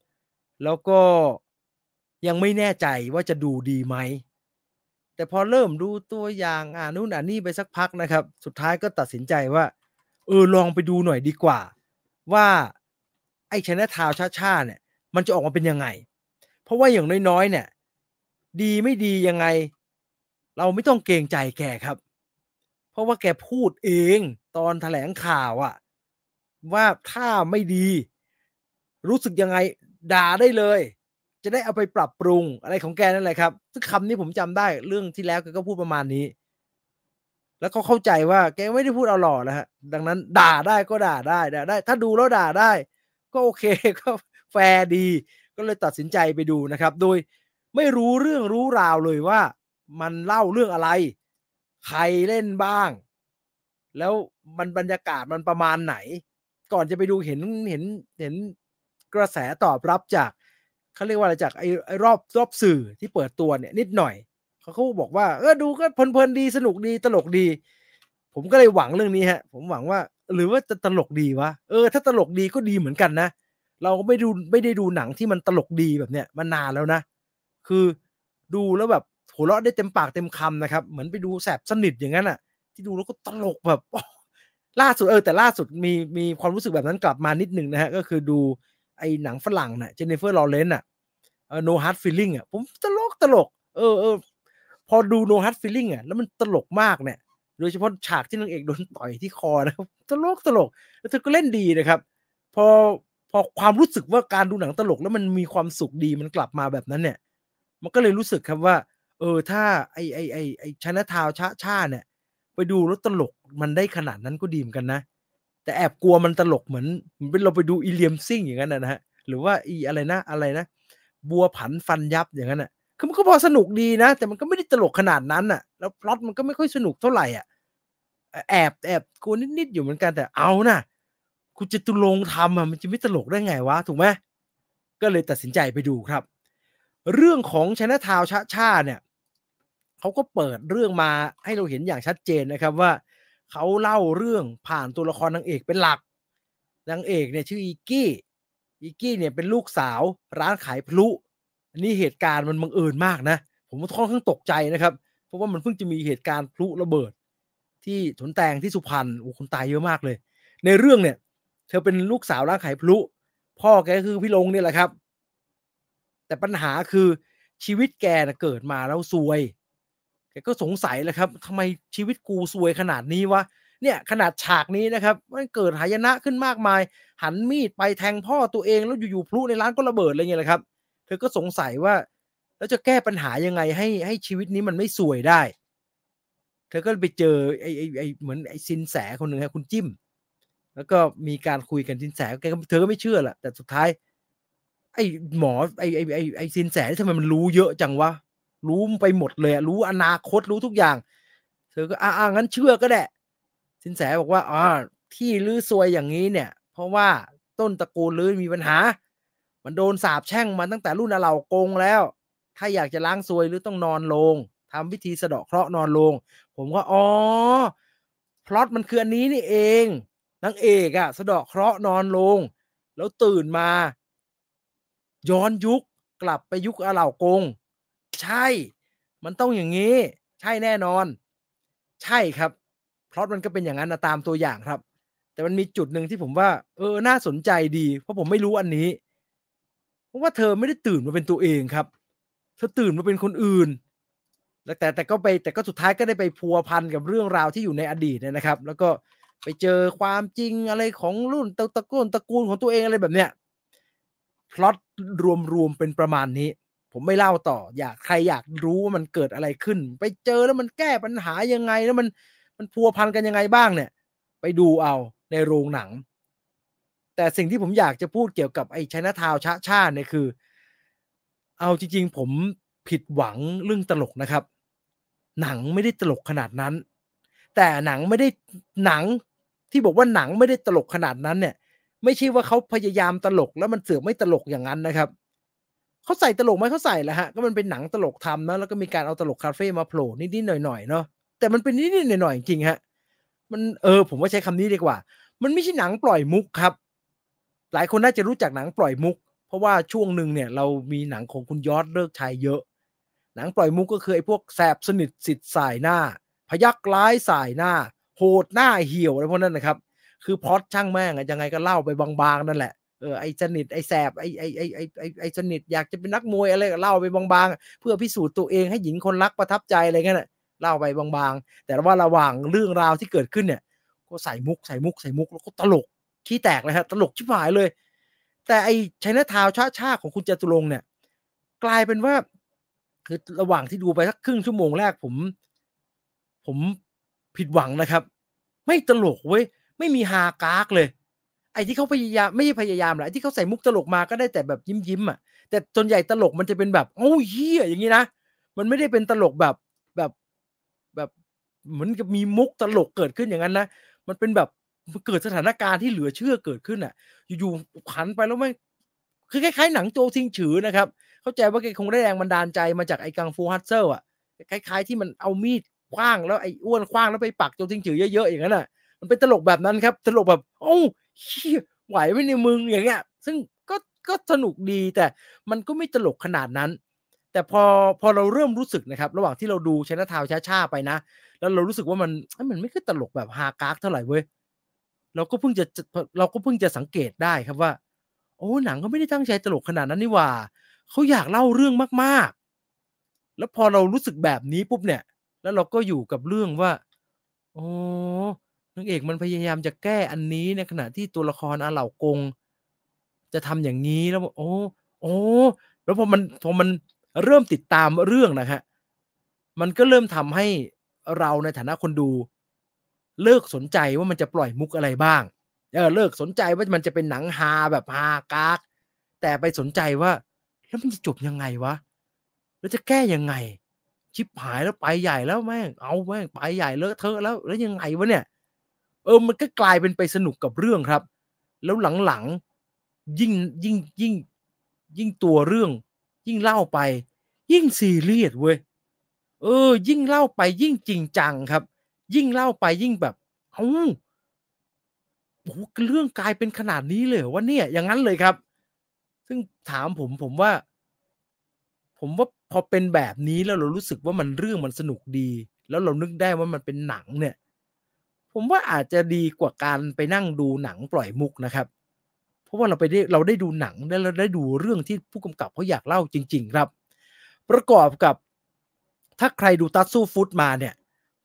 แล้วก็ยังไม่แน่ใจว่าจะดูดีไหมแต่พอเริ่มดูตัวอย่างนู่นนี่ไปสักพักนะครับสุดท้ายก็ตัดสินใจว่าลองไปดูหน่อยดีกว่าว่าไอ้ชนะทาวชะช่าเนี่ยมันจะออกมาเป็นยังไงเพราะว่าอย่างน้อยๆเนี่ยดีไม่ดียังไงเราไม่ต้องเกรงใจแกครับเพราะว่าแกพูดเองตอนแถลงข่าวอะว่าถ้าไม่ดีรู้สึกยังไงด่าได้เลยจะได้เอาไปปรับปรุงอะไรของแกนั่นแหละครับซึ่งคำนี้ผมจำได้เรื่องที่แล้วแกก็พูดประมาณนี้แล้วก็เข้าใจว่าแกไม่ได้พูดเอาหล่อนะฮะดังนั้นด่าได้ก็ด่าได้ถ้าดูแล้วด่าได้ก็โอเคก็แฟร์ดีก็เลยตัดสินใจไปดูนะครับโดยไม่รู้เรื่องรู้ราวเลยว่ามันเล่าเรื่องอะไรใครเล่นบ้างแล้วมันบรรยากาศมันประมาณไหนก่อนจะไปดูเห็นกระแสตอบรับจากเขาเรียกว่าอะไรจากไอ้รอบสื่อที่เปิดตัวเนี่ยนิดหน่อยเขาบอกว่าดูก็เพลินๆดีสนุกดีตลกดีผมก็เลยหวังเรื่องนี้ฮะผมหวังว่าหรือว่าจะตลกดีวะถ้าตลกดีก็ดีเหมือนกันนะเราก็ไม่ได้ดูหนังที่มันตลกดีแบบเนี้ยมานานแล้วนะคือดูแล้วแบบหัวเราะได้เต็มปากเต็มคำนะครับเหมือนไปดูแสบสนิทอย่างนั้นอ่ะที่ดูแล้วก็ตลกแบบล่าสุดแต่ล่าสุดมีความรู้สึกแบบนั้นกลับมานิดนึงนะฮะก็คือดูไอ้หนังฝรั่งน่ะเจเนฟเฟอร์ลอเรนซ์น่ะNo Hard Feeling อ่ะผมตลกพอดู No Hard Feeling อ่ะแล้วมันตลกมากเนี่ยโดยเฉพาะฉากที่นางเอกโดนต่อยที่คอนะครับตลกแล้วเธอก็เล่นดีนะครับพอความรู้สึกว่าการดูหนังตลกแล้วมันมีความสุขดีมันกลับมาแบบนั้นเนี่ยมันก็เลยรู้สึกครับว่าถ้าไอ้ชนะทาวชะช่าเนี่ยไปดูแล้วตลกมันได้ขนาดนั้นก็ดีเหมือนกันนะแต่แอบกลัวมันตลกเหมือนเป็นเราไปดูอีเลียมซิ่งอย่างนั้นนะฮะหรือว่าอีอะไรนะบัวผันฟันยับอย่างนั้นน่ะคือมันก็พอสนุกดีนะแต่มันก็ไม่ได้ตลกขนาดนั้นน่ะแล้วพล็อตมันก็ไม่ค่อยสนุกเท่าไหร่อ่ะแอบกลัวนิดๆอยู่เหมือนกันแต่เอานะคุณจะตุลงทำมันจะไม่ตลกได้ไงวะถูกไหมก็เลยตัดสินใจไปดูครับเรื่องของชนะทาวชะช่าเนี่ยเขาก็เปิดเรื่องมาให้เราเห็นอย่างชัดเจนนะครับว่าเขาเล่าเรื่องผ่านตัวละครนางเอกเป็นหลักนางเอกเนี่ยชื่ออีกี้เนี่ยเป็นลูกสาวร้านขายพลุอันนี้เหตุการณ์มันบังเอิญมากนะผมก็ค่อนข้างตกใจนะครับเพราะว่ามันเพิ่งจะมีเหตุการณ์พลุระเบิดที่สวนแตงที่สุพรรณคนตายเยอะมากเลยในเรื่องเนี่ยเธอเป็นลูกสาวร้านขายพลุพ่อแกคือพี่ลงเนี่ยแหละครับแต่ปัญหาคือชีวิตแกนะเกิดมาแล้วซวยแกก็สงสัยแหละครับทำไมชีวิตกูซวยขนาดนี้วะเนี่ยขนาดฉากนี้นะครับมันเกิดหายนะขึ้นมากมายหันมีดไปแทงพ่อตัวเองแล้วอยู่ๆพลุในร้านก็ระเบิดอะไรเงี้ยแหละครับเธอก็สงสัยว่าแล้วจะแก้ปัญหายังไงให้ชีวิตนี้มันไม่ซวยได้เธอก็ไปเจอไอ้เหมือนไอ้สินแสคนหนึ่งครับคุณจิ้มแล้วก็มีการคุยกันสินแสเธอก็ไม่เชื่อแหละแต่สุดท้ายไอ้หมอไอ้สินแสนี่ทำไมมันรู้เยอะจังวะรู้ไปหมดเลยรู้อนาคตรู้ทุกอย่างเธอก็งั้นเชื่อก็ได้สินแสบอกว่าที่ลือซวยอย่างนี้เนี่ยเพราะว่าต้นตระกูลลือมีปัญหามันโดนสาปแช่งมาตั้งแต่รุ่นเหล่ากงแล้วถ้าอยากจะล้างซวยลือต้องนอนลงทำพิธีสะเดาะเคราะห์นอนลงผมก็พล็อตมันคืออันนี้นี่เองนางเอกสะเดาะเคราะห์นอนลงแล้วตื่นมาย้อนยุคกลับไปยุคเหล่ากงใช่ มันต้องอย่างนี้ใช่แน่นอนใช่ครับพล็อตมันก็เป็นอย่างนั้นนะตามตัวอย่างครับแต่มันมีจุดหนึ่งที่ผมว่าน่าสนใจดีเพราะผมไม่รู้อันนี้เพราะว่าเธอไม่ได้ตื่นมาเป็นตัวเองครับเธอตื่นมาเป็นคนอื่นแต่ก็สุดท้ายก็ได้ไปพัวพันกับเรื่องราวที่อยู่ในอดีตนะครับแล้วก็ไปเจอความจริงอะไรของรุ่นตระกูลของตัวเองอะไรแบบเนี้ยพล็อตรวมเป็นประมาณนี้ผมไม่เล่าต่อใครอยากรู้ว่ามันเกิดอะไรขึ้นไปเจอแล้วมันแก้ปัญหายังไงแล้วมันพัวพันกันยังไงบ้างเนี่ยไปดูเอาในโรงหนังแต่สิ่งที่ผมอยากจะพูดเกี่ยวกับไอ้ไชน่าทาวน์ชะช่าเนี่ยคือเอาจริงๆผมผิดหวังเรื่องตลกนะครับหนังไม่ได้ตลกขนาดนั้นแต่หนังไม่ได้ตลกขนาดนั้นเนี่ยไม่ใช่ว่าเขาพยายามตลกแล้วมันเสือกไม่ตลกอย่างนั้นนะครับเขาใส่ตลกไหมเขาใส่แหละฮะก็มันเป็นหนังตลกทำนะแล้วก็มีการเอาตลกคาเฟ่มาโผล่นิดๆหน่อยๆเนาะแต่มันเป็นนิดๆหน่อยๆจริงฮะมันผมว่าใช้คำนี้ดีกว่ามันไม่ใช่หนังปล่อยมุกครับหลายคนน่าจะรู้จักหนังปล่อยมุกเพราะว่าช่วงหนึ่งเนี่ยเรามีหนังของคุณยอดเลิกชัยเยอะหนังปล่อยมุกก็คือไอ้พวกแสบสนิทสิทธิ์สายหน้าพยักร้ายสายหน้าโหดหน้าเหี่ยวอะไรพวกนั้นนะครับคือพล็อตช่างแม่งยังไงก็เล่าไปบางๆนั่นแหละไอ้สนิทไอ้แสบไอ้สนิทอยากจะเป็นนักมวยอะไรก็เล่าไปบางๆเพื่อพิสูจน์ตัวเองให้หญิงคนรักประทับใจอะไรเงี้ยเล่าไปบางๆแต่ว่าระหว่างเรื่องราวที่เกิดขึ้นเนี่ยก็ใส่มุกแล้วก็ตลกขี้แตกเลยฮะตลกชิบหายเลยแต่ไอ้ไชน่าทาวน์ชะช่าของคุณจตุรงค์เนี่ยกลายเป็นว่าคือระหว่างที่ดูไปสักครึ่งชั่วโมงแรกผมผิดหวังนะครับไม่ตลกเว้ยไม่มีฮากากเลยไอ้ที่เขาไม่พยายามหรอกไอ้ที่เขาใส่มุกตลกมาก็ได้แต่แบบยิ้มอ่ะแต่ส่วนใหญ่ตลกมันจะเป็นแบบโอ้ยเหี้ยอย่างนี้นะมันไม่ได้เป็นตลกแบบเหมือนกับมีมุกตลกเกิดขึ้นอย่างนั้นนะมันเป็นแบบเกิดสถานการณ์ที่เหลือเชื่อเกิดขึ้นอ่ะอยู่ๆหันไปแล้วมันคือคล้ายๆหนังโจซิงฉือนะครับเข้าใจว่าแกคงได้แรงบันดาลใจมาจากไอ้กังฟูฮัตเซอร์อ่ะคล้ายๆที่มันเอามีดคว้างแล้วไอ้อ้วนคว้างแล้วไปปักโจซิงฉือเยอะๆอย่างนั้นน่ะมันเป็นตลกแบบนั้นครับตลกแบบโอ้เหี้ยไหวไหมในมึงอย่างเงี้ยซึ่งก็สนุกดีแต่มันก็ไม่ตลกขนาดนั้นแต่พอเราเริ่มรู้สึกนะครับระหว่างที่เราดูไชน่าทาวน์ชะช่าไปนะแล้วเรารู้สึกว่ามันไม่คือตลกแบบฮากากเท่าไหร่เว้ยเราก็เพิ่งจะสังเกตได้ครับว่าโอ้หนังก็ไม่ได้ตั้งใจตลกขนาดนั้นนี่หว่าเขาอยากเล่าเรื่องมากๆแล้วพอเรารู้สึกแบบนี้ปุ๊บเนี่ยแล้วเราก็อยู่กับเรื่องว่าโอ้นางเอกมันพยายามจะแก้อันนี้ในขณะที่ตัวละครอาเหล่ากงจะทำอย่างนี้แล้วโอ้แล้วพอมันเริ่มติดตามเรื่องนะฮะมันก็เริ่มทำให้เราในฐานะคนดูเลิกสนใจว่ามันจะปล่อยมุกอะไรบ้างเลิกสนใจว่ามันจะเป็นหนังฮาแบบฮากากแต่ไปสนใจว่าแล้วมันจะจบยังไงวะแล้วจะแก้ยังไงชิบหายแล้วไปใหญ่แล้วแม่งเอาแม่งไปใหญ่เลอะเทอะแล้วยังไงวะเนี่ยมันก็กลายเป็นไปสนุกกับเรื่องครับแล้วหลังๆยิ่งตัวเรื่องยิ่งเล่าไปยิ่งซีเรียสเว้ยยิ่งเล่าไปยิ่งจริงจังครับยิ่งเล่าไปยิ่งแบบโอ้โหเรื่องกลายเป็นขนาดนี้เลยว่าเนี่ยอย่างนั้นเลยครับซึ่งถามผมว่าพอเป็นแบบนี้แล้วเรารู้สึกว่าเรื่องมันสนุกดีแล้วเรานึกได้ว่ามันเป็นหนังเนี่ยผมว่าอาจจะดีกว่าการไปนั่งดูหนังปล่อยมุกนะครับเพราะว่าเราได้ดูหนังแล้วเราได้ดูเรื่องที่ผู้กำกับเขาอยากเล่าจริงๆครับประกอบกับถ้าใครดูTattoo Foodมาเนี่ย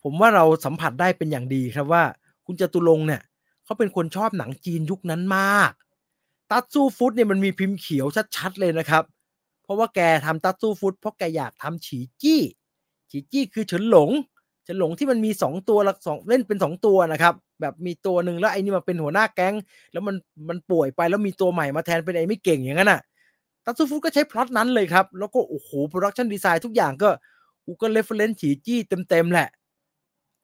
ผมว่าเราสัมผัสได้เป็นอย่างดีครับว่าคุณจตุรงค์เนี่ยเขาเป็นคนชอบหนังจีนยุคนั้นมากตัตซูฟุตเนี่ยมันมีพิมพ์เขียวชัดๆเลยนะครับเพราะว่าแกทำตัตซูฟุตเพราะแกอยากทำฉีจี้คือเฉินหลงที่มันมี2ตัวเล่นเป็น2ตัวนะครับแบบมีตัวหนึ่งแล้วไอ้นี่มาเป็นหัวหน้าแก๊งแล้วมันป่วยไปแล้วมีตัวใหม่มาแทนเป็นไอ้ไม่เก่งอย่างนั้นน่ะตัตซูฟุตก็ใช้พล็อตนั้นเลยครับแล้วก็โอ้โหโปรดักชั่นดีไซน์ทุกอย่างก็เรฟเฟอเรนซ์ฉีจี้เต็มๆแหละ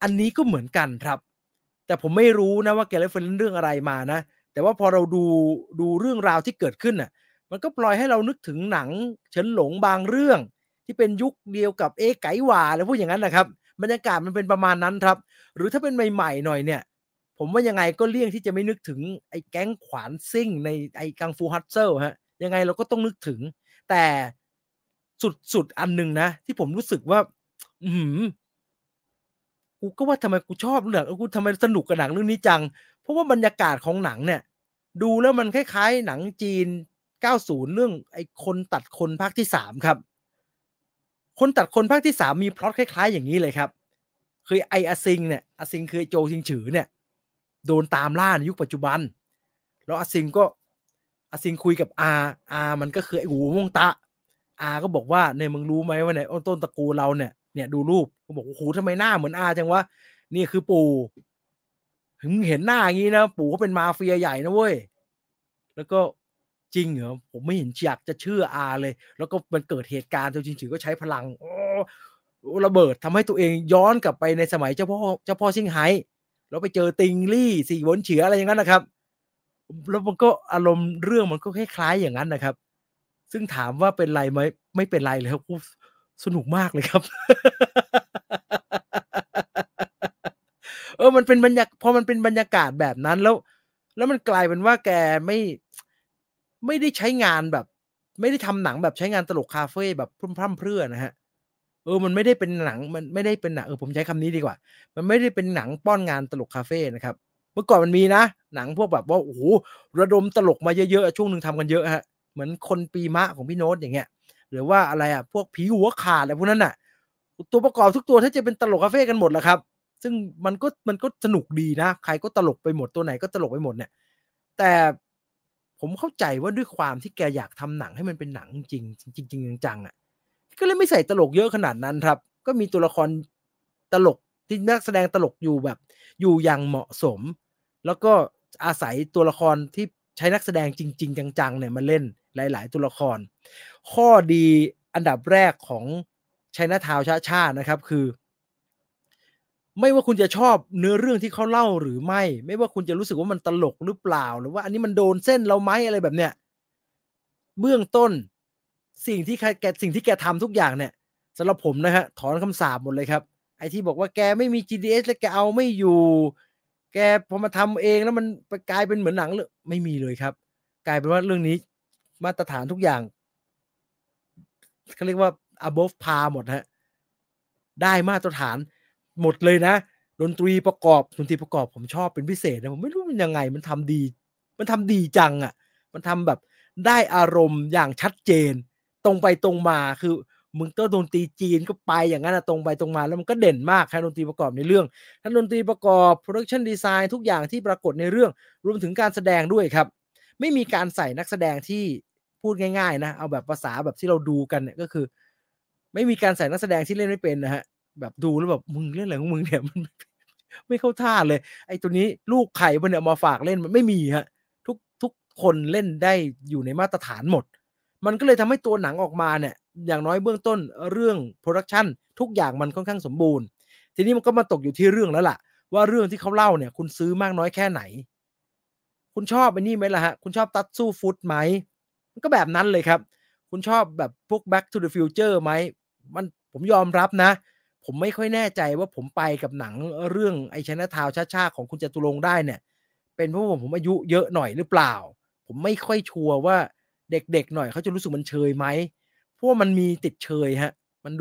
อันนี้ก็เหมือนกันครับแต่ผมไม่รู้นะว่าแกเรฟเฟอเรนซ์เรื่องอะไรมานะแต่ว่าพอเราดูเรื่องราวที่เกิดขึ้นน่ะมันก็ปล่อยให้เรานึกถึงหนังเฉินหลงบางเรื่องที่เป็นยุคเดียวกับเอ๋ไก๋หว่าอะไรพวกอย่างนั้นนะครับบรรยากาศมันเป็นประมาณนั้นครับหรือถ้าเป็นใหม่ๆหน่อยเนี่ยผมว่ายังไงก็เลี่ยงที่จะไม่นึกถึงไอ้แก๊งขวานซิ่งในไอ้กังฟูฮัตเซิลฮะยังไงเราก็ต้องนึกถึงแต่สุดๆอันนึงนะที่ผมรู้สึกว่า กูก็ว่าทำไมกูชอบหนังกูทำไมสนุกกับหนังเรื่องนี้จังเพราะว่าบรรยากาศของหนังเนี่ยดูแล้วมันคล้ายๆหนังจีน90เรื่องไอ้คนตัดคนภาคที่3ครับคนตัดคนภาคที่3มีพล็อตคล้ายๆอย่างนี้เลยครับคือไอ้อาซิงเนี่ยอาซิงคือโจซิงฉือเนี่ยโดนตามล่าในยุคปัจจุบันแล้วอาซิงคุยกับอามันก็คือไอ้หูม่วงตะอาก็บอกว่าเนี่ยมึงรู้ไหมว่าเนี่ยต้นตระกูลเราเนี่ยดูรูปก็บอกโอ้โหทำไมหน้าเหมือนอาจังวะนี่คือปู่ถึงเห็นหน้าอย่างนี้นะปู่เขาเป็นมาเฟียใหญ่นะเว้ยแล้วก็จริงเหรอผมไม่เห็นอยากจะเชื่ออาเลยแล้วก็มันเกิดเหตุการณ์เจ้าจิงจือก็ใช้พลังระเบิดทำให้ตัวเองย้อนกลับไปในสมัยเจ้าพ่อซิงไฮแล้วไปเจอติงลี่สีหวนเฉียอะไรอย่างนั้นนะครับแล้วมันก็อารมณ์เรื่องมันก็คล้ายๆอย่างนั้นนะครับซึ่งถามว่าเป็นไรไหมไม่เป็นไรเลยครับสนุกมากเลยครับ มันเป็นบรรยากาศพอมันเป็นบรรยากาศแบบนั้นแล้วมันกลายเป็นว่าแกไม่ได้ใช้งานแบบไม่ได้ทำหนังแบบใช้งานตลกคาเฟ่แบบพร่ำเพื่อนะฮะมันไม่ได้เป็นหนังมันไม่ได้เป็นหนังผมใช้คำนี้ดีกว่ามันไม่ได้เป็นหนังป้อนงานตลกคาเฟ่นะครับเมื่อก่อนมันมีนะหนังพวกแบบว่าโอ้โหระดมตลกมาเยอะๆช่วงนึงทำกันเยอะฮะเหมือนคนปีมะของพี่โน้ตอย่างเงี้ยหรือว่าอะไรอ่ะพวกผีหัวขาดอะไรพวกนั้นน่ะตัวประกอบทุกตัวถ้าจะเป็นตลกคาเฟ่กันหมดแล้วครับซึ่งมันก็สนุกดีนะใครก็ตลกไปหมดตัวไหนก็ตลกไปหมดเนี่ยแต่ผมเข้าใจว่าด้วยความที่แกอยากทำหนังให้มันเป็นหนังจริงจังๆอ่ะก็เลยไม่ใส่ตลกเยอะขนาดนั้นครับก็มีตัวละครตลกที่นักแสดงตลกอยู่แบบอยู่อย่างเหมาะสมแล้วก็อาศัยตัวละครที่ใช้นักแสดงจริงๆจังๆเนี่ยมาเล่นหลายๆตัวละครข้อดีอันดับแรกของไชน่าทาวน์ชะช่านะครับคือไม่ว่าคุณจะชอบเนื้อเรื่องที่เขาเล่าหรือไม่ว่าคุณจะรู้สึกว่ามันตลกหรือเปล่าหรือว่าอันนี้มันโดนเส้นเราไหมอะไรแบบเนี้ยเบื้องต้นสิ่งที่แกทำทุกอย่างเนี่ยสำหรับผมนะฮะถอนคำสาปหมดเลยครับไอ้ที่บอกว่าแกไม่มี GDH และแกเอาไม่อยู่แกพอมาทำเองแล้วมันกลายเป็นเหมือนหนังเลยไม่มีเลยครับกลายเป็นว่าเรื่องนี้มาตรฐานทุกอย่างเขาเรียกว่า above par หมดฮะได้มาตรฐานหมดเลยนะดนตรีประกอบผมชอบเป็นพิเศษนะผมไม่รู้มันยังไงมันทำดีจังอ่ะมันทำแบบได้อารมณ์อย่างชัดเจนตรงไปตรงมาคือมึงก็ดนตรีจีนก็ไปอย่างนั้นนะตรงไปตรงมาแล้วมันก็เด่นมากครับดนตรีประกอบในเรื่องทั้งดนตรีประกอบ production design ทุกอย่างที่ปรากฏในเรื่องรวมถึงการแสดงด้วยครับไม่มีการใส่นักแสดงที่พูดง่ายๆนะเอาแบบภาษาแบบที่เราดูกันเนี่ยก็คือไม่มีการใส่นักแสดงที่เล่นไม่เป็นนะฮะแบบดูแล้วแบบมึงเล่นอะไรของมึงเนี่ยมันไม่เข้าท่าเลยไอ้ตัวนี้ลูกไข่มันเนี่ยมาฝากเล่นมันไม่มีฮะทุกคนเล่นได้อยู่ในมาตรฐานหมดมันก็เลยทำให้ตัวหนังออกมาเนี่ยอย่างน้อยเบื้องต้นเรื่องโปรดักชันทุกอย่างมันค่อนข้างสมบูรณ์ทีนี้มันก็มาตกอยู่ที่เรื่องแล้วล่ะว่าเรื่องที่เขาเล่าเนี่ยคุณซื้อมากน้อยแค่ไหนคุณชอบไอ้นี่ไหมล่ะฮะคุณชอบTattoo Foodไหมมันก็แบบนั้นเลยครับคุณชอบแบบพวก Back to the Future ไหมมันผมยอมรับนะผมไม่ค่อยแน่ใจว่าผมไปกับหนังเรื่องไอ้ชนะทาวชะช่าของคุณจตุรงค์ได้เนี่ยเป็นเพราะผมอายุเยอะหน่อยหรือเปล่าผมไม่ค่อยชัวร์ว่าเด็กๆหน่อยเขาจะรู้สึกมันเชยไหมเพราะมันมีติดเชยฮะมัน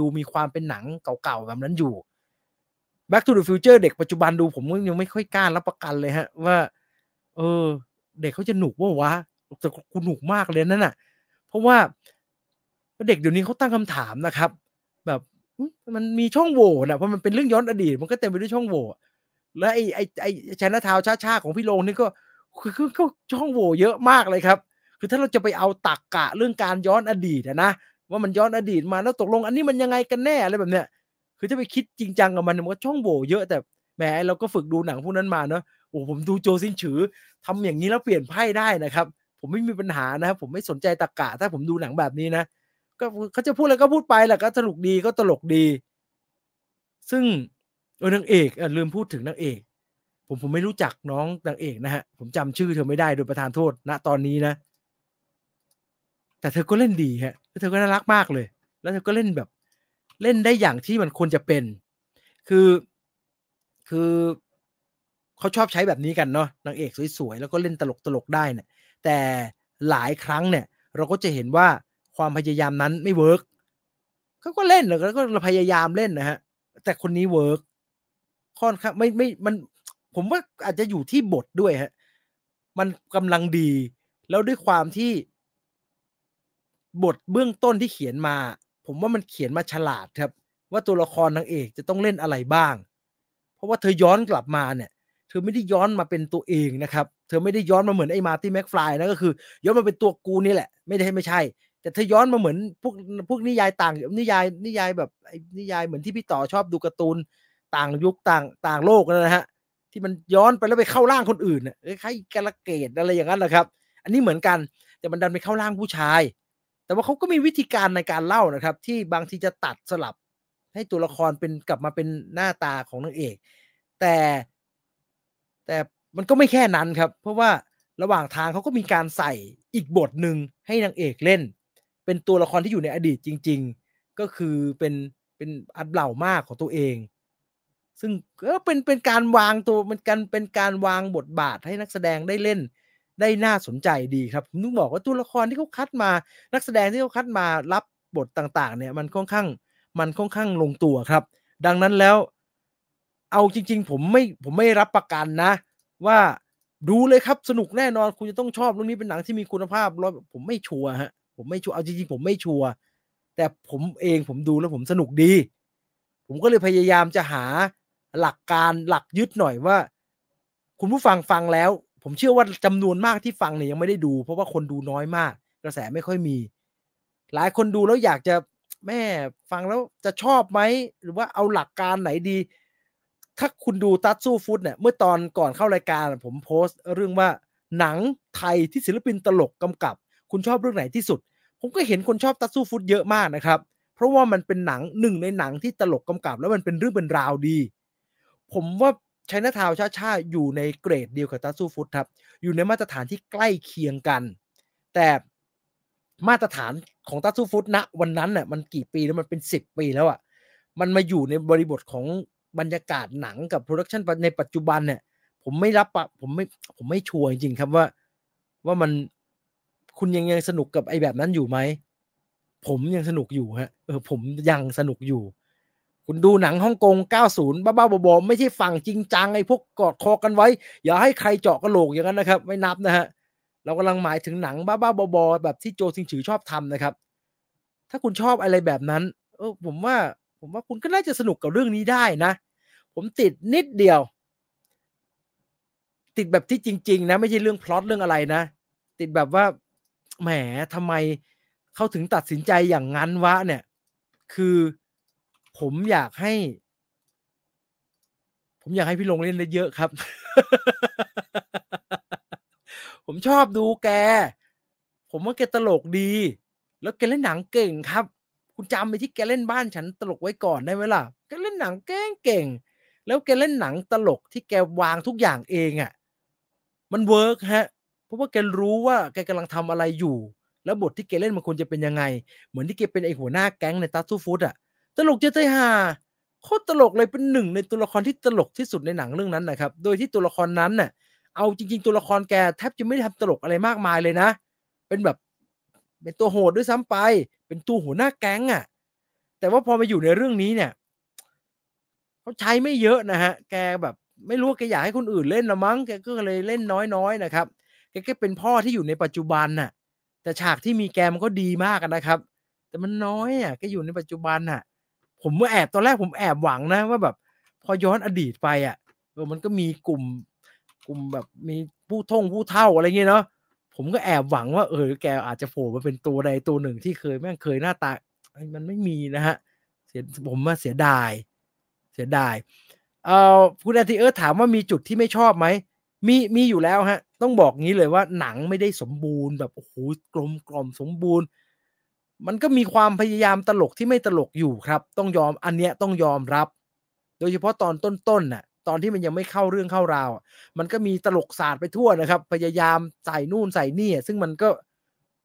ดูมีความเป็นหนังเก่าๆแบบนั้นอยู่ Back to the Future เด็กปัจจุบันดูผมยังไม่ค่อยกล้ารับประกันเลยฮะว่าเด็กเขาจะหนุกว่าวะแต่กูหนุกมากเลยนั่นน่ะเพราะว่าเด็กเดี๋ยวนี้เขาตั้งคำถามนะครับแบบมันมีช่องโหว่นะเพราะมันเป็นเรื่องย้อนอดีตมันก็เต็มไปด้วยช่องโหว่และไอ้ชนะทาวช้าๆของพี่โรงนี่ก็คือช่องโหว่เยอะมากเลยครับคือถ้าเราจะไปเอาตรรกะเรื่องการย้อนอดีตนะว่ามันย้อนอดีตมาแล้วตกลงอันนี้มันยังไงกันแน่อะไรแบบเนี้ยคือจะไปคิดจริงจังกับมันก็ช่องโหว่เยอะแต่แหมเราก็ฝึกดูหนังพวกนั้นมาเนาะโอ้ผมดูโจซินฉือทำอย่างนี้แล้วเปลี่ยนไพ่ได้นะครับผมไม่มีปัญหานะครับผมไม่สนใจตรรกะถ้าผมดูหนังแบบนี้นะก็เขาจะพูดอะไรก็พูดไปแหละก็สนุกดีก็ตลกดีซึ่งนางเอกลืมพูดถึงนางเอกผมไม่รู้จักน้องนางเอกนะฮะผมจำชื่อเธอไม่ได้โดยประทานโทษณตอนนี้นะแต่เธอก็เล่นดีฮะเธอก็น่ารักมากเลยแล้วเธอก็เล่นแบบเล่นได้อย่างที่มันควรจะเป็นคือเขาชอบใช้แบบนี้กันเนาะนางเอกสวยๆแล้วก็เล่นตลกได้เนี่ยแต่หลายครั้งเนี่ยเราก็จะเห็นว่าความพยายามนั้นไม่เวิร์ก เขาก็เล่นแล้วก็พยายามเล่นนะฮะแต่คนนี้เวิร์กค่อนข้างไม่มันผมว่าอาจจะอยู่ที่บทด้วยฮะมันกำลังดีแล้วด้วยความที่บทเบื้องต้นที่เขียนมาผมว่ามันเขียนมาฉลาดครับว่าตัวละครนางเอกจะต้องเล่นอะไรบ้างเพราะว่าเธอย้อนกลับมาเนี่ยเธอไม่ได้ย้อนมาเป็นตัวเองนะครับเธอไม่ได้ย้อนมาเหมือนไอ้มาร์ตี้แม็กฟลายนะก็คือย้อนมาเป็นตัวกูนี่แหละไม่ใช่แต่เธอย้อนมาเหมือนพวกนิยายต่างนิยายแบบนิยายเหมือนที่พี่ต่อชอบดูการ์ตูนต่างยุคต่างโลกนะฮะที่มันย้อนไปแล้วไปเข้าร่างคนอื่นน่ะคล้ายกาลเกตอะไรอย่างนั้นแหละครับอันนี้เหมือนกันแต่มันดันไปเข้าร่างผู้ชายแต่ว่าเขาก็มีวิธีการในการเล่านะครับที่บางทีจะตัดสลับให้ตัวละครเป็นกลับมาเป็นหน้าตาของนางเอกแต่มันก็ไม่แค่นั้นครับเพราะว่าระหว่างทางเขาก็มีการใส่อีกบทหนึ่งให้นางเอกเล่นเป็นตัวละครที่อยู่ในอดีตจริงๆก็คือเป็นอัดเหล่ามากของตัวเองซึ่งก็เป็นการวางตัวมันกันเป็นการวางบทบาทให้นักแสดงได้เล่นได้น่าสนใจดีครับผมต้องบอกว่าตัวละครที่เขาคัดมานักแสดงที่เขาคัดมารับบทต่างๆเนี่ยมันค่อนข้างลงตัวครับดังนั้นแล้วเอาจริงๆผมไม่รับประกันนะว่าดูเลยครับสนุกแน่นอนคุณจะต้องชอบเรื่องนี้เป็นหนังที่มีคุณภาพผมไม่ชัวร์เอาจริงๆผมไม่ชัวร์แต่ผมเองผมดูแล้วผมสนุกดีผมก็เลยพยายามจะหาหลักยึดหน่อยว่าคุณผู้ฟังฟังแล้วผมเชื่อว่าจำนวนมากที่ฟังเนี่ยยังไม่ได้ดูเพราะว่าคนดูน้อยมากกระแสไม่ค่อยมีหลายคนดูแล้วอยากจะแม่ฟังแล้วจะชอบไหมหรือว่าเอาหลักการไหนดีถ้าคุณดูTattoo Foodเนี่ยเมื่อตอนก่อนเข้ารายการผมโพสต์เรื่องว่าหนังไทยที่ศิลปินตลกกำกับคุณชอบเรื่องไหนที่สุดผมก็เห็นคนชอบTattoo Foodเยอะมากนะครับเพราะว่ามันเป็นหนังหนึ่งในหนังที่ตลกกำกับแล้วมันเป็นเรื่องเป็นราวดีผมว่าไชน่าทาวน์ชะช่าอยู่ในเกรดเดียวกับTattoo Foodครับอยู่ในมาตรฐานที่ใกล้เคียงกันแต่มาตรฐานของTattoo Foodณวันนั้นน่ะมันกี่ปีแล้วมันเป็น10ปีแล้วอ่ะมันมาอยู่ในบริบทของบรรยากาศหนังกับโปรดักชันในปัจจุบันเนี่ยผมไม่ชัวร์จริงๆครับว่ามันคุณยังสนุกกับไอ้แบบนั้นอยู่ไหมผมยังสนุกอยู่ฮะผมยังสนุกอยู่คุณดูหนังฮ่องกง90บ้าๆบอๆไม่ใช่ฝั่งจริงจังไอ้พวกกอดคอกันไว้อย่าให้ใครเจาะกระโหลกอย่างนั้นนะครับไม่นับนะฮะเรากำลังหมายถึงหนังบ้าๆบอๆแบบที่โจซิงฉือชอบทำนะครับถ้าคุณชอบอะไรแบบนั้นผมว่าคุณก็น่าจะสนุกกับเรื่องนี้ได้นะผมติดนิดเดียวติดแบบที่จริงๆนะไม่ใช่เรื่องพล็อตเรื่องอะไรนะติดแบบว่าแหมทำไมเขาถึงตัดสินใจอย่างนั้นวะเนี่ยคือผมอยากให้พี่ลงเล่นได้เยอะครับ ผมชอบดูแกผมว่าแกตลกดีแล้วแกเล่นหนังเก่งครับคุณจำไปที่แกเล่นบ้านฉันตลกไว้ก่อนได้ไหมล่ะแกเล่นหนังเก่งแล้วแกเล่นหนังตลกที่แกวางทุกอย่างเองอ่ะมันเวิร์กฮะเพราะว่าแกรู้ว่าแกกำลังทำอะไรอยู่แล้วบทที่แกเล่นมันควรจะเป็นยังไงเหมือนที่แกเป็นไอหัวหน้าแก๊งในTattoo Foodอ่ะตลกจะเตยหาโคตรตลกเลยเป็นหนึ่งในตัวละครที่ตลกที่สุดในหนังเรื่องนั้นนะครับโดยที่ตัวละครนั้นน่ะเอาจริงๆตัวละครแกแทบจะไม่ได้ทำตลกอะไรมากมายเลยนะเป็นแบบเป็นตัวโหดด้วยซ้ำไปเป็นตัวหัวหน้าแก๊งอ่ะแต่ว่าพอมาอยู่ในเรื่องนี้เนี่ยเขาใช้ไม่เยอะนะฮะแกแบบไม่รู้แกอยากให้คนอื่นเล่นละมั้งแกก็เลยเล่นน้อยๆนะครับแกก็เป็นพ่อที่อยู่ในปัจจุบันน่ะแต่ฉากที่มีแกมันก็ดีมากนะครับแต่มันน้อยอ่ะแกอยู่ในปัจจุบันน่ะผมเมื่อแอบตอนแรกผมแอบหวังนะว่าแบบพอย้อนอดีตไปอ่ะมันก็มีกลุ่มแบบมีผู้เฒ่าอะไรเงี้ยเนาะผมก็แอบหวังว่าแกอาจจะโผล่มาเป็นตัวใดตัวหนึ่งที่เคยหน้าตามันไม่มีนะฮะผมว่าเสียดายคุณอาทิเอิร์ธถามว่ามีจุดที่ไม่ชอบไหมมีอยู่แล้วฮะต้องบอกงี้เลยว่าหนังไม่ได้สมบูรณ์แบบโอ้โหกลมกล่อมสมบูรณ์มันก็มีความพยายามตลกที่ไม่ตลกอยู่ครับต้องยอมรับโดยเฉพาะตอนต้นๆน่ะตอนที่มันยังไม่เข้าเรื่องเข้าราวมันก็มีตลกศาสตร์ไปทั่วนะครับพยายามใส่นู่นใส่นี่ซึ่งมันก็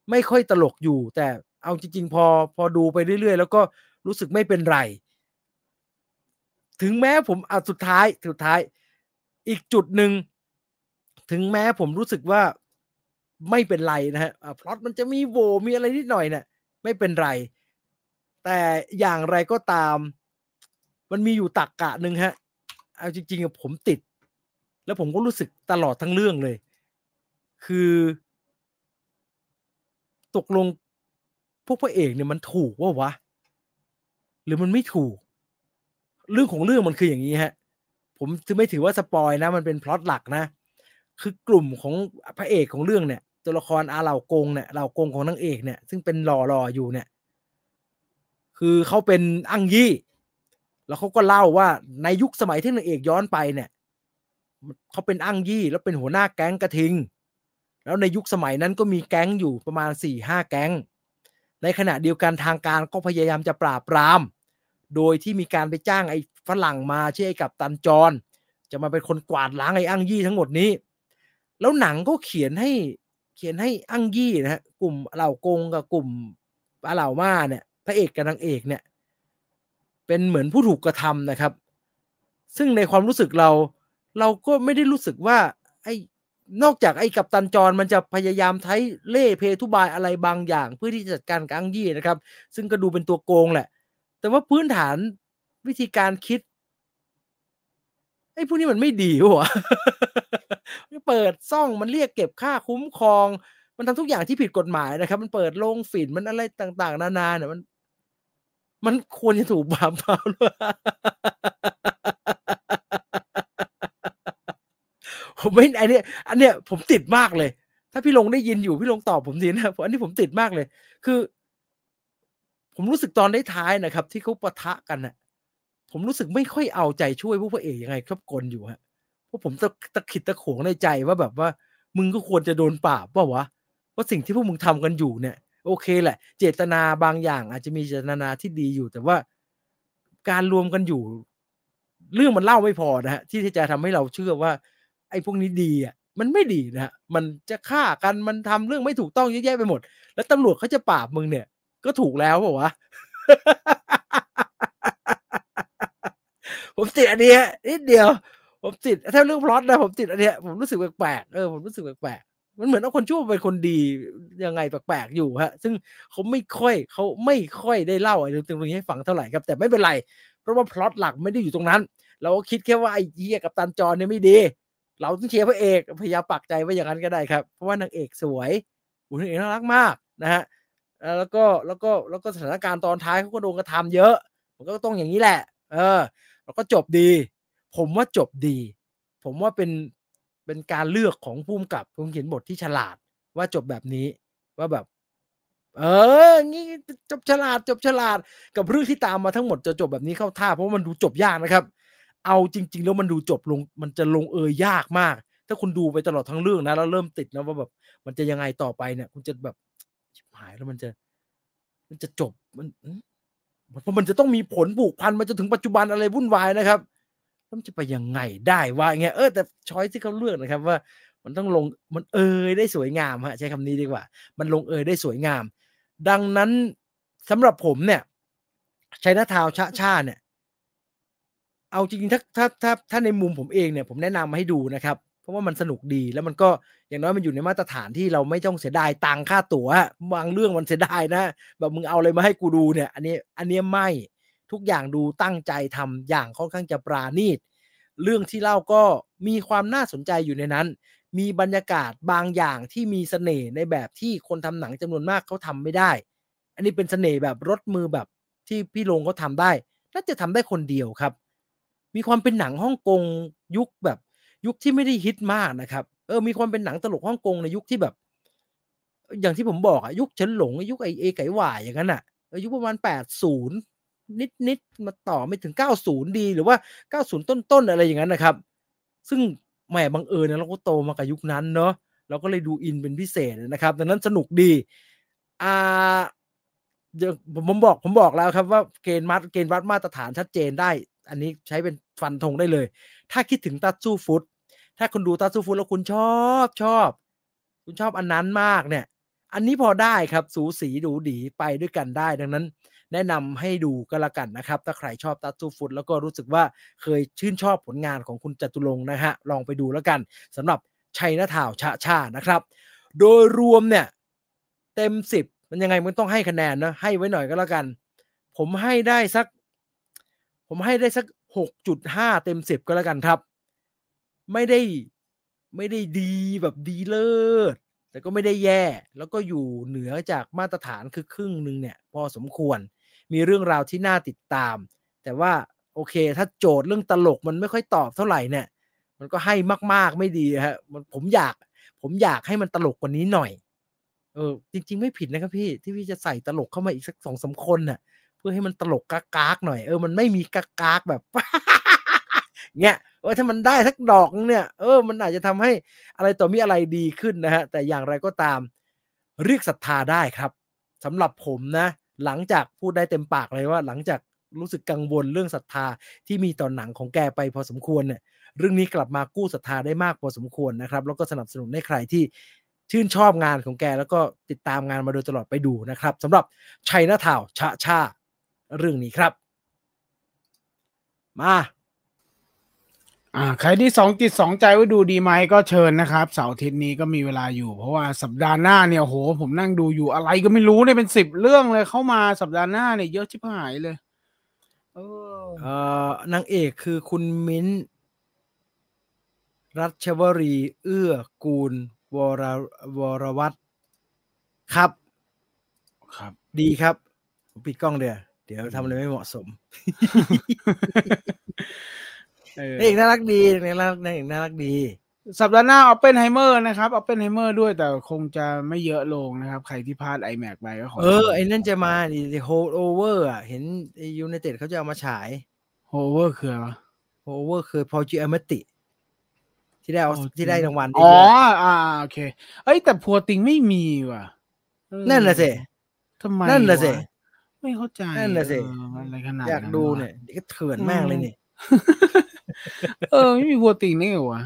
ไม่ค่อยตลกอยู่แต่เอาจริงๆพอดูไปเรื่อยๆแล้วก็รู้สึกไม่เป็นไรถึงแม้ผมสุดท้ายอีกจุดหนึ่งถึงแม้ผมรู้สึกว่าไม่เป็นไรนะฮะพล็อตมันจะมีโวมีอะไรนิดหน่อยนะไม่เป็นไร แต่อย่างไรก็ตามมันมีอยู่ตรรกะนึงฮะเอาจริงๆผมติดแล้วผมก็รู้สึกตลอดทั้งเรื่องเลยคือตกลงพวกพระเอกเนี่ยมันถูกว่าวะหรือมันไม่ถูกเรื่องของเรื่องมันคืออย่างนี้ฮะผมถึงไม่ถือว่าสปอยนะมันเป็นพล็อตหลักนะคือกลุ่มของพระเอกของเรื่องเนี่ยตัวละครอาเหล่ากงเนี่ยเหล่ากงของนางเอกเนี่ยซึ่งเป็นหล่อๆอยู่เนี่ยคือเขาเป็นอั่งยี่แล้วเขาก็เล่าว่าในยุคสมัยที่นางเอกย้อนไปเนี่ยเขาเป็นอั่งยี่แล้วเป็นหัวหน้าแก๊งกระทิงแล้วในยุคสมัยนั้นก็มีแก๊งอยู่ประมาณ 4-5 แก๊งในขณะเดียวกันทางการก็พยายามจะปราบปรามโดยที่มีการไปจ้างไอ้ฝรั่งมาชื่อไอ้กัปตันจอนจะมาเป็นคนกวาดล้างไอ้อั่งยี่ทั้งหมดนี้แล้วหนังก็เขียนให้อั่งยี่นะฮะกลุ่มเหล่ากงกับกลุ่มเหล่าม่าเนี่ยพระเอกกับนางเอกเนี่ยเป็นเหมือนผู้ถูกกระทำนะครับซึ่งในความรู้สึกเราก็ไม่ได้รู้สึกว่าไอ้นอกจากไอ้กัปตันจอนมันจะพยายามใช้เล่เพทุบายอะไรบางอย่างเพื่อที่จะจัดการกับอั่งยี่นะครับซึ่งก็ดูเป็นตัวโกงแหละแต่ว่าพื้นฐานวิธีการคิดไอ้พวกนี้มันไม่ดีวะ เปิดซ่องมันเรียกเก็บค่าคุ้มครองมันทำทุกอย่างที่ผิดกฎหมายนะครับมันเปิดโรงฝิ่นมันอะไรต่างๆนานาเนี่ยมันควรจะถูกปราบปรามด้วย ผมไม่อันเนี้ยผมติดมากเลยถ้าพี่ลงได้ยินอยู่พี่ลงตอบผมดีนะเพราะอันนี้ผมติดมากเลยคือผมรู้สึกตอนท้ายๆนะครับที่เขาปะทะกันน่ะผมรู้สึกไม่ค่อยเอาใจช่วยพระเอกยังไงครับกลอยู่ฮะเพราะผมตะขิดตะโขงในใจว่าแบบว่ามึงก็ควรจะโดนปราบป่ะวะว่าสิ่งที่พวกมึงทำกันอยู่เนี่ยโอเคแหละเจตนาบางอย่างอาจจะมีเจตนาที่ดีอยู่แต่ว่าการรวมกันอยู่เรื่องมันเล่าไม่พอนะฮะที่จะทำให้เราเชื่อว่าไอ้พวกนี้ดีอ่ะมันไม่ดีนะฮะมันจะฆ่ากันมันทำเรื่องไม่ถูกต้องเยอะแยะไปหมดแล้วตำรวจเขาจะปราบมึงเนี่ยก็ถูกแล้วป่ะวะ ผมติดอันนี้นิดเดียวผมติดถ้าเรื่องพล็อตนะผมติดอันนี้ผมรู้สึกแปลกๆผมรู้สึกแปลกๆมันเหมือนเอาคนชั่วเป็นคนดียังไงแปลกๆอยู่ฮะซึ่งเขาไม่ค่อยได้เล่าอะไรตรงนี้ให้ฟังเท่าไหร่ครับแต่ไม่เป็นไรเพราะว่าพล็อตหลักไม่ได้อยู่ตรงนั้นเราก็คิดแค่ว่าไอ้เหี้ยกับตันจรเนี่ยไม่ดีเราต้องเชียร์พระเอกพยายามปักใจไว้อย่างนั้นก็ได้ครับเพราะว่านางเอกสวยนางเอกน่ารักมากนะฮะแล้วก็สถานการณ์ตอนท้ายเขาก็โดนกระทำเยอะมันก็ต้องอย่างนี้แหละแล้วก็จบดีผมว่าจบดีผมว่าเป็นการเลือกของผู้กำกับผู้เขียนบทที่ฉลาดว่าจบแบบนี้ว่าแบบงี้จบฉลาดกับเรื่องที่ตามมาทั้งหมดจะจบแบบนี้เข้าท่าเพราะมันดูจบยากนะครับเอาจริงๆแล้วมันดูจบลงมันจะลงยากมากถ้าคุณดูไปตลอดทั้งเรื่องนะแล้วเริ่มติดนะว่าแบบมันจะยังไงต่อไปเนี่ยคุณจะแบบหายแล้วมันจะจบมันจะต้องมีผลผูกพันมาจนถึงปัจจุบันอะไรวุ่นวายนะครับมันจะไปยังไงได้วะอย่างเงี้ยแต่ช้อยที่เขาเลือกนะครับว่ามันต้องลงมันได้สวยงามฮะใช้คำนี้ดีกว่ามันลงได้สวยงามดังนั้นสำหรับผมเนี่ยไชน่าทาวน์ชะช่าเนี่ยเอาจริงๆถ้าในมุมผมเองเนี่ยผมแนะนำมาให้ดูนะครับเพราะว่ามันสนุกดีแล้วมันก็อย่างน้อยมันอยู่ในมาตรฐานที่เราไม่ต้องเสียดายตังค่าตั๋วบางเรื่องมันเสียดายนะแบบมึงเอาอะไรมาให้กูดูเนี่ยอันนี้ไม่ทุกอย่างดูตั้งใจทำอย่างค่อนข้างจะปราณีตเรื่องที่เล่าก็มีความน่าสนใจอยู่ในนั้นมีบรรยากาศบางอย่างที่มีเสน่ห์ในแบบที่คนทำหนังจำนวนมากเขาทำไม่ได้อันนี้เป็นเสน่ห์แบบรถมือแบบที่พี่ลงเขาทำได้น่าจะทำได้คนเดียวครับมีความเป็นหนังฮ่องกงยุคที่ไม่ได้ฮิตมากนะครับมีความเป็นหนังตลกฮ่องกงในยุคที่แบบอย่างที่ผมบอกอะยุคเฉินหลงยุคไอเอไก่หว่าอย่างนั้นอะยุคประมาณ80นิดมาต่อไม่ถึง90ดีหรือว่า90ต้นอะไรอย่างนั้นนะครับซึ่งแหมบังเอิญนะเราก็โตมากับยุคนั้นเนาะเราก็เลยดูอินเป็นพิเศษนะครับดังนั้นสนุกดีผมบอกแล้วครับว่าเกณฑ์วัดมาตรฐานชัดเจนได้อันนี้ใช้เป็นฟันธงได้เลยถ้าคิดถึงTattoo Foodถ้าคุณดูTattoo Foodแล้วคุณชอบคุณชอบอันนั้นมากเนี่ยอันนี้พอได้ครับสูสีดูดีไปด้วยกันได้ดังนั้นแนะนำให้ดูก็แล้วกันนะครับถ้าใครชอบTattoo Foodแล้วก็รู้สึกว่าเคยชื่นชอบผลงานของคุณจตุรงค์นะฮะลองไปดูแล้วกันสำหรับไชน่าทาวน์ชะช่านะครับโดยรวมเนี่ยเต็ม10มันยังไงมันต้องให้คะแนนนะให้ไว้หน่อยก็แล้วกันผ ผมให้ได้สัก 6.5 เต็ม10ก็แล้วกันครับไม่ได้ดีแบบดีเลิศแต่ก็ไม่ได้แย่แล้วก็อยู่เหนือจากมาตรฐานคือครึ่งนึงเนี่ยพอสมควรมีเรื่องราวที่น่าติดตามแต่ว่าโอเคถ้าโจทย์เรื่องตลกมันไม่ค่อยตอบเท่าไหร่เนี่ยมันก็ให้มากๆไม่ดีฮะผมอยากให้มันตลกกว่านี้หน่อยจริงๆไม่ผิดนะครับพี่ที่พี่จะใส่ตลกเข้ามาอีกสัก 2-3 คนน่ะเพื่อให้มันตลกกากๆหน่อยมันไม่มีกากๆแบบ เงี้ยถ้ามันได้สักดอกเนี่ยมันอาจจะทำให้อะไรต่อมีอะไรดีขึ้นนะฮะแต่อย่างไรก็ตามเรียกศรัทธาได้ครับสำหรับผมนะหลังจากพูดได้เต็มปากเลยว่าหลังจากรู้สึกกังวลเรื่องศรัทธาที่มีต่อหนังของแกไปพอสมควรเนี่ยเรื่องนี้กลับมากู้ศรัทธาได้มากพอสมควรนะครับแล้วก็สนับสนุนให้ใครที่ชื่นชอบงานของแกแล้วก็ติดตามงานมาโดยตลอดไปดูนะครับสำหรับชัยนาทาวชะช่าเรื่องนี้ครับมาใครที่2จิต2ใจว่าดูดีไหมก็เชิญนะครับเสาร์อาทิตย์นี้ก็มีเวลาอยู่เพราะว่าสัปดาห์หน้าเนี่ยโหผมนั่งดูอยู่อะไรก็ไม่รู้เนี่ยเป็น10เรื่องเลยเข้ามาสัปดาห์หน้าเนี่ยเยอะชิบหายเลยนางเอกคือคุณมิ้นท์รัชวรีเอื้อกูลวรวัฒน์ครับครับดีครับผมปิดกล้องเดี๋ยวทำอะไรไม่เหมาะสม เอกน่ารักดีสัปดาห์หน้าออปเพนไฮเมอร์นะครับออปเพนไฮเมอร์ด้วยแต่คงจะไม่เยอะลงนะครับใครที่พลาด iMac ไปก็ขอไอ้นั่นจะมาดิโฮลโอเวอร์อ่ะเห็นยูไนเต็ดเขาจะเอามาฉายโฮลโอเวอร์คืออะไรโฮลโอเวอร์คือพอจิอาเมติที่ได้รางวัลอ๋อโอเคเอ้ยแต่พัวติงไม่มีว่ะนั่นแหละสิทำไมนั่นแหละสิไม่เข้าใจนั่นแหละสิอะไรขนาดอยากดูเนี่ยก็เถื่อนมากเลยนี่ไม่มีวัวตีนนี่เหรอวะ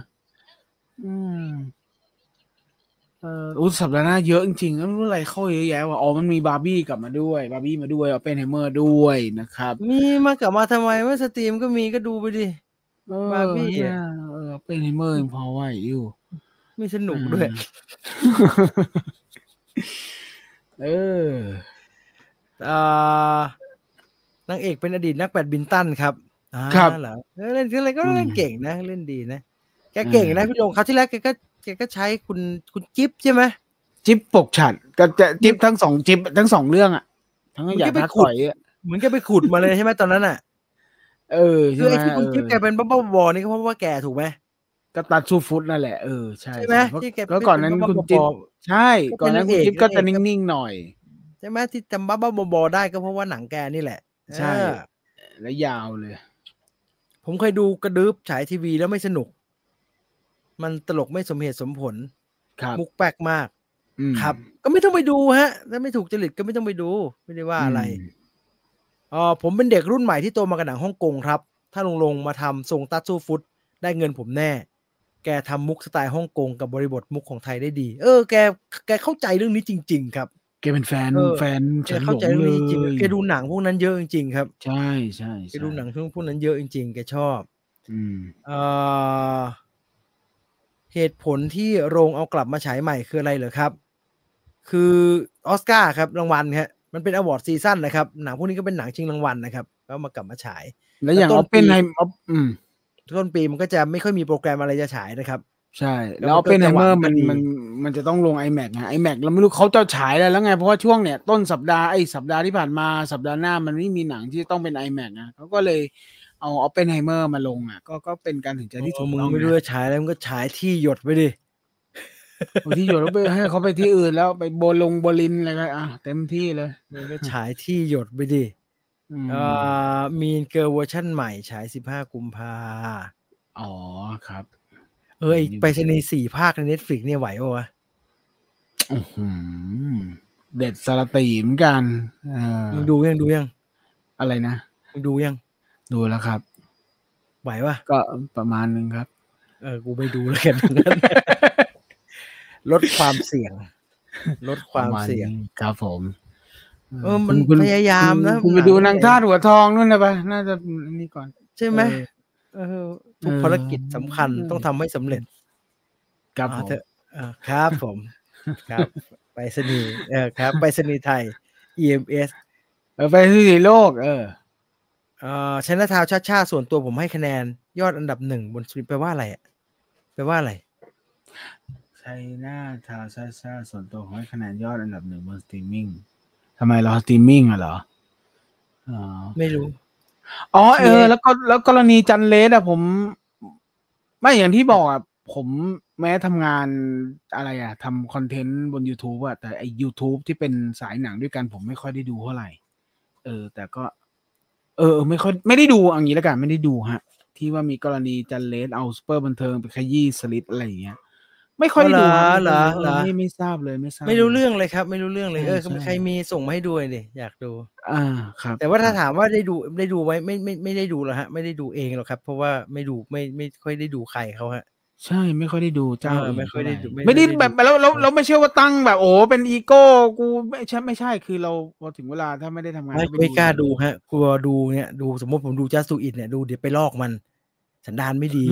สัปดาห์หน้าเยอะจริงๆแล้วรู้อะไรเข้าเยอะแยะว่ะมันมีบาร์บี้กลับมาด้วยออปเพนไฮเมอร์ด้วยนะครับมีมากลับมาทำไมว่าสตรีมก็มีก็ดูไปดิบาร์บี้ออปเพนไฮเมอร์พอไหวอยู่ไม่สนุกด้วยนางเอกเป็นอดีตนักแบดมินตันครับครับเหรอเล่นอะไรก็เล่นเก่งนะเล่นดีนะแกเก่งนะพี่ลงเขาที่แรกแกก็ใช้คุณจิ๊บใช่ไหมจิ๊บปกฉันก็จะจิ๊บทั้งสองเรื่องอ่ะทั้งอย่างนักข่อยเหมือนแกไปขุดมาเลยใช่ไหมตอนนั้นอ่ะคือไอ้ที่คุณจิ๊บแกเป็นบ้าบอนี่ก็เพราะว่าแกถูกไหมก็ตัดซูฟุตนั่นแหละใช่ไหมแล้วก่อนนั้นคุณจิ๊บใช่ก่อนนั้นคุณจิ๊บก็จะนิ่งๆหน่อยใช่ไหมที่จำบ้าบอได้ก็เพราะว่าหนังแกนี่แหละใช่และยาวเลยผมเคยดูกระดึ๊บฉายทีวีแล้วไม่สนุกมันตลกไม่สมเหตุสมผลมุกแปลกมากครับก็ไม่ต้องไปดูฮะถ้าไม่ถูกจริตก็ไม่ต้องไปดูไม่ได้ว่าอะไรผมเป็นเด็กรุ่นใหม่ที่โตมากับหนังฮ่องกงครับถ้าลงมาทำทรงตัดสู้ฟุตได้เงินผมแน่แกทำมุกสไตล์ฮ่องกงกับบริบทมุกของไทยได้ดีแกเข้าใจเรื่องนี้จริงๆครับแกเป็นแฟนฉันหลงเลยแกดูหนังพวกนั้นเยอะจริงๆครับใช่ใช่แกดูหนังพวกนั้นเยอะจริงๆแกชอบเหตุผลที่โรงเอากลับมาฉายใหม่คืออะไรเหรอครับคือออสการ์ครับรางวัลฮะมันเป็นอวอร์ดซีซั่นนะครับหนังพวกนี้ก็เป็นหนังชิงรางวัลนะครับแล้วมากลับมาฉายแล้วอย่างต้นปีมันก็จะไม่ค่อยมีโปรแกรมอะไรจะฉายนะครับใช่แล้วเป็นไฮเมอร์มันจะต้องลง iMac นะ iMac เราไม่รู้เขาจะฉายแล้วไงเพราะว่าช่วงเนี่ยต้นสัปดาห์สัปดาห์ที่ผ่านมาสัปดาห์หน้ามันไม่มีหนังที่ต้องเป็น iMac นะเขาก็เลยเอาเปนไฮเมอร์มาลงอ่ะก็เป็นการถึงใจที่ถูกต้องมึงไม่รู้จะฉายแล้วมันก็ฉายที่หยดไปดิที่หยดแล้วไปให้เขาไปที่อื่นแล้วไปโบลงโบลินอะไรกันเต็มที่เลยมันก็ฉายที่หยดไปดิมีเกิร์ลเวอร์ชั่นใหม่ฉาย15 กุมภาพันธ์อ๋อครับไปชนี4 ภาคใน Netflix เนี่ยไหวป่ะวะเด็ดสารตีเหมือนกันดูยังอะไรนะดูแล้วครับไหวป่ะก็ประมาณนึงครับกูไม่ดูแล้วกันลดความเสี่ยงครับผมมันพยายามนะคุณไปดูนางธาตุหัวทองนู่นนะป่ะน่าจะนี่ก่อนใช่ไหมทุกภารกิจสำคัญต้องทำให้สำเร็จครับผมครับผมครับไปสนีครับไปสนีไทย EMS ไปที่สี่โลกชนะทาวชะช่าส่วนตัวผมให้คะแนนยอดอันดับหนึ่งบนสตรีมแปลว่าอะไรอ่ะแปลว่าอะไรชนะทาวชะช่าส่วนตัวผมให้คะแนนยอดอันดับหนึ่งบนสตรีมมิ่งทำไมเราสตรีมมิ่งอ่ะเหรอไม่รู้อ๋อแล้วกรณีจันเลสอ่ะผมไม่อย่างที่บอกอ่ะผมแม้ทำงานอะไรอ่ะทำคอนเทนต์บน YouTube อ่ะแต่ไอ้ YouTube ที่เป็นสายหนังด้วยกันผมไม่ค่อยได้ดูเท่าไหร่แต่ก็ไม่ได้ดูอย่างนี้แล้วกันไม่ได้ดูฮะที่ว่ามีกรณีจันเลสเอาซุปเปอร์บันเทิงไปขยี้สลิดอะไรอย่างเงี้ยไม่ค่อยได้ดูไม่ทราบเลยไม่รู้เรื่องเลยครับไม่รู้เรื่องเลยใครมีส่งมาให้ดูดิอยากดูครับแต่ว่าถ้าถามว่าได้ดูไว้ไม่ได้ดูหรอกฮะไม่ได้ดูเองหรอกครับเพราะว่าไม่ค่อยได้ดูใครเขาฮะใช่ไม่ค่อยได้ดูเจ้าไม่ค่อยได้ดูไม่ได้แบบแล้วไม่เชื่อว่าตั้งแบบโอ้เป็นอีโก้กูไม่ใช่คือเราพอถึงเวลาถ้าไม่ได้ทำงานไม่กล้าดูฮะกลัวดูเนี่ยดูสมมติผมดูJust Do Itเนี่ยดูเดี๋ยวไปลอกมันสันดานไม่ดี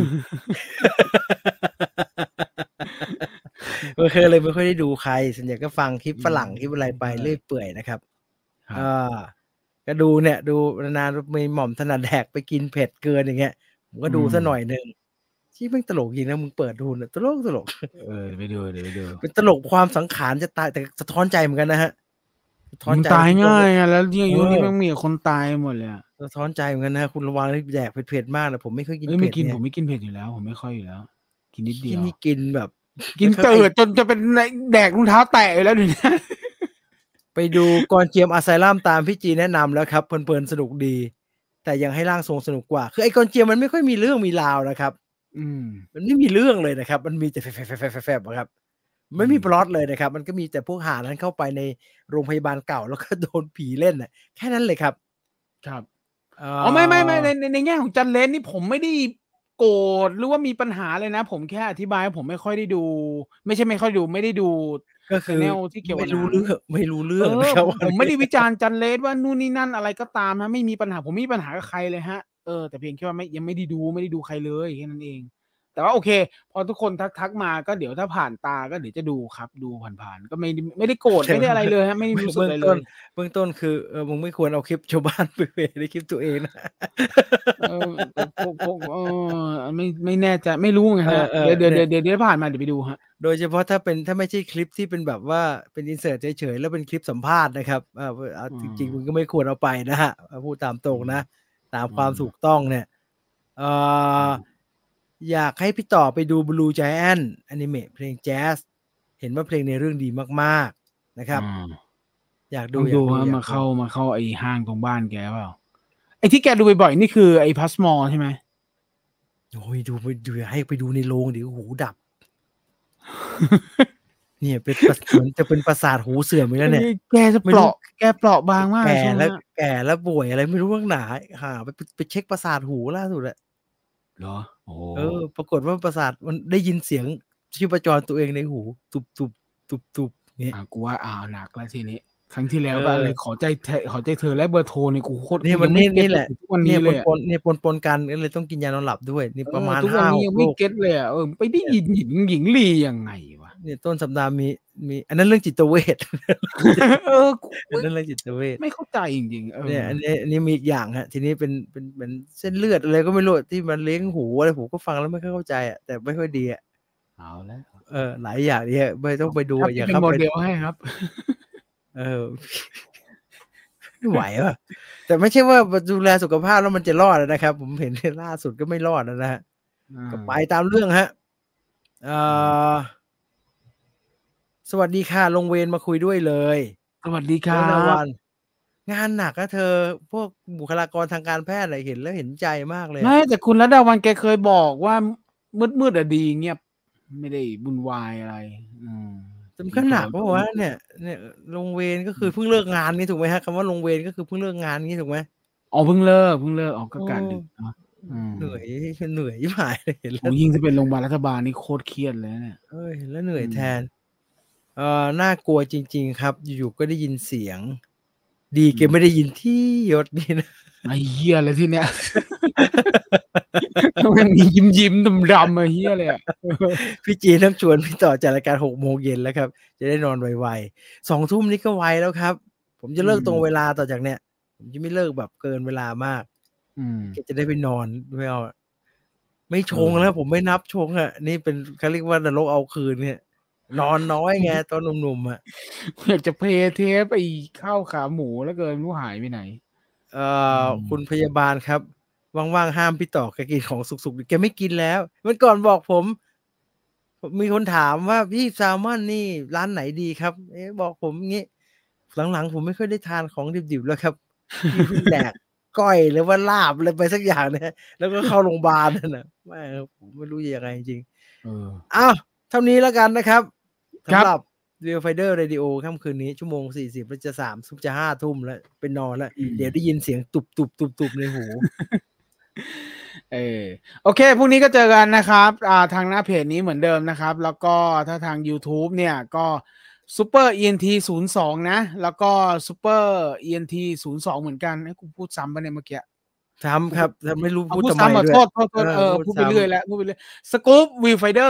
ก็คือเลยไม่ค่อยได้ดูใครส่วนใหญ่ก็ฟังคลิปฝรั่งคลิปอะไรไปเรื่อยเปื่อยนะครับก็ดูเนี่ยดูนานๆมีหม่อมถนัดแดกไปกินเผ็ดเกินอย่างเงี้ยผมก็ดูซะหน่อยนึงที่แม่งตลกจริงนะมึงเปิดดูน่ะตลกไปดูเดี๋ยวไปดูเป็นตลกความสังขารจะตายแต่สะท้อนใจเหมือนกันนะฮะสะท้อนใจตายง่ายอ่ะแล้วยิ่งยุคนี้แม่งมีคนตายหมดเลยสะท้อนใจเหมือนกันนะคุณระวังแดกเผ็ดๆมากนะผมไม่ค่อยกินเผ็ดผมไม่กินเผ็ดอยู่แล้วผมไม่ค่อยอยู่แล้วกินนิดเดียวที่นี่กินแบบกินเติร์ดจนจะเป็นแดกรองเท้าแตะอยู่แล้วดูนะไปดูก่อนเจียมอาไซลัมตามพี่จีแนะนำแล้วครับเพลินๆสนุกดีแต่ยังให้ร่างทรงสนุกกว่าคือไอ้ก่อนเจียมมันไม่ค่อยมีเรื่องมีราวนะครับมันไม่มีเรื่องเลยนะครับมันมีแต่แฝบครับไม่มีพล็อตเลยนะครับมันก็มีแต่พวกหานั้นเข้าไปในโรงพยาบาลเก่าแล้วก็โดนผีเล่นน่ะแค่นั้นเลยครับครับอ๋อไม่ในแง่ของจันเลนนี่ผมไม่ได้โกรธหรือว่ามีปัญหาเลยนะผมแค่อธิบายผมไม่ค่อยได้ดูไม่ใช่ไม่ค่อยดูไม่ได้ดูก็คือแนวที่เกี่ยวกับไม่รู้เรื่องนะครับผมไม่ได้วิจารณ์จันเลนว่านู่นนี่นั่นอะไรก็ตามฮะไม่มีปัญหาผมไม่มีปัญหากับใครเลยฮะแต่เพียงแค่ว่ายังไม่ได้ดูใครเลยแค่นั้นเองแต่ว่าโอเคพอทุกคนทักมาก็เดี๋ยวถ้าผ่านตาก็เดี๋ยวจะดูครับดูผ่านก็ไม่ได้โกรธ ไม่ได้อะไรเลยฮะไม่รู้สึกอะไรเลยเบื้องต้นคือมึงไม่ควรเอาคลิปชาวบ้านไปเผยในคลิปตัวเองนะไม่แน่ใจไม่รู้ไงฮะเดี๋ยวผ่านมาเดี๋ยวไปดูฮะโดยเฉพาะถ้าไม่ใช่คลิปที่เป็นแบบว่าเป็นอินเสิร์ตเฉยๆแล้วเป็นคลิปสัมภาษณ์นะครับจริงๆมึงก็ไม่ควรเอาไปนะฮะพูดตามตรงนะตามความถูกต้องเนี่ยอยากให้พี่ต่อไปดู Blue Giant อนิเมะเพลง Jazz เห็นว่าเพลงในเรื่องดีมากๆนะครับอยากดูมาเข้าไอ้ห้างตรงบ้านแกเปล่าไอ้ที่แกดูบ่อยๆนี่คือไอ้พัสมอใช่ไหมโอ้ยดูไปดูให้ไปดูในโรงเดี๋ยวหูดับ เนี่ยเป็นเหมือนจะเป็นประสาทหูเสื่อมไปแล้วเนี่ยแกเปราะบางมากแก่แล้วป่วยอะไรไม่รู้ว่าหนาหาไปเช็คประสาทหูล่าสุดอะเหรอโอ้ปรากฏว่าประสาทมันได้ยินเสียงชีพจรตัวเองในหูตุบเนี่ยกูว่าหนักแล้วทีนี้ครั้งที่แล้วอะไรขอใจเธอและเบอร์โทรนี่กูโคตรนี่มันนี่แหละนี่ปนกันเลยต้องกินยานอนหลับด้วยนี่ประมาณ5โลยังไม่เก็ตเลยไปได้ยินหญิงลียังไงวะเนี่ยต้นสัปดาห์มีอันนั้นเรื่องจิตเวชนั่นเรื่องจิตเวชไม่เข้าใจจริงๆเนี่ยอันนี้มีอีกอย่างฮะทีนี้เป็นเหมือนเส้นเลือดอะไรก็ไม่รู้ที่มันเลี้ยงหูอะไรผมก็ฟังแล้วไม่เข้าใจอ่ะแต่ไม่ค่อยดีอ่ะเอาแล้วหลายอย่างเนี่ยไม่ต้องไปดูอย่าเข้าไปเป็นโมเดลให้ครับไม่ไหวว่ะแต่ไม่ใช่ว่าดูแลสุขภาพแล้วมันจะรอดนะครับผมเห็นล่าสุดก็ไม่รอดนะฮะก็ไปตามเรื่องฮะสวัสดีค่ะลงเวรมาคุยด้วยเลยสวัสดีค่ะงานหนักนะเธอพวกบุคลากรทางการแพทย์อะไรเห็นแล้วเห็นใจมากเลยไม่แต่คุณระดาวันแกเคยบอกว่ามืดอะดีเงียบไม่ได้บุญวายอะไรมันก็หนักเพราะว่าเนี่ยลงเวรก็คือเพิ่งเลิกงานนี่ถูกไหมฮะคำว่าลงเวรก็คือเพิ่งเลิกงานนี่ถูกไหมอ๋อเพิ่งเลิกออกกะดึกเนาะเหนื่อยยิ่งหายเลยแล้วยิ่งจะเป็นโรงพยาบาลรัฐบาลนี่โคตรเครียดเลยเนี่ยเอ้ยแล้วเหนื่อยแทนน่ากลัวจริงๆครับอยู่ๆก็ได้ยินเสียงดีแกไม่ได้ยินที่ยศนี่นะไอ้เหี้ยเลยที่เนี่ยมันมียิ้มดำๆมาเหี้ยเลยพี่จีน้ำชวนพี่ต่อจัดรายการ 18:00 น.แล้วครับจะได้นอนไวๆ 20:00 น.นี่ก็ไวแล้วครับผมจะเลิกตรงเวลาต่อจากเนี่ย ผมจะไม่เลิกแบบเกินเวลามากแกจะได้ไปนอนไม่เอาไม่ชงแล้วผมไม่นับชงอ่ะนี่เป็นเขาเรียกว่านรกเอาคืนเนี่ยนอนน้อยไงตอนหนุ่มๆอ่ะอยากจะเพลย์เทปไปข้าวขาหมูแล้วเกินรู้หายไปไหนคุณพยาบาลครับว่างๆห้ามพี่ต่อแกกินของสุกๆแกไม่กินแล้วเมื่อก่อนบอกผมมีคนถามว่าพี่แซลมอนนี่ร้านไหนดีครับเอ๊ะบอกผมงี้หลังๆผมไม่ค่อยได้ทานของดิบๆแล้วครับมีแดกก้อยหรือว่าลาบอะไรไปสักอย่างเนี่ยแล้วก็เข้าโรงพยาบาลนั่นน่ะไม่ผมไม่รู้ยังไงจริงๆอ้าวเท่านี้แล้วกันนะครับสำหรับ Viewfinder Radio ค่ำคืนนี้ชั่วโมง 40 แล้วจะ 3 ทุ่มจะ 5 ทุ่มแล้วเป็นนอนแล้วเดี๋ยวได้ยินเสียงตุบๆๆๆในหูโอเคพรุ่งนี้ก็เจอกันนะครับทางหน้าเพจนี้เหมือนเดิมนะครับแล้วก็ถ้าทาง YouTube เนี่ยก็Super ENT 02นะแล้วก็ Super ENT 02เหมือนกันให้กูพูดซ้ำไปในเมื่อกี้ซ้ำครับแต่ไม่รู้พูดทำไมด้วยพูดไปเรื่อยแล้วพูดไปเรื่อย Scoop Viewfinder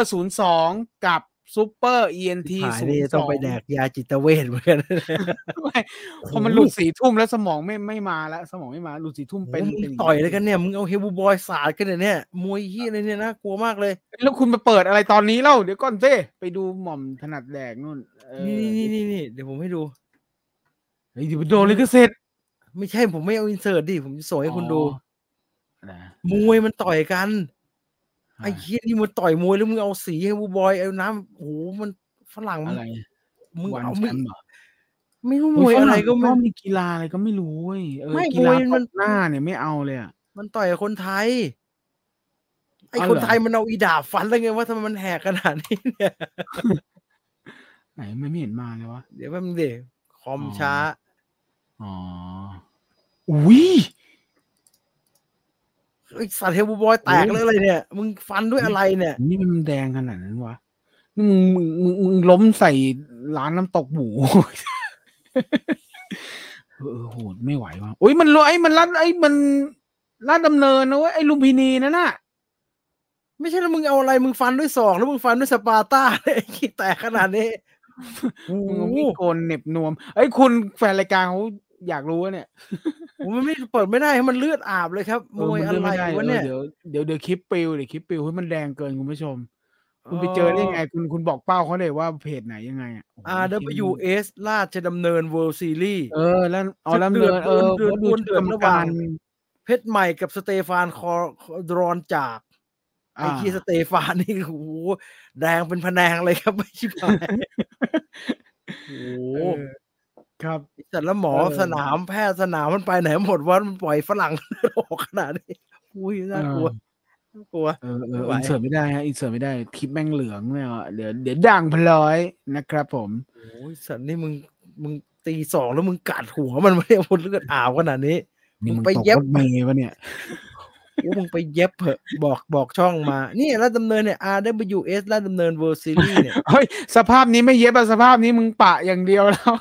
02 กับ Super ENT 02ต้องไปแดกยาจิตเวชเหมือนกันพอมันหลุด 4:00 นแล้วสมองไม่มาแล้วสมองไม่มาหลุด 4:00 นเป็นต่อยแล้วกันเนี่ยมึงเอาเฮบูบอยสาดกันเนี่ยมวยเหี้ยอะไรเนี่ยน่ากลัวมากเลยแล้วคุณไปเปิดอะไรตอนนี้เล่าเดี๋ยวก่อนเซ่ไปดูหม่อมถนัดแดกนู่นนี่เดี๋ยวผมให้ดูเฮ้ยโดนเลยก็เสร็จไม่ใช่ผมไม่เอาอินเสิร์ตดิผมจะส่งให้คุณดูมวยมันต่อยกันไอ้เหี้ยนี่มันต่อยมวยแล้วมึงเอาสีให้บูบอยเอาน้ำโอ้มันฝรั่งมันอะไรมึงเอาไม่รู้มวยอะไรก็ไม่มีกีฬาอะไรก็ไม่รู้เว้ยกีฬามันหน้าเนี่ยไม่เอาเลยอ่ะมันต่อยกับคนไทยไอ้คนไทยมันเอาอีดาบฟันแล้วไงว่าทำไมมันแหกขนาดนี้เนี่ยไหนไม่เห็นมาเลยวะเดี๋ยวแป๊บนึงดิคอมช้าอ๋ออุ้ยไอ้สัตว์เฮลบอยแตกเลยอะไรเนี่ยมึงฟันด้วยอะไรเนี่ยนี่มันแดงขนาดนั้นวะมึงล้มใส่ร้านน้ำตกหมูโหดไม่ไหววะโอ้ยมันไอ้มันรัดไอ้มันรัดดำเนินนะเว้ยไอ้ลุมพินีนั่นน่ะไม่ใช่แล้วมึงเอาอะไรมึงฟันด้วยศอกแล้วมึงฟันด้วยสปาร์ต้าไอ้ขี้แตกขนาดนี้มึงมีโกนเน็บนวมไอ้คุณแฟนรายการเขาอยากรู้ว่าเนี่ยผมไม่เปิดไม่ได้ให้มันเลือดอาบเลยครับมวยอะไรวะเนี่ยเดี๋ยวคลิปปิวให้มันแดงเกินคุณผู้ชมคุณไปเจอได้ไงคุณบอกเป้าเขาเลยว่าเพจไหนยังไงอ่ะWS ราชดำเนิน World Series แล้วเอาดำเนินดูเดือดระหว่างเพชรใหม่กับสเตฟานคอดรอนจากไอ้ที่สเตฟานนี่โอ้โหแดงเป็นพะแนงเลยครับไม่ชิบหายโอ้ครับแต่ละหมอสนามแพทย์สนามมันไปไหนหมดว่ามันปล่อยฝรั่งออกขนาดนี้อุ้ยน่ากลัวอินเสิร์ตไม่ได้ฮะอินเสิร์ตไม่ได้คลิปแม่งเหลืองเนี่ยเดี๋ยวด่างพลอยนะครับผมโอ้ยสัตว์นี่มึงตีสองแล้วมึงกัดหัวมันไม่ได้พ่นเลือดอาบขนาดนี้มึงไปเย็บเมย์ปะเนี่ยโอ้มึงไปเย็บเหอะบอกช่องมานี่ราชดำเนินเนี่ย RWS ราชดำเนิน World Series เนี่ยเฮ้ยสภาพนี้ไม่เย็บอะสภาพนี้มึงปะอย่างเดียวแล้ว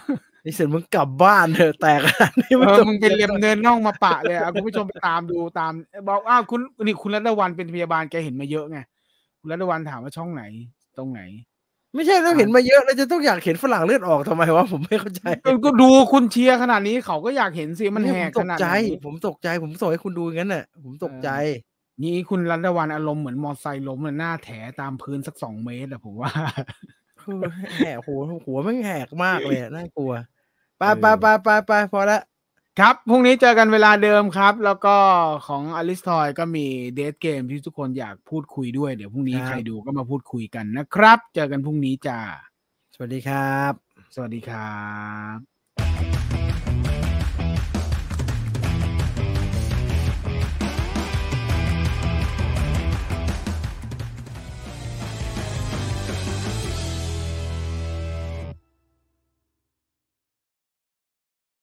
ไอ้เสร็จมึงกลับบ้านเถอะแตกอันนี้มึงเป็นเล็บเนินน่องมาปะเลยอ่ะคุณผู้ชมไปตามดูตามบอกอ้าวคุณนี่คุณรัตนวันเป็นพยาบาลแกเห็นมาเยอะไงคุณรัตนวันถามว่าช่องไหนตรงไหนไม่ใช่ต้องเห็นมาเยอะแล้วจะต้องอยากเห็นฝรั่งเลือดออกทำไมวะผมไม่เข้าใจก็ดูคุณเชียร์ขนาดนี้เขาก็อยากเห็นสิมันแหกขนาดนี้ผมตกใจผมส่งให้คุณดูงั้นน่ะผมตกใจนี่คุณรัตนวันอารมณ์เหมือนมอไซค์ล้มหน้าแถตามพื้นสัก2เมตรอ่ะผมว่าแหกหัวมันแหกมากเลยน่ากลัวไปพอละครับพรุ่งนี้เจอกันเวลาเดิมครับแล้วก็ของอลิสทอยก็มีเดทเกมที่ทุกคนอยากพูดคุยด้วยเดี๋ยวพรุ่งนี้ใครดูก็มาพูดคุยกันนะครับเจอกันพรุ่งนี้จ้าสวัสดีครับสวัสดีครับ